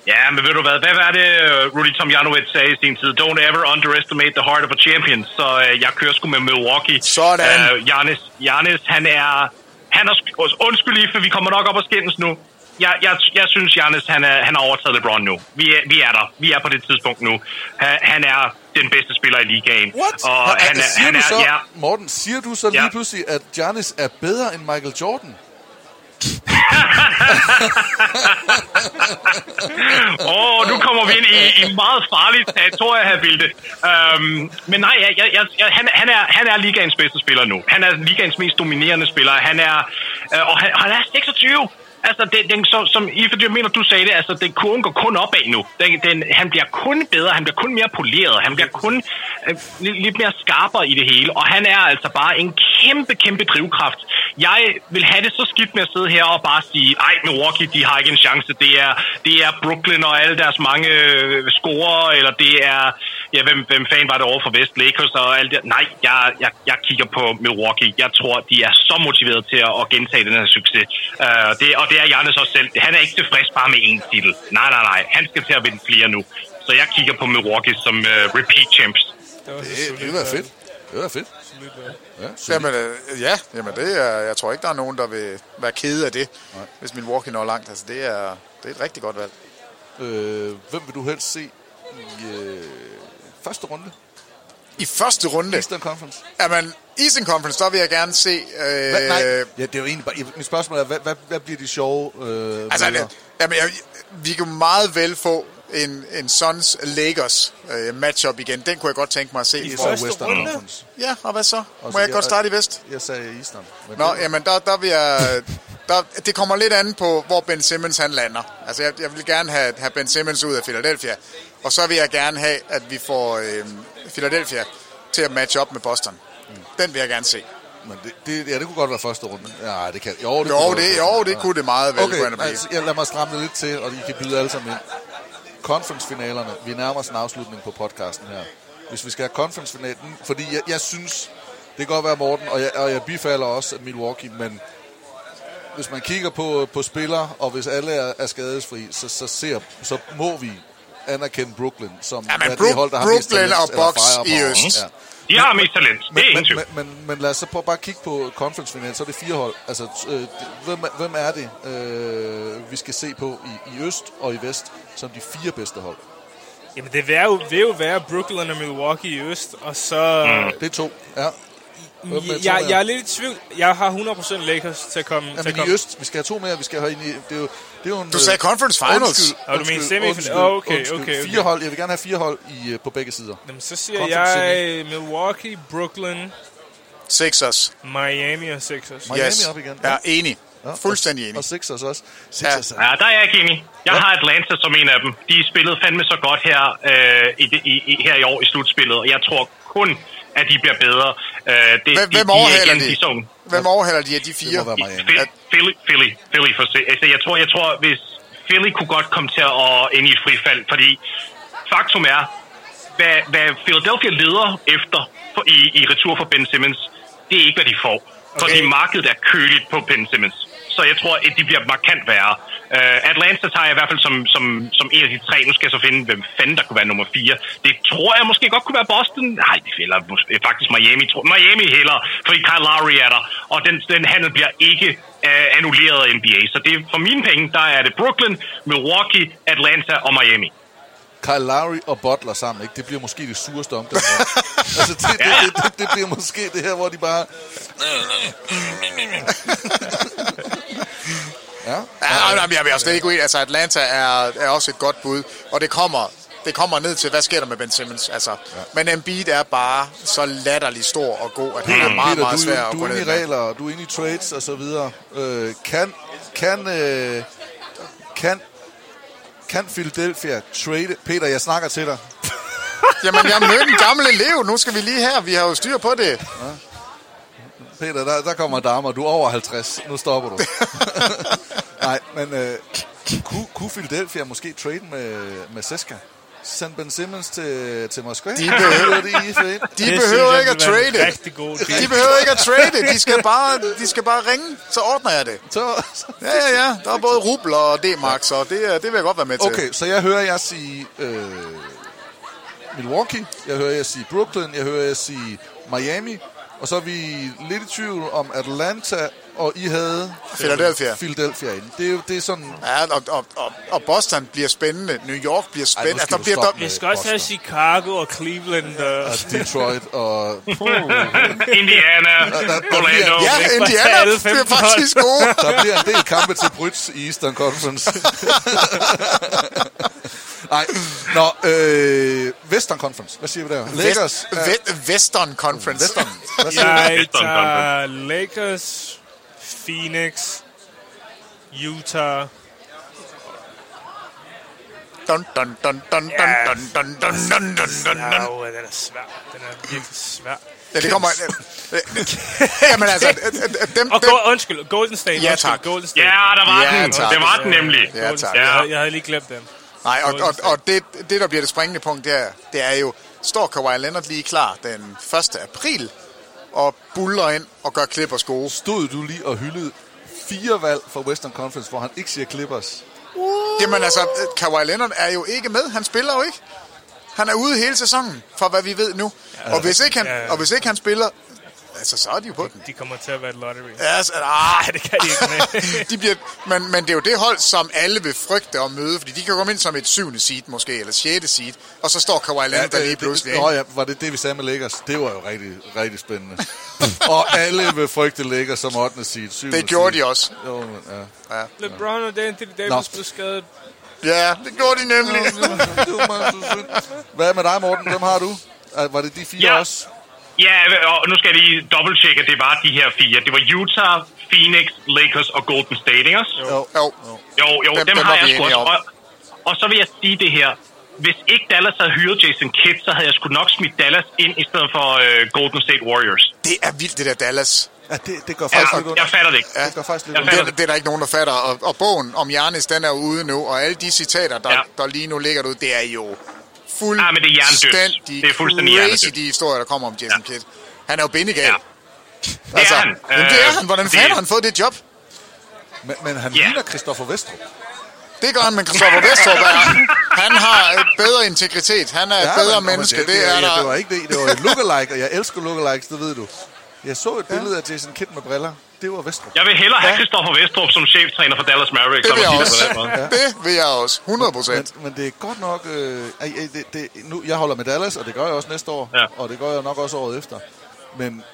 Ja, men ved du hvad? Hvad var det, Rudy Tomjanovic sagde i sin tid? Don't ever underestimate the heart of a champion. Så øh, jeg kører sgu med Milwaukee. Sådan. Øh, Giannis, Giannis, han er... Han er undskyld lige, for vi kommer nok op og skændes nu. Jeg, jeg, jeg synes, Giannis, han er, han har overtaget LeBron nu. Vi er, vi er der. Vi er på det tidspunkt nu. Han, han er den bedste spiller i ligaen. What? Og Nå, han er, siger han er, så, ja. Morten, siger du så lige ja. pludselig, at Giannis er bedre end Michael Jordan? Åh, oh, nu kommer vi ind i, i meget farligt territorium her, Bilde. Um, men nej, jeg, jeg, jeg, han, han, er, han er ligaens bedste spiller nu. Han er ligaens mest dominerende spiller. Han er, øh, og han, han er seksogtyve. Altså, den, den, som, som Iffe, jeg mener, du sagde det, altså, den kurven går kun opad nu. Den, den, han bliver kun bedre, han bliver kun mere poleret, han bliver kun øh, lidt mere skarpere i det hele. Og han er altså bare en kæmpe, kæmpe drivkraft. Jeg vil have det så skidt med at sidde her og bare sige, ej, Milwaukee, de har ikke en chance. Det er, det er Brooklyn og alle deres mange øh, scorer, eller det er, ja, hvem, hvem fanden var det over for West Lakers og alt det. Nej, jeg, jeg, jeg kigger på Milwaukee. Jeg tror, de er så motiveret til at, at gentage den her succes. Uh, det, og det er Giannis også selv. Han er ikke tilfreds bare med én titel. Nej, nej, nej. Han skal til at vinde flere nu. Så jeg kigger på Milwaukee som uh, repeat champs. Det, det, det var fedt. Det var fedt. Ja, jamen, ja, jamen det er, jeg tror ikke, der er nogen, der vil være kede af det, nej, hvis Milwaukee når langt. Altså, det er, det er et rigtig godt valg. Øh, hvem vil du helst se i øh, første runde? I første runde? Eastern Conference. Jamen, Eastern Conference, der vil jeg gerne se... Øh... Hva, nej, ja, det er jo egentlig bare... Mit spørgsmål er, hvad, hvad, hvad bliver de sjove... Øh, altså, ja, jamen, jeg, vi kan meget vel få en, en Suns-Lakers øh, matchup igen. Den kunne jeg godt tænke mig at se. I første Western runde? Conference. Ja, og hvad så? Må så, jeg, jeg godt starte i vest? Jeg sagde Eastern. Nå, det, jamen, der, der vil jeg... der, det kommer lidt an på, hvor Ben Simmons han lander. Altså, jeg, jeg vil gerne have, have Ben Simmons ud af Philadelphia, og så vil jeg gerne have, at vi får øh, Philadelphia til at matche op med Boston. Mm. Den vil jeg gerne se. Men det, det, ja, det kunne godt være første runde. Ja, det kan. Jo, det, jo, kunne, det, det. Jo, det kunne det meget vel. Okay, altså, jeg lader mig stramme lidt til, og I kan byde alle sammen ind. Conference-finalerne. Vi nærmer os en afslutning på podcasten her. Hvis vi skal have conference-finalen, fordi jeg, jeg synes, det kan godt være Morten, og jeg, og jeg bifalder også Milwaukee, men hvis man kigger på, på spillere, og hvis alle er, er skadesfri, så, så, ser, så må vi anerkende Brooklyn som ja, Bro- det hold, der har Brooklyn mest talent. Brooklyn og Bucks i øst. Ja. De har mest talent, det er ingen tvivl. Men, men, men lad os så prøve bare at kigge på conference-finalen, så er det fire hold. Altså, øh, hvem, hvem er det, øh, vi skal se på i, i øst og i vest som de fire bedste hold? Jamen, det vil jo, vil jo være Brooklyn og Milwaukee i øst, og så... Mm. Det er to, ja. Jeg, jeg, jeg er lidt i tvivl. Jeg har hundrede procent Lakers til at komme... Ja, til men komme. I øst, vi skal have to mere, vi skal have ind i... Det er jo, det er jo en, du sagde Conference Finals. Undskyld, og du mener semifinal. Oh, okay, okay, okay. Fire hold, jeg vil gerne have fire hold i, på begge sider. Jamen, så siger jeg Milwaukee, Brooklyn... Sixers. Miami og Sixers. Miami yes. op igen. Ja, ja enig. Ja, fuldstændig enig. Og Sixers også. Sixers, ja. Ja, der er jeg ikke enig. Jeg ja. har Atlanta som en af dem. De spillede fandme så godt her, øh, i, i, i, her i år i slutspillet, og jeg tror kun... at de bliver bedre. Uh, det, hvem de, de overhælder de? Sæsonen. Hvem overhælder de af de fire? Philly, Philly, Philly, Philly for se. Altså, jeg tror, jeg tror, hvis Philly kunne godt komme til at ende i et frifald, fordi faktum er, hvad, hvad Philadelphia leder efter for, i, i retur for Ben Simmons, det er ikke, hvad de får. Okay. Fordi markedet er køligt på Ben Simmons. Så jeg tror, at de bliver markant værre. Uh, Atlanta tager jeg i hvert fald som, som, som en af de tre. Nu skal jeg så finde, hvem fanden der kunne være nummer fire. Det tror jeg måske godt kunne være Boston. Nej, det fælder faktisk Miami. Miami heller, fordi Kyle Lowry er der. Og den, den handel bliver ikke uh, annulleret af N B A. Så det, for mine penge, der er det Brooklyn, Milwaukee, Atlanta og Miami. Kyle Lowry og Butler sammen, ikke? Det bliver måske det sureste om, der er. Altså, det, det, det, det, det bliver måske det her, hvor de bare... Ja. Ja, nej, jeg vil også ikke ud. Altså Atlanta er, er også et godt bud, og det kommer, det kommer ned til, hvad sker der med Ben Simmons? Altså, ja. Men Embiid er bare så latterlig stor og god, at han er meget, Peter, meget svær at gå ned. Du er inde i regler, du er inde i trades og så videre. Øh, kan kan øh, kan kan Philadelphia trade? Peter, jeg snakker til dig. Jamen, jeg mødte en gammel elev. Nu skal vi lige her. Vi har jo styr på det. Ja. Peter, der, der kommer damer. Du er over halvtreds. Nu stopper du. Nej, men øh, kunne, kunne Philadelphia måske trade med, med C S K A? Send Ben Simmons til, til Moskva? De behøver, de de behøver ikke at trade det. De behøver ikke at trade det. De skal bare, de skal bare ringe, så ordner jeg det. Ja, ja, ja. Der er både rubler og D-marks, og det, det vil jeg godt være med til. Okay, så jeg hører jer sige øh, Milwaukee, jeg hører jer sige Brooklyn, jeg hører jer sige Miami, og så er vi lidt i tvivl om Atlanta, og I havde Philadelphia. Philadelphia inden. Det er jo det er sådan... Ja, og, og, og, og Boston bliver spændende. New York bliver spændende. Ej, altså, der bliver vi skal også have Chicago og Cleveland. Og, og Detroit og... Indiana. Orlando. Ja, Indiana bliver faktisk gode. Der bliver en del kampe til Bryts i Eastern Conference. Nej, nå, øh, Western Conference. Hvad siger vi der? Lakers. Vest, ja. Western Conference. Western. Hvad siger Jeg vi tager Lakers, Phoenix, Utah. Dun, dun, dun, dun, dun, dun, dun, dun, dun, dun, dun. Åh, den er svær. Den er virkelig svær. Ja, det kommer... Jamen altså... Dem, og go- undskyld, Golden State. Ja, tak. Golden State. Ja, der var ja, den. Det var den nemlig. Ja, tak. Ja. Jeg havde lige glemt den. Nej, og, og, og det, det, der bliver det springende punkt, det er, det er jo, står Kawhi Leonard lige klar den første april og buller ind og gør Clippers gode? Stod du lige og hyldede fire valg for Western Conference, hvor han ikke siger Clippers? Jamen altså, Kawhi Leonard er jo ikke med. Han spiller jo ikke. Han er ude hele sæsonen, for hvad vi ved nu. Ja, og, hvis ikke han, ja, ja. og hvis ikke han spiller... Altså, så er de jo på den. De kommer til at være et lottery. Altså, nej, det kan de ikke. de bliver, men, men det er jo det hold, som alle vil frygte at møde, fordi de kan komme ind som et syvende seed måske, eller sjette seed, og så står Kawhi Leonard ja, der lige pludselig. Nå ja, var det det, vi sagde med Lakers? Det var jo rigtig, rigtig spændende. og alle vil frygte Lakers som ottende seed, syvende det gjorde seed. De også. Jo, men, ja. Ja. LeBron og Anthony Davis blev skadet. Ja, det gjorde de nemlig. Hvad med dig, Morten? Hvem har du? Var det de fire ja. også? Ja, og nu skal jeg lige dobbelttjekke, at det var de her fire. Det var Utah, Phoenix, Lakers og Golden State, ikke? Jo, jo, jo, jo, jo dem, dem har jeg sgu også. Og, og så vil jeg sige det her. Hvis ikke Dallas havde hyret Jason Kidd, så havde jeg sgu nok smidt Dallas ind i stedet for øh, Golden State Warriors. Det er vildt, det der Dallas. Ja, det, det går faktisk ja, lidt godt. Jeg fatter det ikke. Ja. Det, går faktisk lidt jeg det, det er der ikke nogen, der fatter. Og, og bogen om Giannis, den er jo ude nu, og alle de citater, der, ja. der lige nu ligger derude, det er jo fuldstændig ja, men det er det er fuldstændig crazy, de historier, der kommer om Jason ja. Kidd. Han er jo bindegal. Ja. Det altså, er han. Men det er han. Hvordan fanden har han fået det job? Men, men han yeah. ligner Christoffer Westrup. Det gør han, men Christoffer Westrup er han. Han har bedre integritet. Han er ja, et bedre men, menneske. Det, det, er ja, der... det var ikke det. Det var et lookalike, og jeg elsker lookalikes, det ved du. Jeg så et billede ja. af Jason Kidd med briller. Det var Westrup. Jeg vil hellere have ja. Christoffer Westrup som cheftræner for Dallas Mavericks. Det vil jeg også. Ja. Det vil jeg også. hundrede procent. Men, men det er godt nok... Øh, det, det, nu, jeg holder med Dallas, og det gør jeg også næste år. Ja. Og det gør jeg nok også året efter. Men...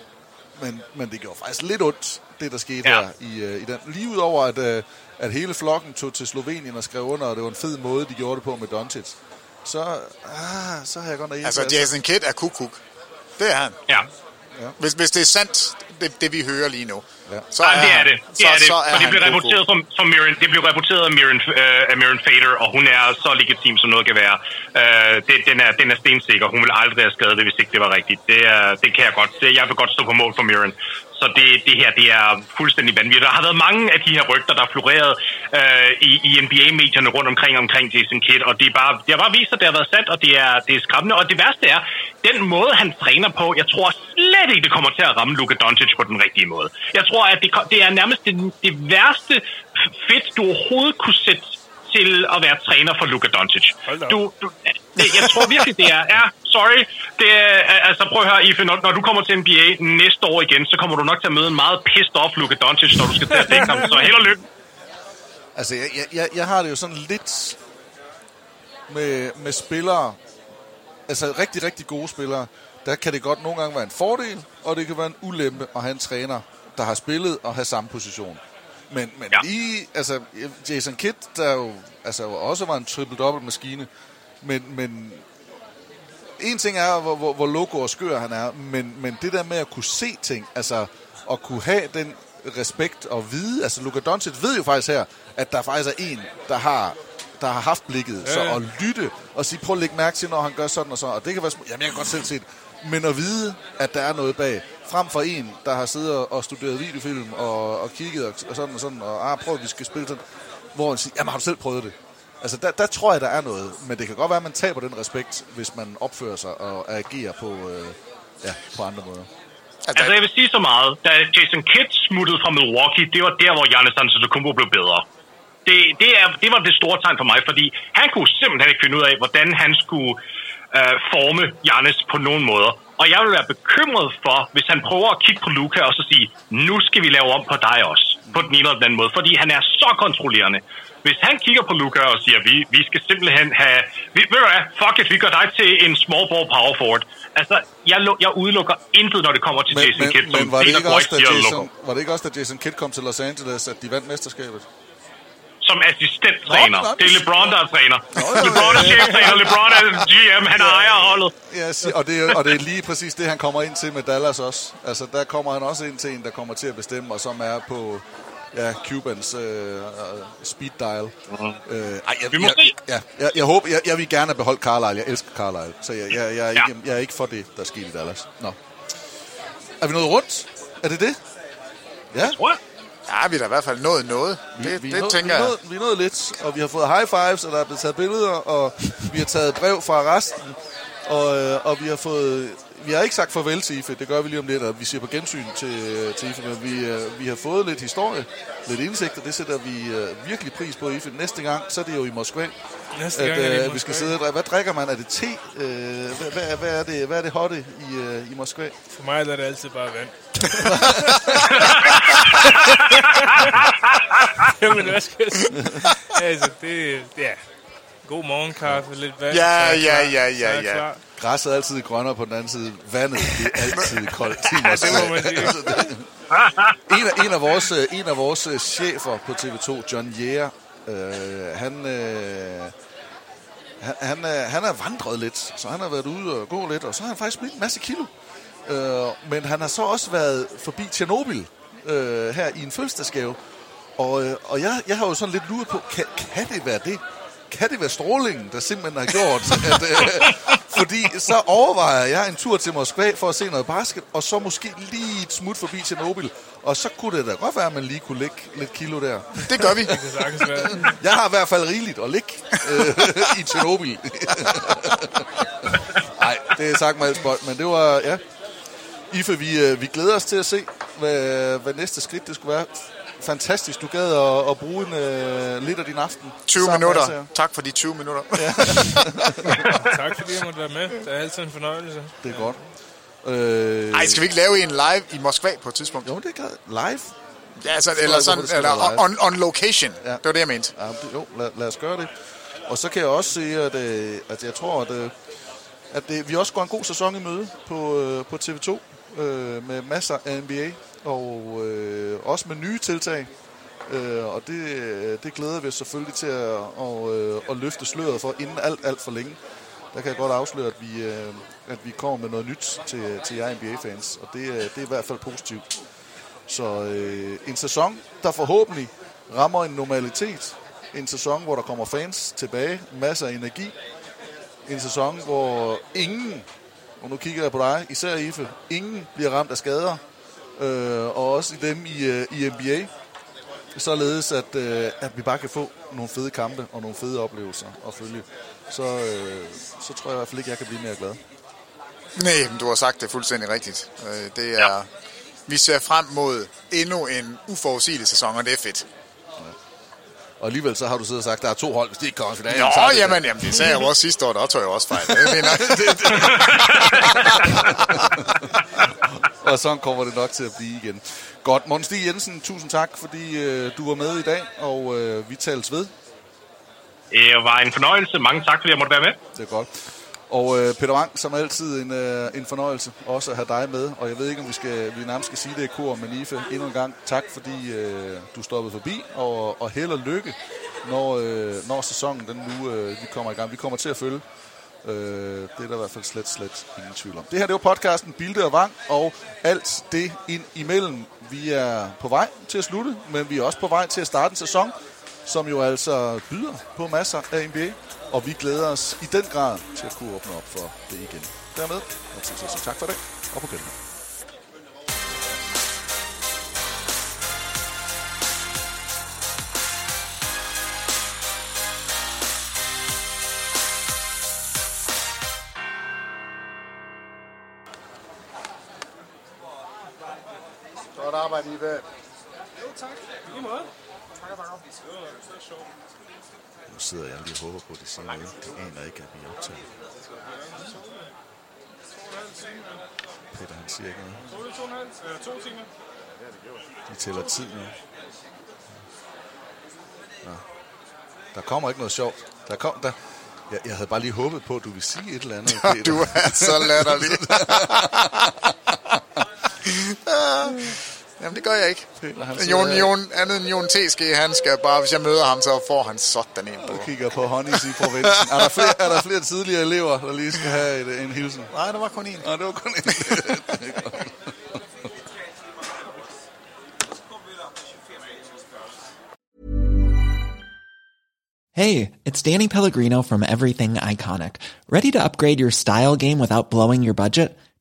Men, men det gjorde faktisk lidt ondt, det der skete ja. her i, øh, i den. Lige udover, at, øh, at hele flokken tog til Slovenien og skrev under, og det var en fed måde, de gjorde det på med Dončić. Så, ah, så har jeg godt nok... Altså, Jason Kidd er kukuk. Det er han. Ja. Ja. Hvis, hvis det er sandt, det, det vi hører lige nu, ja. så er, ja, det er det. Det er så, det. Så er og det blev rapporteret som, som Miran, det blev rapporteret af Miran, øh, af Miran Fader, og hun er så legitim, som noget kan være. Øh, det, den er, den er stensikker. Hun vil aldrig have skadet det, hvis ikke det var rigtigt. Det, er, det kan jeg godt. Det, jeg vil godt stå på mål for Miran. Så det, det her, det er fuldstændig vanvittigt. Der har været mange af de her rygter, der er floreret øh, i, i N B A-medierne rundt omkring omkring Jason Kidd, og det er bare, det har bare vist, at det har været sandt, og det er, det er skræmmende. Og det værste er, den måde, han træner på, jeg tror slet ikke, det kommer til at ramme Luka Dončić på den rigtige måde. Jeg tror, at det, det er nærmest det, det værste fedt, du overhovedet kunne sætte til at være træner for Luka Dončić. Du, du, det, jeg tror virkelig, det er... er Sorry, det er, altså prøv at høre, Iffe, når, når du kommer til N B A næste år igen, så kommer du nok til at møde en meget pissed off Luka Dončić, når du skal til at dække ham, så held og lykke. Altså, jeg, jeg, jeg har det jo sådan lidt med, med spillere, altså rigtig, rigtig gode spillere, der kan det godt nogle gange være en fordel, og det kan være en ulempe at have en træner, der har spillet og har samme position. Men, men ja. lige, altså Jason Kidd, der jo altså, også var en triple-double-maskine, men... men en ting er, hvor, hvor, hvor logo og skør han er, men, men det der med at kunne se ting, altså at kunne have den respekt og vide, altså Luka Dončić ved jo faktisk her, at der faktisk er en, der har, der har haft blikket, ja, så at lytte og sige, prøv at lægge mærke til, når han gør sådan og sådan, og det kan være sm- jamen jeg kan godt selv se det, men at vide, at der er noget bag, frem for en, der har siddet og studeret videofilm og, og kigget og, og sådan og sådan, og ah, prøv at vi skal spille sådan, hvor han siger, jamen har du selv prøvet det? Altså, der, der tror jeg, der er noget. Men det kan godt være, at man taber den respekt, hvis man opfører sig og agerer på, øh, ja, på andre måder. Altså, jeg vil sige så meget. Da Jason Kidd smuttede fra Milwaukee, det var der, hvor Giannis Antetokounmpo blev bedre. Det, det, er, det var det store tegn for mig, fordi han kunne simpelthen ikke finde ud af, hvordan han skulle øh, forme Giannis på nogen måder. Og jeg vil være bekymret for, hvis han prøver at kigge på Luka og så sige, nu skal vi lave om på dig også, på den ene eller den anden måde, fordi han er så kontrollerende. Hvis han kigger på Luka og siger, vi, vi skal simpelthen have... Vi, ved du hvad? Fuck it, vi gør dig til en small ball power forward. Altså, jeg, jeg udelukker intet, når det kommer til men, Jason Kidd. Men, men var, det ikke også, Jason, var det ikke også, da Jason Kidd kom til Los Angeles, at de vandt mesterskabet? Som assistenttræner. Det er LeBron, der er træner. Nå, ja, LeBron er cheftræner, LeBron er G M, han ejer holdet. Ja, og det, er, og det er lige præcis det, han kommer ind til med Dallas også. Altså, der kommer han også ind til en, der kommer til at bestemme, og som er på... Ja, Cubans øh, speed dial. Uh-huh. Øh, ej, jeg, vi må se. Ja, jeg, jeg, jeg håber, jeg, jeg vil gerne beholde Carlisle. Jeg elsker Carlisle, så jeg, jeg, jeg, er, ja. ikke, jeg er ikke for det, der sker i Dallas. Nå. Er vi nået rundt? Er det det? Ja. Jeg tror jeg. Ja, vi er da i hvert fald nået noget. Vi, det vi det nå, tænker vi jeg. Nåede, vi er nået lidt, og vi har fået high fives, og der er blevet taget billeder, og vi har taget brev fra resten, og, og vi har fået... Vi har ikke sagt farvel til Iffe, det gør vi lige om lidt, og vi ser på gensyn til, til Iffe, men vi, vi har fået lidt historie, lidt indsigt, og det sætter vi uh, virkelig pris på, Iffe. Næste gang, så er det jo i Moskva, Næste at gang uh, i Moskva. Vi skal sidde og... Hvad drikker man? Er det te? Uh, hvad, hvad, hvad er det, hvad er det hotte i, uh, i Moskva? For mig er det altid bare vand. Jamen, hvad skal jeg sige? Altså, det... Ja. God morgenkaffe, lidt vand. Ja, ja, ja, ja, ja. Græsset er altid grønnere på den anden side. Vandet er altid koldt. en, af, en, af vores, en af vores chefer på T V to, John Drejer, øh, han, øh, han, han, han er vandret lidt, så han har været ude og gå lidt, og så har han faktisk spildt en masse kilo. Øh, men han har så også været forbi Tjernobyl øh, her i en fødselsdagsgave. Og, øh, og jeg, jeg har jo sådan lidt luret på, kan, kan det være det? Kan det være strålingen, der simpelthen har gjort? At, øh, fordi så overvejer jeg en tur til Moskva for at se noget basket, og så måske lige et smut forbi Tjernobyl. Og så kunne det da godt være, at man lige kunne lægge lidt kilo der. Det gør vi. Det kan sagtens være. Jeg har i hvert fald rigeligt at lægge øh, i Tjernobyl. Nej, det er sagt meget spøjt, men det var, ja. Iffe, vi, øh, vi glæder os til at se, hvad, hvad næste skridt det skulle være. Fantastisk, du gad at, at bruge en, uh, lidt af din aften. tyve minutter. Passer. Tak for de tyve minutter. Ja. Tak fordi jeg måtte være med. Det er altid en fornøjelse. Det er ja. Godt. Øh... Ej, skal vi ikke lave en live i Moskva på et tidspunkt? Jo, det er live. Ja, altså, eller jeg, sådan, eller on, on location. Ja. Det var det, jeg mente. Ja, jo, lad, lad os gøre det. Og så kan jeg også sige, at, at jeg tror, at, at det, vi også går en god sæson i møde på, på T V to med masser af N B A. Og øh, også med nye tiltag, øh, og det, det glæder vi selvfølgelig til at, og, øh, at løfte sløret for inden alt, alt for længe. Der kan jeg godt afsløre, at vi, øh, at vi kommer med noget nyt til, til jer N B A-fans, og det, det er i hvert fald positivt. Så øh, en sæson, der forhåbentlig rammer en normalitet, en sæson, hvor der kommer fans tilbage, masser af energi, en sæson, hvor ingen, og nu kigger jeg på dig, især Iffe, ingen bliver ramt af skader, Øh, og også i dem i, øh, i N B A, således at, øh, at vi bare kan få nogle fede kampe og nogle fede oplevelser og følge, så, øh, så tror jeg i hvert fald ikke, jeg kan blive mere glad. Nej, men du har sagt det fuldstændig rigtigt. Øh, det er, ja. Vi ser frem mod endnu en uforudsigelig sæson, og det er fedt. Ja. Og alligevel så har du siddet og sagt, der er to hold, hvis de ikke kommer til finalen. Nå, det jamen, jamen, det sagde jeg jo også sidste år, der tog jeg også fejl. Og sådan kommer det nok til at blive igen. Godt, Morten Stig Jensen, tusind tak, fordi øh, du var med i dag, og øh, vi tales ved. Det var en fornøjelse. Mange tak, fordi jeg måtte være med. Det er godt. Og øh, Peter Wang, som altid en, øh, en fornøjelse også at have dig med. Og jeg ved ikke, om vi, skal, vi nærmest skal sige det i kor, men Iffe, endnu en gang tak, fordi øh, du stoppede forbi, og, og held og lykke, når, øh, når sæsonen den nu øh, vi kommer i gang. Vi kommer til at følge. Det er der i hvert fald slet, slet ingen tvivl om. Det her, det var podcasten Bilde og Vang, og alt det ind imellem. Vi er på vej til at slutte, men vi er også på vej til at starte en sæson, som jo altså byder på masser af N B A, og vi glæder os i den grad til at kunne åbne op for det igen. Dermed, så tak for det, og på genhør. Arbejde i bag. Jo, tak. I måde. Takker, takker. Nu sidder jeg lige og håber på, at det siger ikke. Det aner ikke, at vi er optaget. Peter, han siger ikke noget. To timer. De tæller tid nu. Nå. Der kommer ikke noget sjovt. Der kom der. Jeg, jeg havde bare lige håbet på, at du ville sige et eller andet. Peter. Du er så latterlig. Jamen det gør jeg ikke. Jon, Jon, andet end Jon T S G, han skal bare, hvis jeg møder ham, så får han sådan en på. Du kigger på Honnies i provinsen. Er der flere, er der flere tidligere elever, der lige skal have et, en hilsen? Nej, der var kun én. Nej, det var kun én. Hey, it's Danny Pellegrino from Everything Iconic. Ready to upgrade your style game without blowing your budget?